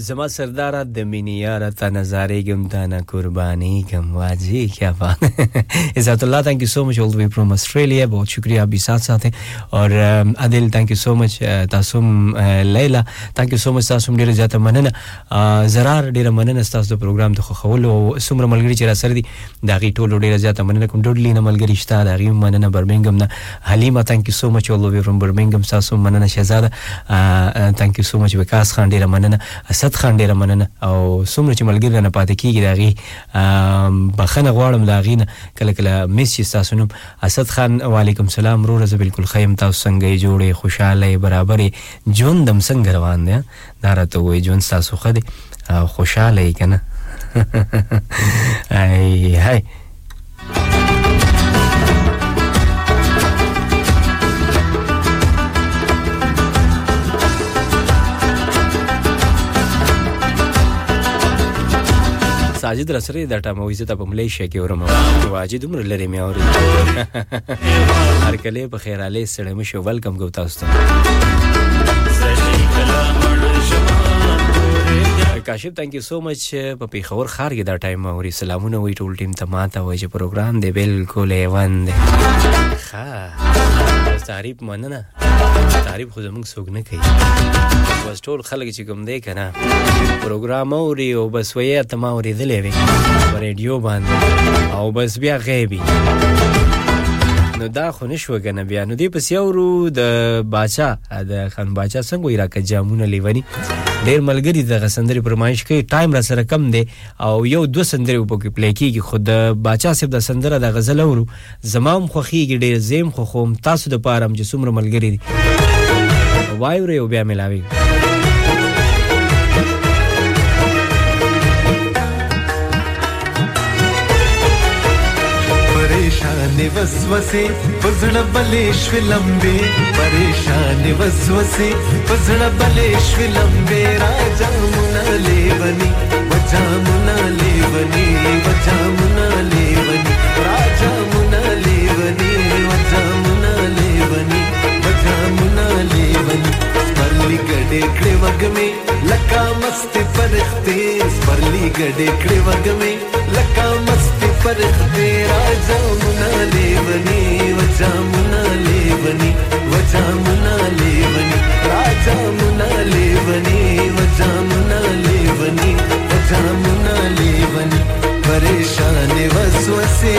زما سردار د مینیار ته نظارې ګم دانا قرباني ګم واجی کیا بات عزت الله thank you so much all the way from Australia बहुत शुक्रिया आप भी साथ साथ हैं और Adil thank you so much तासुम Laila thank you so much तासुम ډیر زیات مننه زرار ډیر مننه تاسو د پروګرام د خوخول او سمر ملګری چې را سره دي دا غي ټولو ډیر زیات مننه کوم ډډلی نه ملګری شته دا غي مننه برمنګم نه حلیمه thank you so much all the way from Birmingham تاسو مننه شهزاده thank you so much وکاس خان ډیر مننه سات خان ډیر مننه او څومره چې ملګری نه پاتې کیږي داغي بخنه غواړم داغینه کله کله میسج تاسو نوم اسد خان وعلیکم سلام رو رز بالکل خیم تاسو څنګه جوړې خوشاله برابرې جون دم څنګه روان دي دا راته وې جون تاسو خدي خوشاله یې کنه هاي هاي ساجد رسري دټه مویزه ته په ملیشیا کې ورم واجد عمر لري مې اوري هر کله په خیر علي سره مې شو ویلکم کو تاسو کاشف thank you so much په پیښور خار کې دا ټایم اوري سلامونه وي ټول ټیم ته ماته وایي چې پروګرام دی بالکل ایوند ښه تعریف مننه تعریف خو زموږ څوک نه کوي بس ټول خلک چې کوم دی کنه پروګرام اوري او بس وایي ته ما اوري دلې وي رادیو باندې او بس بیا غیبی نو دا خو نشو کنه بیا نو دی پس یو ورو د باچا د خان باچا څنګه عراق جامونه لیونی ډیر ملګری د غسندري پرمایش کوي ټایم را سره کم دی او یو دو سندري په کې پلی کیږي خود باچا صاحب د سندره د غزل اورو زمام خوخیږي ډیر زیم خو خوم تاسو د پاره مې څومره ملګری دي وایو ریو بیا ملاوي پریشان وسوسه پزړه بلې شو لمبه پریشان وسوسه پزړه بلې شو لمبه راځه مونږه لیونی وځه مونږه لیونی وځه مونږه لیونی راځه مونږه لیونی وځه مونږه لیونی وځه مونږه لیونی پرلی ګډې کړې وګمه لکه مستي پرخته پرلی ګډې کړې وګمه لکه مستي پرخته راځه لیونی وجامنا لیونی وجامنا لیونی راجامنا لیونی وجامنا لیونی وجامنا لیونی پریشان وسوسه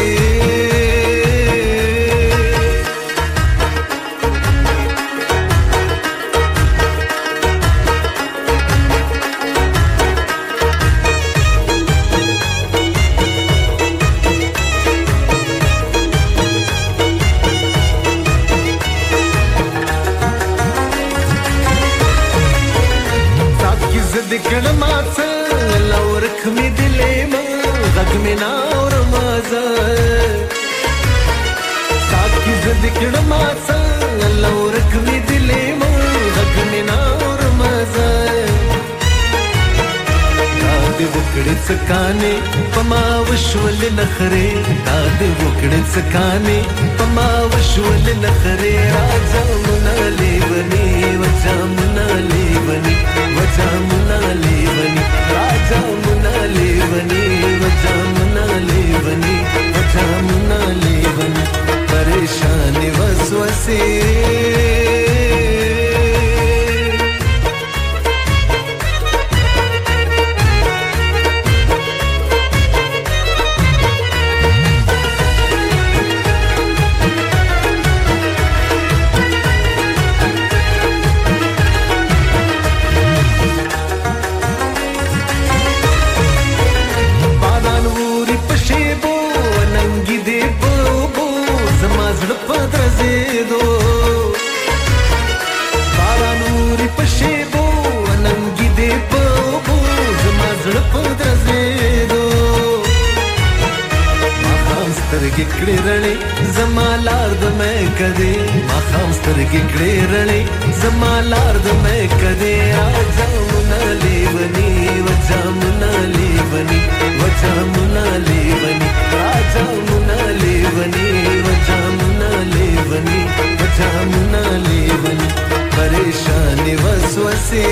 سکانے پما وشول نخرے داد وکڑ سکانے پما وشول نخرے راجا منا لیونی وجا منا لیونی وجا منا لیونی راجا منا لیونی وجا منا لیونی وجا منا لیونی پریشان وسوسے کړهړلې زمالار د مې کده ما خامستر کې کړهړلې زمالار د مې کده راځمنا لیونی وځمنا لیونی وځمنا لیونی راځمنا لیونی وځمنا لیونی وځمنا لیونی پریشان وسوسه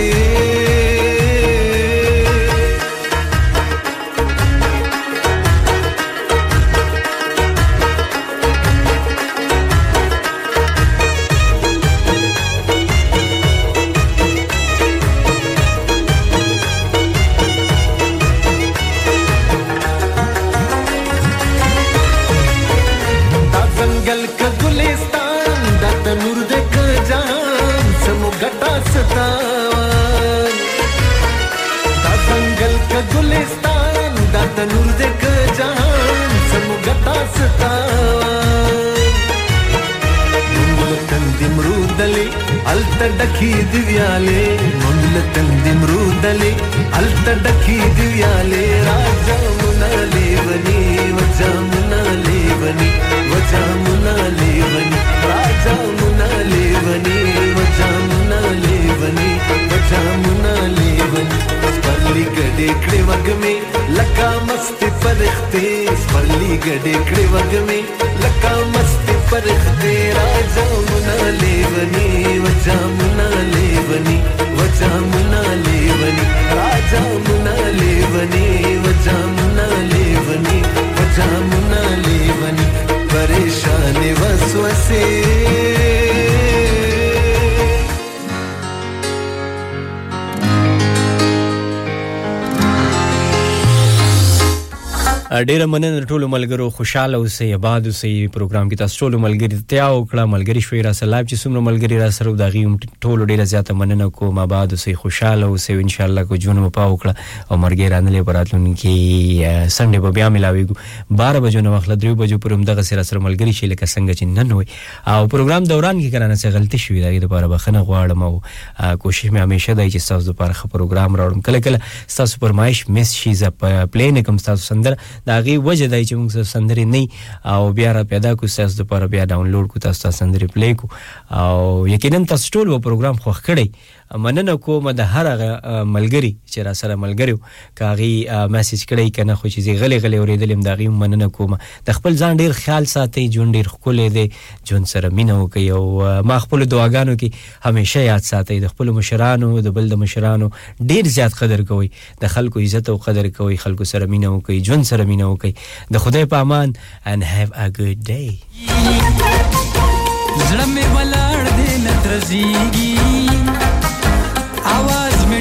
دکی دیواله منل تندم رودلی الت دکی دیواله راجمنا لیونی وجمنا لیونی وجمنا لیونی راجمنا لیونی وجمنا لیونی وجمنا لیونی پرلی کډې کړې وګمه लका मस्ती फरिश्ते फरली गडे कड़े वग में लका मस्ती फरिश्ते राजा मुना लेवनी वजा मुना लेवनी वजा मुना लेवनी राजा मुना लेवनी वजा मुना लेवनी वजा मुना लेवनी परेशान वसवसे ډېر مننه ټول ملګرو خوشاله اوسئ آباد اوسئ پروګرام کې تاسو ټول ملګری تیا او کړه ملګری شوي را سلام چې څومره ملګری را سره دا غي ټول ډېر زیاته مننه کوم آباد اوسئ خوشاله اوسئ ان شاء الله کو جون په وکړه او مرګي رانلې براتلونکي سنډه په بیا ملاويګو twelve بجو نو وخت درې بجو پرم دغه سره سره ملګری شي لکه څنګه چې نن وي او پروګرام دوران کې کنه څه غلطي شوې دا لپاره بخنه غواړم او کوشش مې همیشه دای چې تاسو لپاره خبر پروګرام راوړم کله کله تاسو پرمایش مس شي ز پلین کوم تاسو سندر داغي وجه دای چې موږ سندري نه او بیا را پیدا کو ساس د پر بیا ډاونلوډ کو تاسو سندري پلی کو او یقینا تاسو ټول و پروګرام خوښ کړئ مننه کوم د هر ملګری چې را سره ملګریو کاغي میسج کړئ کنه خو چې غلي غلي اوریدلم داغي مننه کوم د خپل ځان ډیر خیال ساتي جون ډیر خولې دي جون سره مينو کوي او ما خپل دعاګانو کې همیشه یاد ساتي د خپل مشرانو د بل د مشرانو ډیر زیات قدر کوي د خلکو عزت او قدر کوي خلکو سره مينو کوي جون سره مينو کوي د خدای په امان and have a good day زړه مې ولاړ دې نترزيږي आवाज مې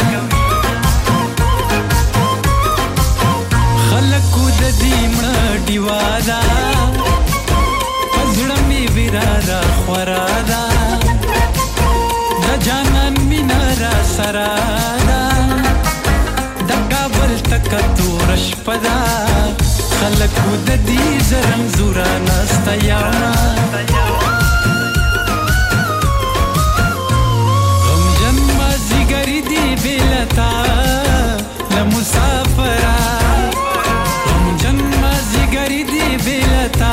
خلکو د دې مړه دیوادا زړه مې ویرا خورادا د جانان مینا را سرادا تکتو رشپدا خلقو د دې زرم زورا نستا یا غم جنم زګری دی بلتا لمسافرا غم جنم زګری دی بلتا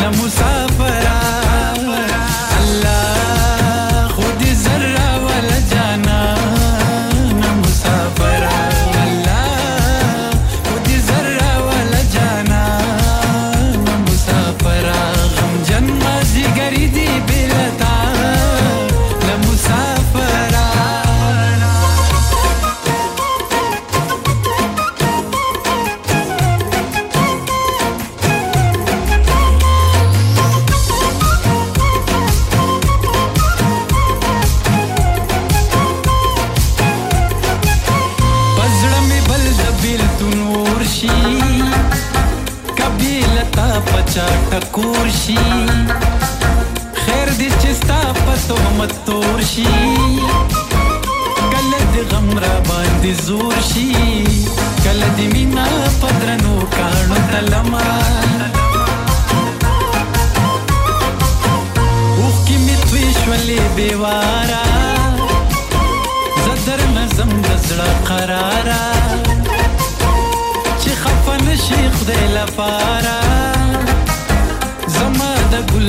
لمسافرا الله خود زرا ولا جانا kurshi khair di chista pato mat torshi galad ghamra band zurshi galad mina padranu kaanu talama ukhi mitwishwale bewara zadar nazam dasla qarara chi khafan sheikh de la fara da gul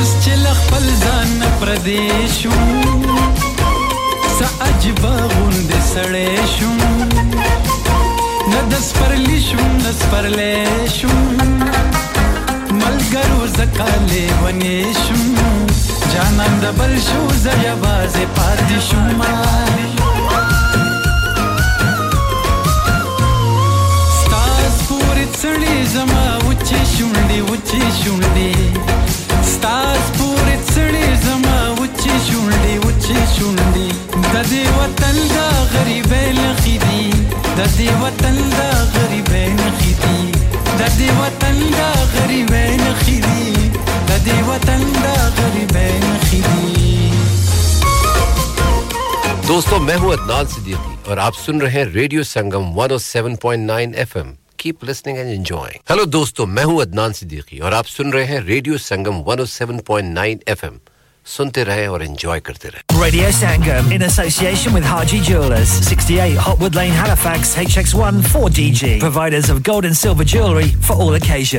ustilakh balzan pradeshu sa ajba gund sadeshu nadas parlishu nas parleshu malgaru zakale vaneshu janand balshu zayabaz padishuma दोस्तों मैं हूं अदनान सिद्दीकी और आप सुन रहे हैं radio Sangam one oh seven point nine F M keep listening and enjoying hello दोस्तों मैं हूं अदनान सिद्दीकी और आप सुन रहे हैं radio Sangam one oh seven point nine F M सुनते रहे और एंजॉय करते रहे radio Sangam in association with Haji Jewellers sixty-eight Hotwood Lane Halifax H X one four D G providers of gold and silver jewelry for all occasions